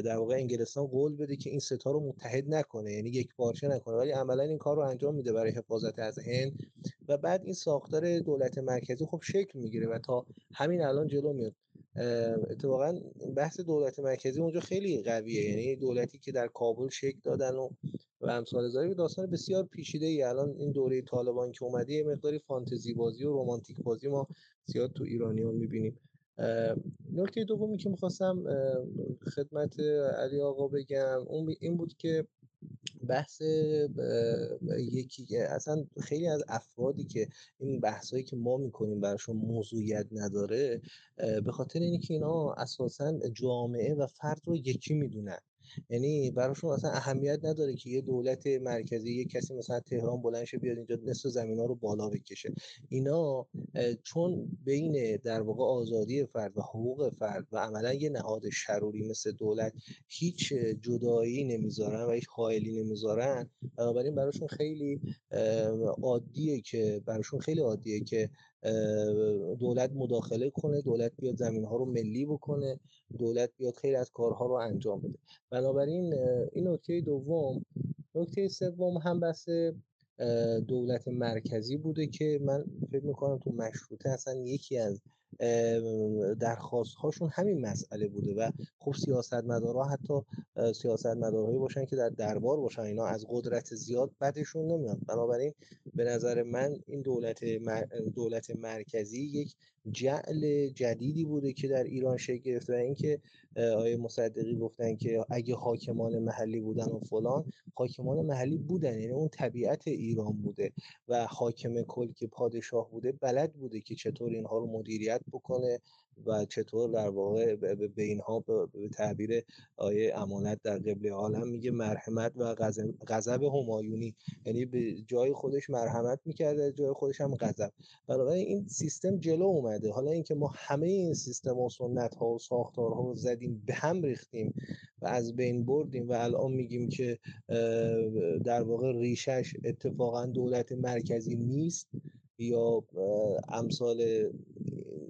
در واقع انگلستان قول بده که این سه تا رو متحد نکنه، یعنی یک پارچه نکنه، ولی عملا این کار رو انجام میده برای حفاظت از هند و بعد این ساختار دولت مرکزی خب شکل میگیره و تا همین الان جلو میاد. اتفاقا بحث دولت مرکزی اونجا خیلی قویه، یعنی دولتی که در کابل شکل دادن و امثال زاری، داستان بسیار پیچیده ای. الان این دوره طالبان که اومده یه مقداری فانتزی بازی و رمانتیک بازی ما زیاد تو ایرانی‌ها می‌بینیم. نکته دومی که میخواستم خدمت علی آقا بگم اون این بود که بحث یکی اصلا خیلی از افرادی که این بحثایی که ما میکنیم براشون موضوعیت نداره به خاطر اینه که اینا اساسا جامعه و فرد رو یکی میدونن، یعنی براشون اصلا اهمیت نداره که یه دولت مرکزی، یه کسی مثلا تهران بلند شه بیاد اینجا نصف زمینا رو بالا بکشه. اینا چون بین در واقع آزادی فرد و حقوق فرد و عملا یه نهاد شروری مثل دولت هیچ جدایی نمیذارن و هیچ حائلی نمیذارن، بنابراین براشون خیلی عادیه که دولت مداخله کنه، دولت بیاد زمین‌ها رو ملی بکنه، دولت بیاد خیلی از کارها رو انجام بده. بنابراین این نکته دوم. نکته سوم هم بس دولت مرکزی بوده که من فکر می‌کنم تو مشروطه اصلا یکی از درخواست هاشون همین مسئله بوده و خب سیاستمدارا، حتی سیاستمدارایی باشن که در دربار باشن، اینا از قدرت زیاد بدشون نمیاد. بنابراین به نظر من این دولت مرکزی یک جعل جدیدی بوده که در ایران شکل گرفته و اینکه آیه مصدقی گفتن که اگه حاکمان محلی بودن و فلان، حاکمان محلی بودن، یعنی اون طبیعت ایران بوده و حاکم کل که پادشاه بوده بلد بوده که چطور اینها رو مدیریت بکنه و چطور در واقع به اینها به تعبیر آیه امانت در قبله عالم میگه مرحمت و غضب همایونی، یعنی به جای خودش مرحمت میکرده، جای خودش هم غضب. بنابراین این سیستم جلو اومده. حالا اینکه ما همه این سیستم و سنت ها و ساختار ها رو زدیم به هم ریختیم و از بین بردیم و الان میگیم که در واقع ریشش اتفاقا دولت مرکزی نیست یا امثال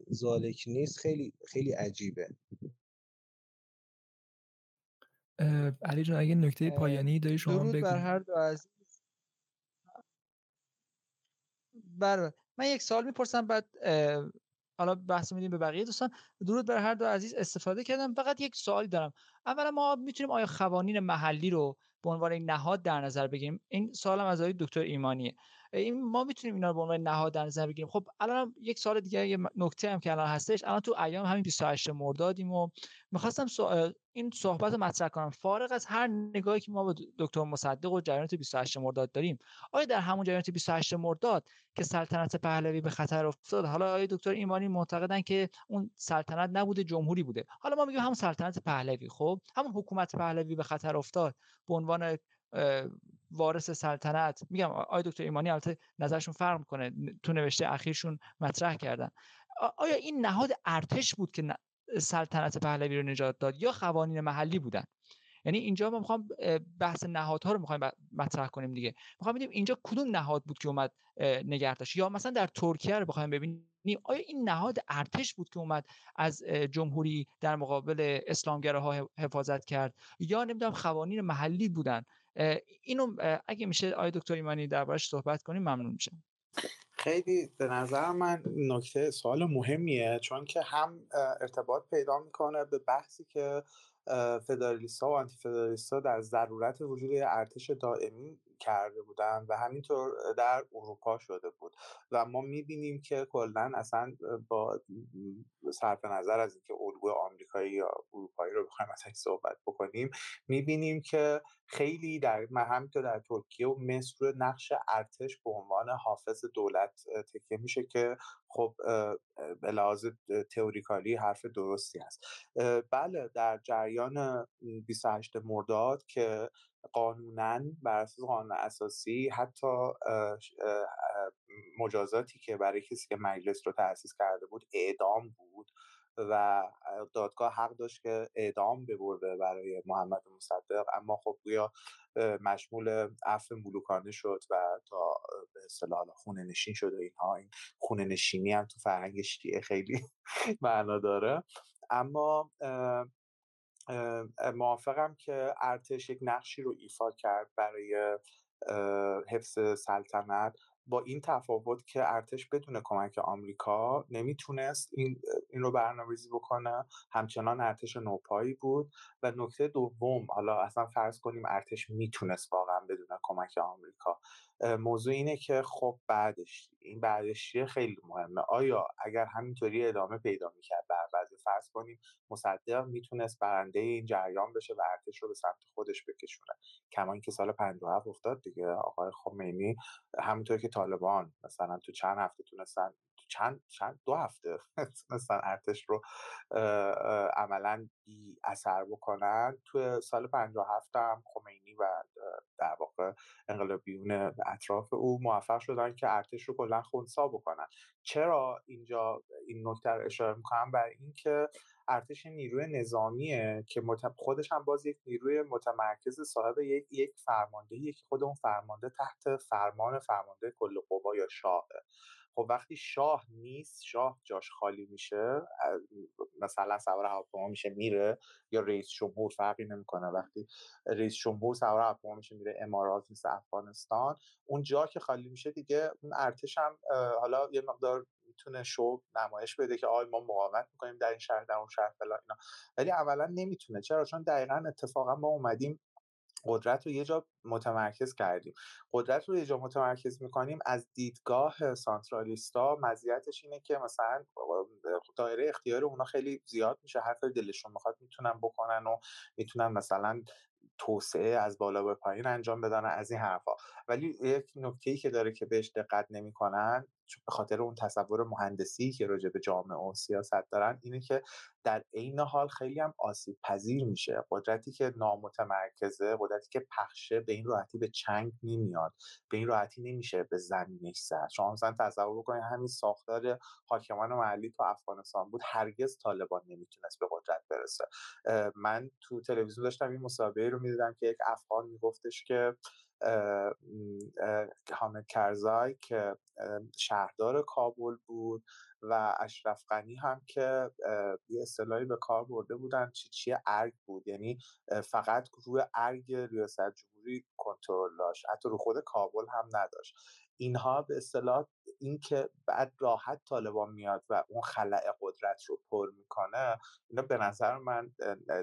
زالک نیست، خیلی خیلی عجیبه. علی جان اگه نکته پایانی داری شما بگو. درود بر هر دو عزیز. من یک سوال میپرسم بعد حالا بحث میدیم به بقیه دوستان. درود بر هر دو عزیز، استفاده کردم. فقط یک سوالی دارم. اولا ما میتونیم آیا قوانین محلی رو به عنوان یک نهاد در نظر بگیریم؟ این سوالم از آقای دکتر ایمانیه. این ما میتونیم اینا رو به عنوان نهاد در نظر بگیریم؟ خب الان یک سوال دیگه، یه نکته هم که الان هستش، الان تو ایام همین 28 مردادیم و می‌خواستم این صحبت رو مطرح کنم فارغ از هر نگاهی که ما به دکتر مصدق و جریانات 28 مرداد داریم. آیا در همون جریانات 28 مرداد که سلطنت پهلوی به خطر افتاد، حالا آقای دکتر ایمانی معتقدن که اون سلطنت نبوده، جمهوری بوده. حالا ما میگیم همون سلطنت پهلوی، خب همون حکومت پهلوی به خطر افتاد به عنوان وارث سلطنت. میگم آقای دکتر ایمانی البته نظرشون فرق میکنه، تو نوشته اخیرشون مطرح کردن. آیا این نهاد ارتش بود که سلطنت پهلوی رو نجات داد یا قوانین محلی بودن؟ یعنی اینجا ما میخوام بحث نهادها رو میخوایم مطرح کنیم دیگه. میخوام ببینیم اینجا کدوم نهاد بود که اومد نگهداشت، یا مثلا در ترکیه رو بخوایم ببینیم آیا این نهاد ارتش بود که اومد از جمهوری در مقابل اسلامگراها حفاظت کرد، یا نمیدونم قوانین محلی بودن؟ اینو اگه میشه آقای دکتر ایمانی دربارش صحبت کنیم ممنون میشم. خیلی به نظر من نکته سوال مهمیه، چون که هم ارتباط پیدا میکنه به بحثی که فدرالیست‌ها و آنتی فدرالیست‌ها در ضرورت وجود ارتش دائمی کرده بودن و همینطور در اروپا شده بود و ما میبینیم که کلاً اصلا با صرف نظر از اینکه الگوی آمریکایی یا اروپایی رو بخوایم مثلا صحبت بکنیم، میبینیم که خیلی در همینطور در ترکیه و مصر نقش ارتش به عنوان حافظ دولت تکیه میشه که خب به لحاظ تئوریکالی حرف درستی است. بله، در جریان 28 مرداد که قانوناً بر اساس قانون اساسی حتی مجازاتی که برای کسی که مجلس رو تأسیس کرده بود اعدام بود و دادگاه حق داشت که اعدام ببرده برای محمد مصدق، اما خب گویا مشمول عفو ملوکانه شد و تا به اصطلاح خونه نشین شد و اینها. این خونه نشینی هم تو فرهنگ شیعه خیلی معنا داره. اما موافقم که ارتش یک نقشی رو ایفا کرد برای حفظ سلطنت، با این تفاوت که ارتش بدون کمک آمریکا نمیتونست این رو برنامه‌ریزی بکنه، همچنان ارتش نوپایی بود. و نکته دوم، حالا اصلا فرض کنیم ارتش میتونست واقعا بدون کمک آمریکا، موضوع اینه که خب بعدش این بعدشیه خیلی مهمه. آیا اگر همینطوری ادامه پیدا میکرد بعد فرض کنیم مصدق میتونست برنده این جریان بشه و ارتش رو به سمت خودش بکشونه، کما که سال 57 افتاد دیگه. آقای خمینی همونطور که طالبان مثلا تو چند هفته تونستن، چند دو هفته تونستن ارتش رو عملاً بی اثر بکنن، تو سال 57 هم خمینی و در واقع انقلابیون اطراف او موفق شدن که ارتش رو کلا خنثی بکنن. چرا اینجا این نکته رو اشاره می‌کنم؟ برای اینکه ارتش نیروی نظامیه که خودش هم باز یک نیروی متمرکز صاحب یک فرماندهیه که خود اون فرمانده تحت فرمانده کل قوا یا شاهه. خب وقتی شاه نیست، شاه جاش خالی میشه، مثلا سوار هواپیما میشه میره، یا رئیس جمهور، فرقی نمیکنه. وقتی رئیس جمهور سوار هواپیما میشه میره امارات، میشه افغانستان، اون جا که خالی میشه دیگه اون ارتش هم حالا یه مقدار میتونه شو نمایش بده که آی ما مقاومت میکنیم در این شهر، در اون شهر فلان اینا، ولی اولا نمیتونه. چرا؟ چون دقیقاً اتفاقا ما اومدیم قدرت رو یه جا متمرکز کردیم. قدرت رو یه جا متمرکز میکنیم از دیدگاه سانترالیستا مزیتش اینه که مثلا دایره اختیار اونا خیلی زیاد میشه، هر کاری دلشون میخواد میتونن بکنن و میتونن مثلا توسعه از بالا به پایین انجام بدن از این حرفا. ولی یک نکته‌ای که داره که بهش دقت نمی‌کنن به خاطر اون تصور مهندسی که راجع به جامعه و سیاست دارن اینه که در عین حال خیلی هم آسیب پذیر میشه. قدرتی که نامتمرکزه، قدرتی که پخشه، به این راحتی به چنگ نمیاد، به این راحتی نمیشه به زمینش زد. شما مثلا تصور بکنید همین ساختار حاکمان محلی تو افغانستان بود، هرگز طالبان نمیتونست به قدرت برسه. من تو تلویزیون داشتم این مسابقه رو میدیدم که یک افغان میگفتش که حامد کرزای که شهردار کابل بود و اشرف غنی هم که یه اصطلاحی به کار برده بودن چیه ارگ بود، یعنی فقط روی ارگ ریاست جمهوری کنترل داشت، حتی رو خود کابل هم نداشت. اینها به اصطلاح این که بعد راحت طالبان میاد و اون خلأ قدرت رو پر میکنه، اینا به نظر من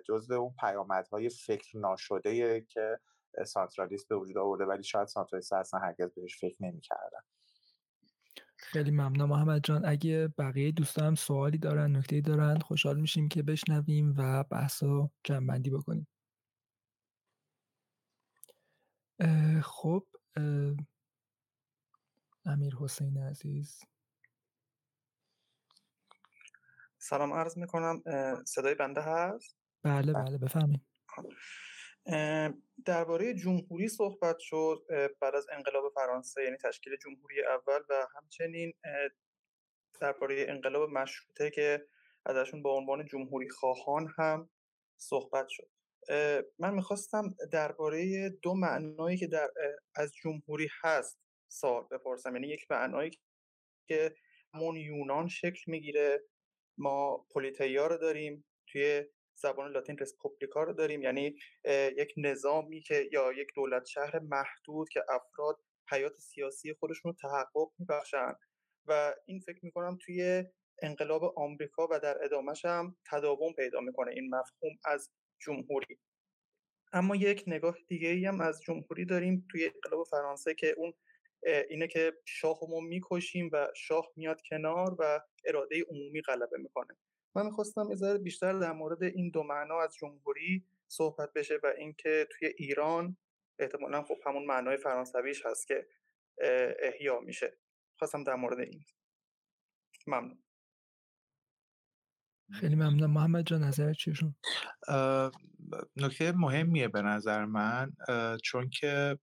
جزو اون پیامدهای فکر ناشده‌ایه که سانترالیست به وجود آورده، ولی شاید سانترالیست اصلا هرگز بهش فکر نمی‌کردن. خیلی ممنون محمد جان. اگه بقیه دوستان هم سوالی دارن، نکته‌ای دارن، خوشحال میشیم که بشنویم و بحثو جمع‌بندی بکنیم. خب امیر حسین عزیز سلام عرض میکنم. صدای بنده هست؟ بله بله بفهمید. درباره جمهوری صحبت شد بعد از انقلاب فرانسه، یعنی تشکیل جمهوری اول و همچنین درباره انقلاب مشروطه که ازشون با عنوان جمهوری خواهان هم صحبت شد. من میخواستم درباره دو معنایی که از جمهوری هست سوال بپرسم. یعنی یک معنایی که همون یونان شکل میگیره، ما پولیتیا رو داریم، توی زبان لاتین رسپوبلیکا رو داریم، یعنی یک نظامی که یا یک دولت شهر محدود که افراد حیات سیاسی خودشون رو تحقق میبخشن و این فکر میکنم توی انقلاب آمریکا و در ادامهش هم تداوم پیدا میکنه این مفهوم از جمهوری. اما یک نگاه دیگه‌ای هم از جمهوری داریم توی انقلاب فرانسه که اون اینه که شاه رو میکشیم و شاه میاد کنار و اراده عمومی غلبه میکنه. من می‌خواستم یه ذره بیشتر در مورد این دو معنا از جمهوری صحبت بشه و اینکه توی ایران احتمالاً خب همون معنای فرانسویش هست که احیا میشه. خواستم در مورد این. ممنون. خیلی ممنون. محمد جان نظرت چیه؟ نکته مهمیه به نظر من، چون که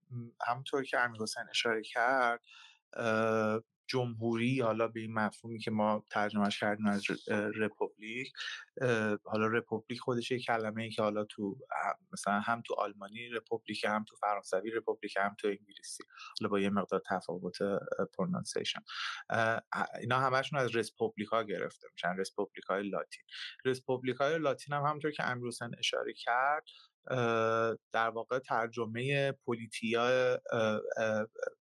همونطور که امیرحسین اشاره کرد جمهوری حالا به این مفهومی که ما ترجمهش کردیم از رپوبلیک، حالا رپوبلیک خودش یک کلمه‌ای که حالا تو مثلا هم تو آلمانی رپوبلیک، هم تو فرانسوی رپوبلیک، هم تو انگلیسی، حالا با یه مقدار تفاوت پرونانسیشن، اینا همشون از رسپوبلیکا گرفته میشن، رسپوبلیکای لاتین. رسپوبلیکای لاتین هم همونطور که امیرحسین اشاره کرد در واقع ترجمه پولیتیا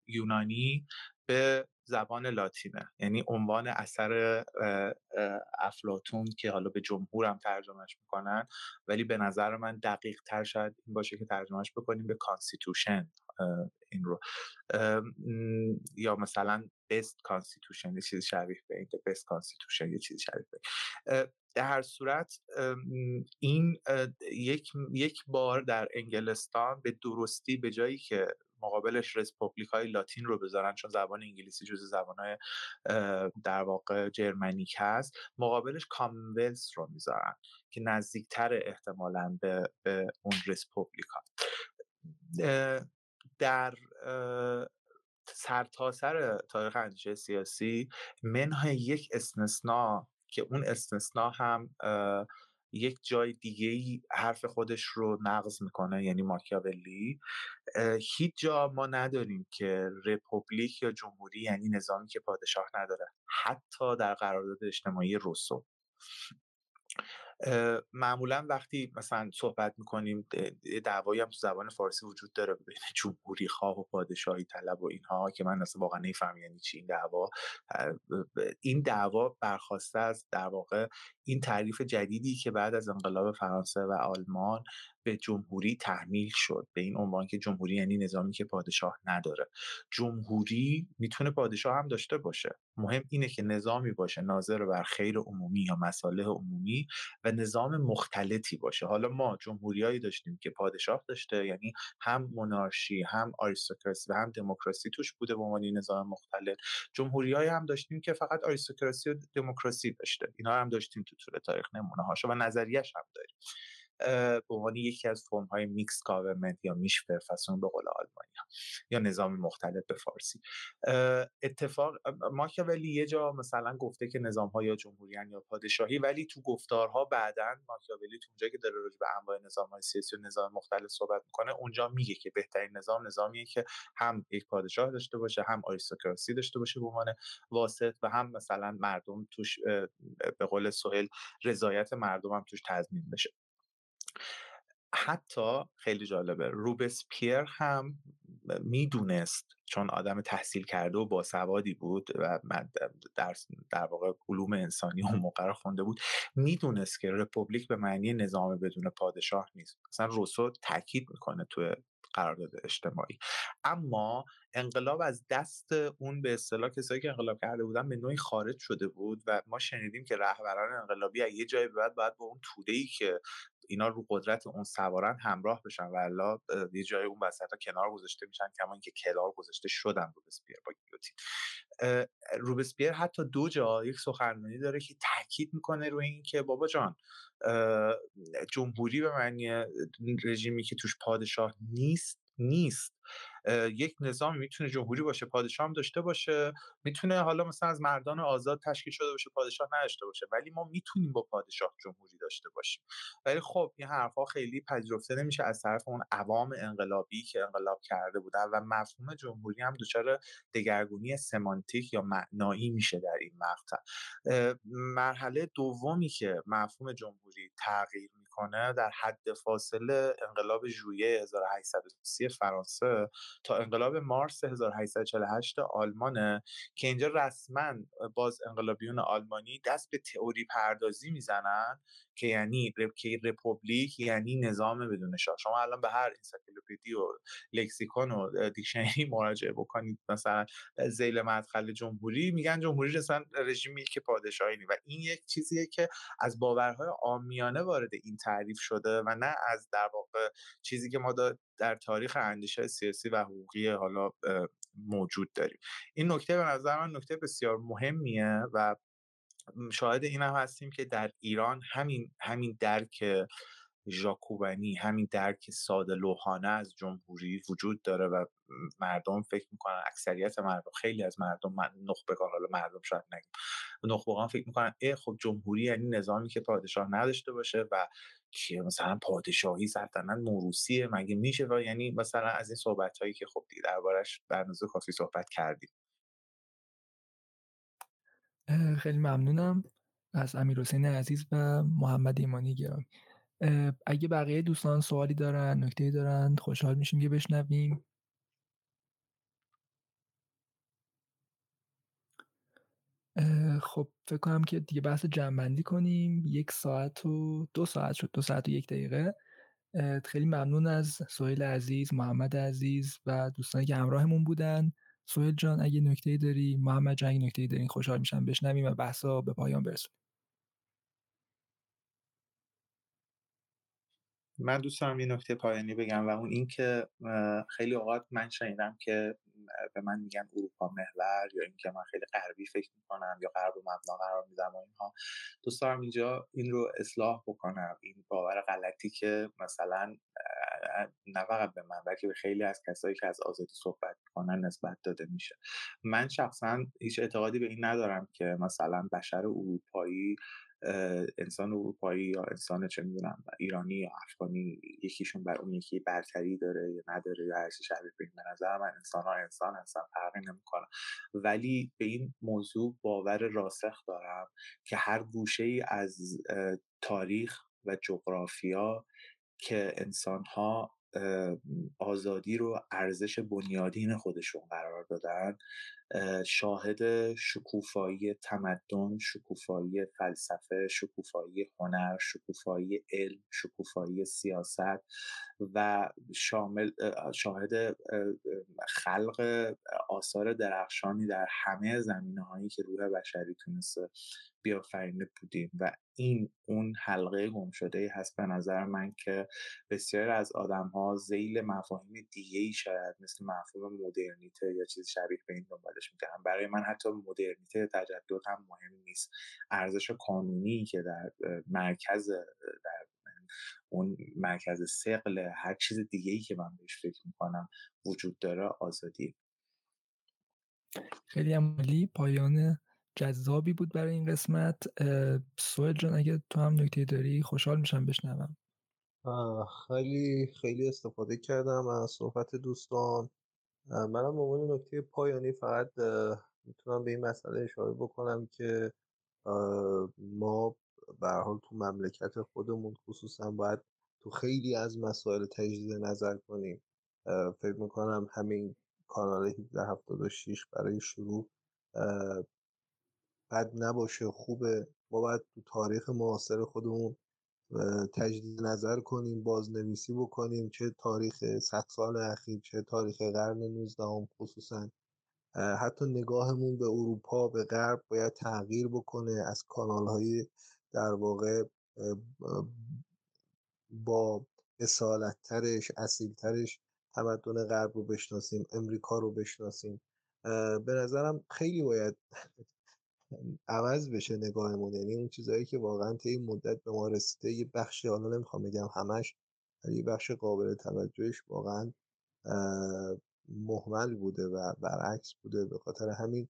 یونانی به زبان لاتینه، یعنی عنوان اثر افلاطون که حالا به جمهور هم ترجمهش میکنن، ولی به نظر من دقیق تر شاید این باشه که ترجمهش بکنیم به کانستیتوشن، این رو یا مثلا بست کانستیتوشن، یه چیز شبیه به این، بست کانستیتوشن یه چیز شبیه به این. در هر صورت این یک بار در انگلستان به درستی به جایی که مقابلش رسپوبلیکای لاتین رو بذارن، چون زبان انگلیسی جزو زبان‌های در واقع جرمنیک هست، مقابلش کامنولث رو میذارن که نزدیکتر احتمالاً به اون رسپوبلیکا. در سرتاسر تاریخ اندیشه سیاسی منهای یک استثنا که اون استثنا هم یک جای دیگه‌ای حرف خودش رو نقض میکنه، یعنی ماکیاولی، هیچ جا ما نداریم که رپوبلیک یا جمهوری یعنی نظامی که پادشاه نداره، حتی در قرارداد اجتماعی روسو. معمولا وقتی مثلا صحبت میکنیم دعوایی هم تو زبان فارسی وجود داره بین جمهوری خواه و پادشاهی طلب و اینها که من اصلا واقعا نمی‌فهمم یعنی چی این دعوا. این دعوا برخواسته از در واقع این تعریف جدیدی که بعد از انقلاب فرانسه و آلمان به جمهوری تحمیل شد، به این عنوان که جمهوری یعنی نظامی که پادشاه نداره. جمهوری میتونه پادشاه هم داشته باشه، مهم اینه که نظامی باشه ناظر بر خیر عمومی یا مصالح عمومی و نظام مختلطی باشه. حالا ما جمهوریایی داشتیم که پادشاه داشته، یعنی هم مونارشی هم آریستوکراسی و هم دموکراسی توش بوده به عنوان نظام مختلط. جمهوریایی هم داشتیم که فقط آریستوکراسی و دموکراسی داشته، اینا هم داشتیم تو طول تاریخ نمونه‌هاشو و نظریه‌اش هم داریم به عنوان یکی از فرم‌های میکس گاورمنت یا میش پرفسون به قول آلمانی هم. یا نظام مختلف به فارسی. اتفاق ماکیاولی یه جا مثلا گفته که نظام‌ها یا جمهوریان یا پادشاهی، ولی تو گفتارها بعداً ماکیاولی تو اونجا که داره راجع به انواع نظام‌های سیاسی و نظام مختلف صحبت میکنه، اونجا میگه که بهترین نظام نظامیه که هم یک پادشاه داشته باشه، هم آریستوکراسی داشته باشه به عنوان واسط و هم مثلا مردم توش به قول سهیل رضایت مردم هم توش تضمین بشه. حتی خیلی جالبه روبسپیر هم میدونست، چون آدم تحصیل کرده و باسوادی بود و در واقع علوم انسانی اون موقع رو خونده بود، میدونست که رپوبلیک به معنی نظام بدون پادشاه نیست. مثلا روسو تاکید میکنه توی قرارداد اجتماعی. اما انقلاب از دست اون به اصطلاح کسایی که انقلاب کرده بودن به نوعی خارج شده بود و ما شنیدیم که رهبران انقلابی از یه جایی بعد با اون توده‌ای که اینا رو قدرت اون سوارن همراه بشن و الا یه جای اون وسطا کنار گذاشته میشن، کما اینکه کنار گذاشته شدن روبسپیر با گیلوتین. روبسپیر حتی دو جا یک سخنرانی داره که تاکید میکنه روی این که بابا جان جمهوری به معنی رژیمی که توش پادشاه نیست. یک نظام میتونه جمهوری باشه، پادشاه هم داشته باشه، میتونه حالا مثلا از مردان آزاد تشکیل شده باشه، پادشاه نداشته باشه، ولی ما میتونیم با پادشاه جمهوری داشته باشیم. ولی خب این حرفا خیلی پذیرفته نمیشه از طرف اون عوام انقلابی که انقلاب کرده بودن و مفهوم جمهوری هم دچار دگرگونی سمانتیک یا معنایی میشه در این مقطع. مرحله دومی که مفهوم جمهوری تغییر میکنه در حد فاصله انقلاب ژوئیه 1830 فرانسه تا انقلاب مارس 1848 آلمانه که اینجا رسما باز انقلابیون آلمانی دست به تئوری پردازی میزنن که یعنی رپوبلیک یعنی نظام بدون شاه. شما الان به هر انسایکلوپدی و لکسیکون و دیکشنری مراجعه بکنید، مثلا ذیل مدخل جمهوری میگن جمهوری رسن رژیم ملک پادشاهی و این یک چیزیه که از باورهای عامیانه وارد این تعریف شده و نه از در واقع چیزی که ما در تاریخ اندیشه سیاسی و حقوقی حالا موجود داریم. این نکته به نظر من نکته بسیار مهمیه و شاهد این هم هستیم که در ایران همین درک ژاکوبنی، همین درک ساده لوحانه از جمهوری وجود داره و مردم فکر میکنن، اکثریت مردم، خیلی از مردم، نخبگان، حالا مردم شاید نگیم، نخبگان فکر میکنن خب جمهوری یعنی نظامی که پادشاه نداشته باشه و که مثلا پادشاهی سلطنت موروثیه، مگه میشه؟ و یعنی مثلا از این صحبت هایی که خب دیگه دربارش برنامه کافی صحبت کردیم. خیلی ممنونم از امیرحسین عزیز و محمد ایمانی گرامی. اگه بقیه دوستان سوالی دارن، نکته‌ای دارن، خوشحال میشیم که بشنویم. خب فکر کنم که دیگه بحث جمع‌بندی کنیم. 1 ساعت و 2 ساعت شد، 2 ساعت و 1 دقیقه. خیلی ممنون از سهیل عزیز، محمد عزیز و دوستانی که همراهمون بودن. سهیل جان اگه نکته‌ای داری، محمد جان اگه نکته‌ای دارین، خوشحال میشم بشنویم و بحثا به پایان برسونیم. من دوست دارم یه نکته پایانی بگم و اون این که خیلی اوقات من شنیدم که به من میگن اروپا محور یا این که من خیلی غربی فکر میکنم یا غرب مبنا قرار میدم و اینها. دوست دارم اینجا این رو اصلاح بکنم، این باور غلطی که مثلا نه فقط به من بلکه به خیلی از کسایی که از آزادی صحبت میکنن نسبت داده میشه. من شخصا هیچ اعتقادی به این ندارم که مثلا بشر اروپایی، انسان اروپایی یا انسان چه میدونم ایرانی یا افغانی یکیشون بر اون یکی برتری داره یا نداره یا هر چه شبیه به این. به نظر من انسان ها انسان هستن، فرقی نمیکنه. ولی به این موضوع باور راسخ دارم که هر گوشه‌ای از تاریخ و جغرافیا که انسان ها آزادی رو ارزش بنیادین خودشون قرار دادن، شاهد شکوفایی تمدن، شکوفایی فلسفه، شکوفایی هنر، شکوفایی علم، شکوفایی سیاست و شاهد خلق آثار درخشانی در همه زمینه‌هایی که روح بشری تونسته بیافرینه بودیم. و این اون حلقه گم شده‌ای هست به نظر من که بسیار از آدم‌ها ذیل مفاهیم دیگه‌ای شاید مثل مفهوم مدرنیته یا چیز شبیه به این دنبالش می‌کنن. برای من حتی مدرنیته، تجدد هم مهم نیست. ارزش کانونی که در مرکز، در اون مرکز ثقل هر چیز دیگه‌ای که من بهش فکر می‌کنم وجود داره آزادی. خیلی عالی، پایان جذابی بود برای این قسمت. سهیل جان اگه تو هم نکته داری خوشحال میشم بشنوم. خیلی خیلی استفاده کردم از صحبت دوستان. منم به عنوان نکته پایانی فقط میتونم به این مسئله اشاره بکنم که ما به هر حال تو مملکت خودمون خصوصا باید تو خیلی از مسائل تجدید نظر کنیم. فکر میکنم همین کانال 1776 برای شروع بد نباشه، خوبه. ما باید تو تاریخ معاصر خودمون تجدید نظر کنیم، بازنویسی بکنیم، چه تاریخ 100 سال اخیر، چه تاریخ قرن 19 خصوصا. حتی نگاهمون به اروپا، به غرب باید تغییر بکنه، از کانال‌های در واقع با اصالت‌ترش، اصیل‌ترش تمدن غرب رو بشناسیم، امریکا رو بشناسیم. به نظرم خیلی باید عوض بشه نگاهمون، یعنی اون چیزایی که واقعا تا این مدت به ما رسیده یه بخشی، حالا نمیخوام بگم همش، یه بخش قابل توجهش واقعا مهمل بوده و برعکس بوده. به خاطر همین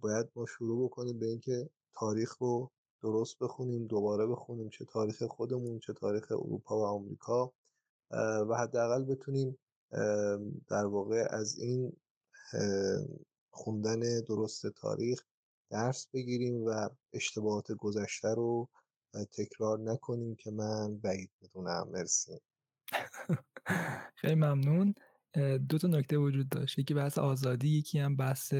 باید ما شروع بکنیم به اینکه تاریخ رو درست بخونیم، دوباره بخونیم، چه تاریخ خودمون، چه تاریخ اروپا و آمریکا، و حداقل بتونیم در واقع از این خوندن درست تاریخ درس بگیریم و اشتباهات گذشته رو تکرار نکنیم که من بعید میدونم. مرسی. خیلی ممنون. دو تا نکته وجود داشت، یکی بحث آزادی، یکی هم بحث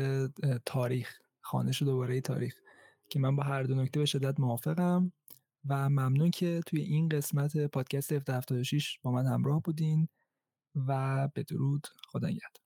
تاریخ، خوانش و دوباره تاریخ، که من با هر دو نکته به شدت موافقم و ممنون که توی این قسمت پادکست 1776 با من همراه بودین و بدرود. خدا نگهدار.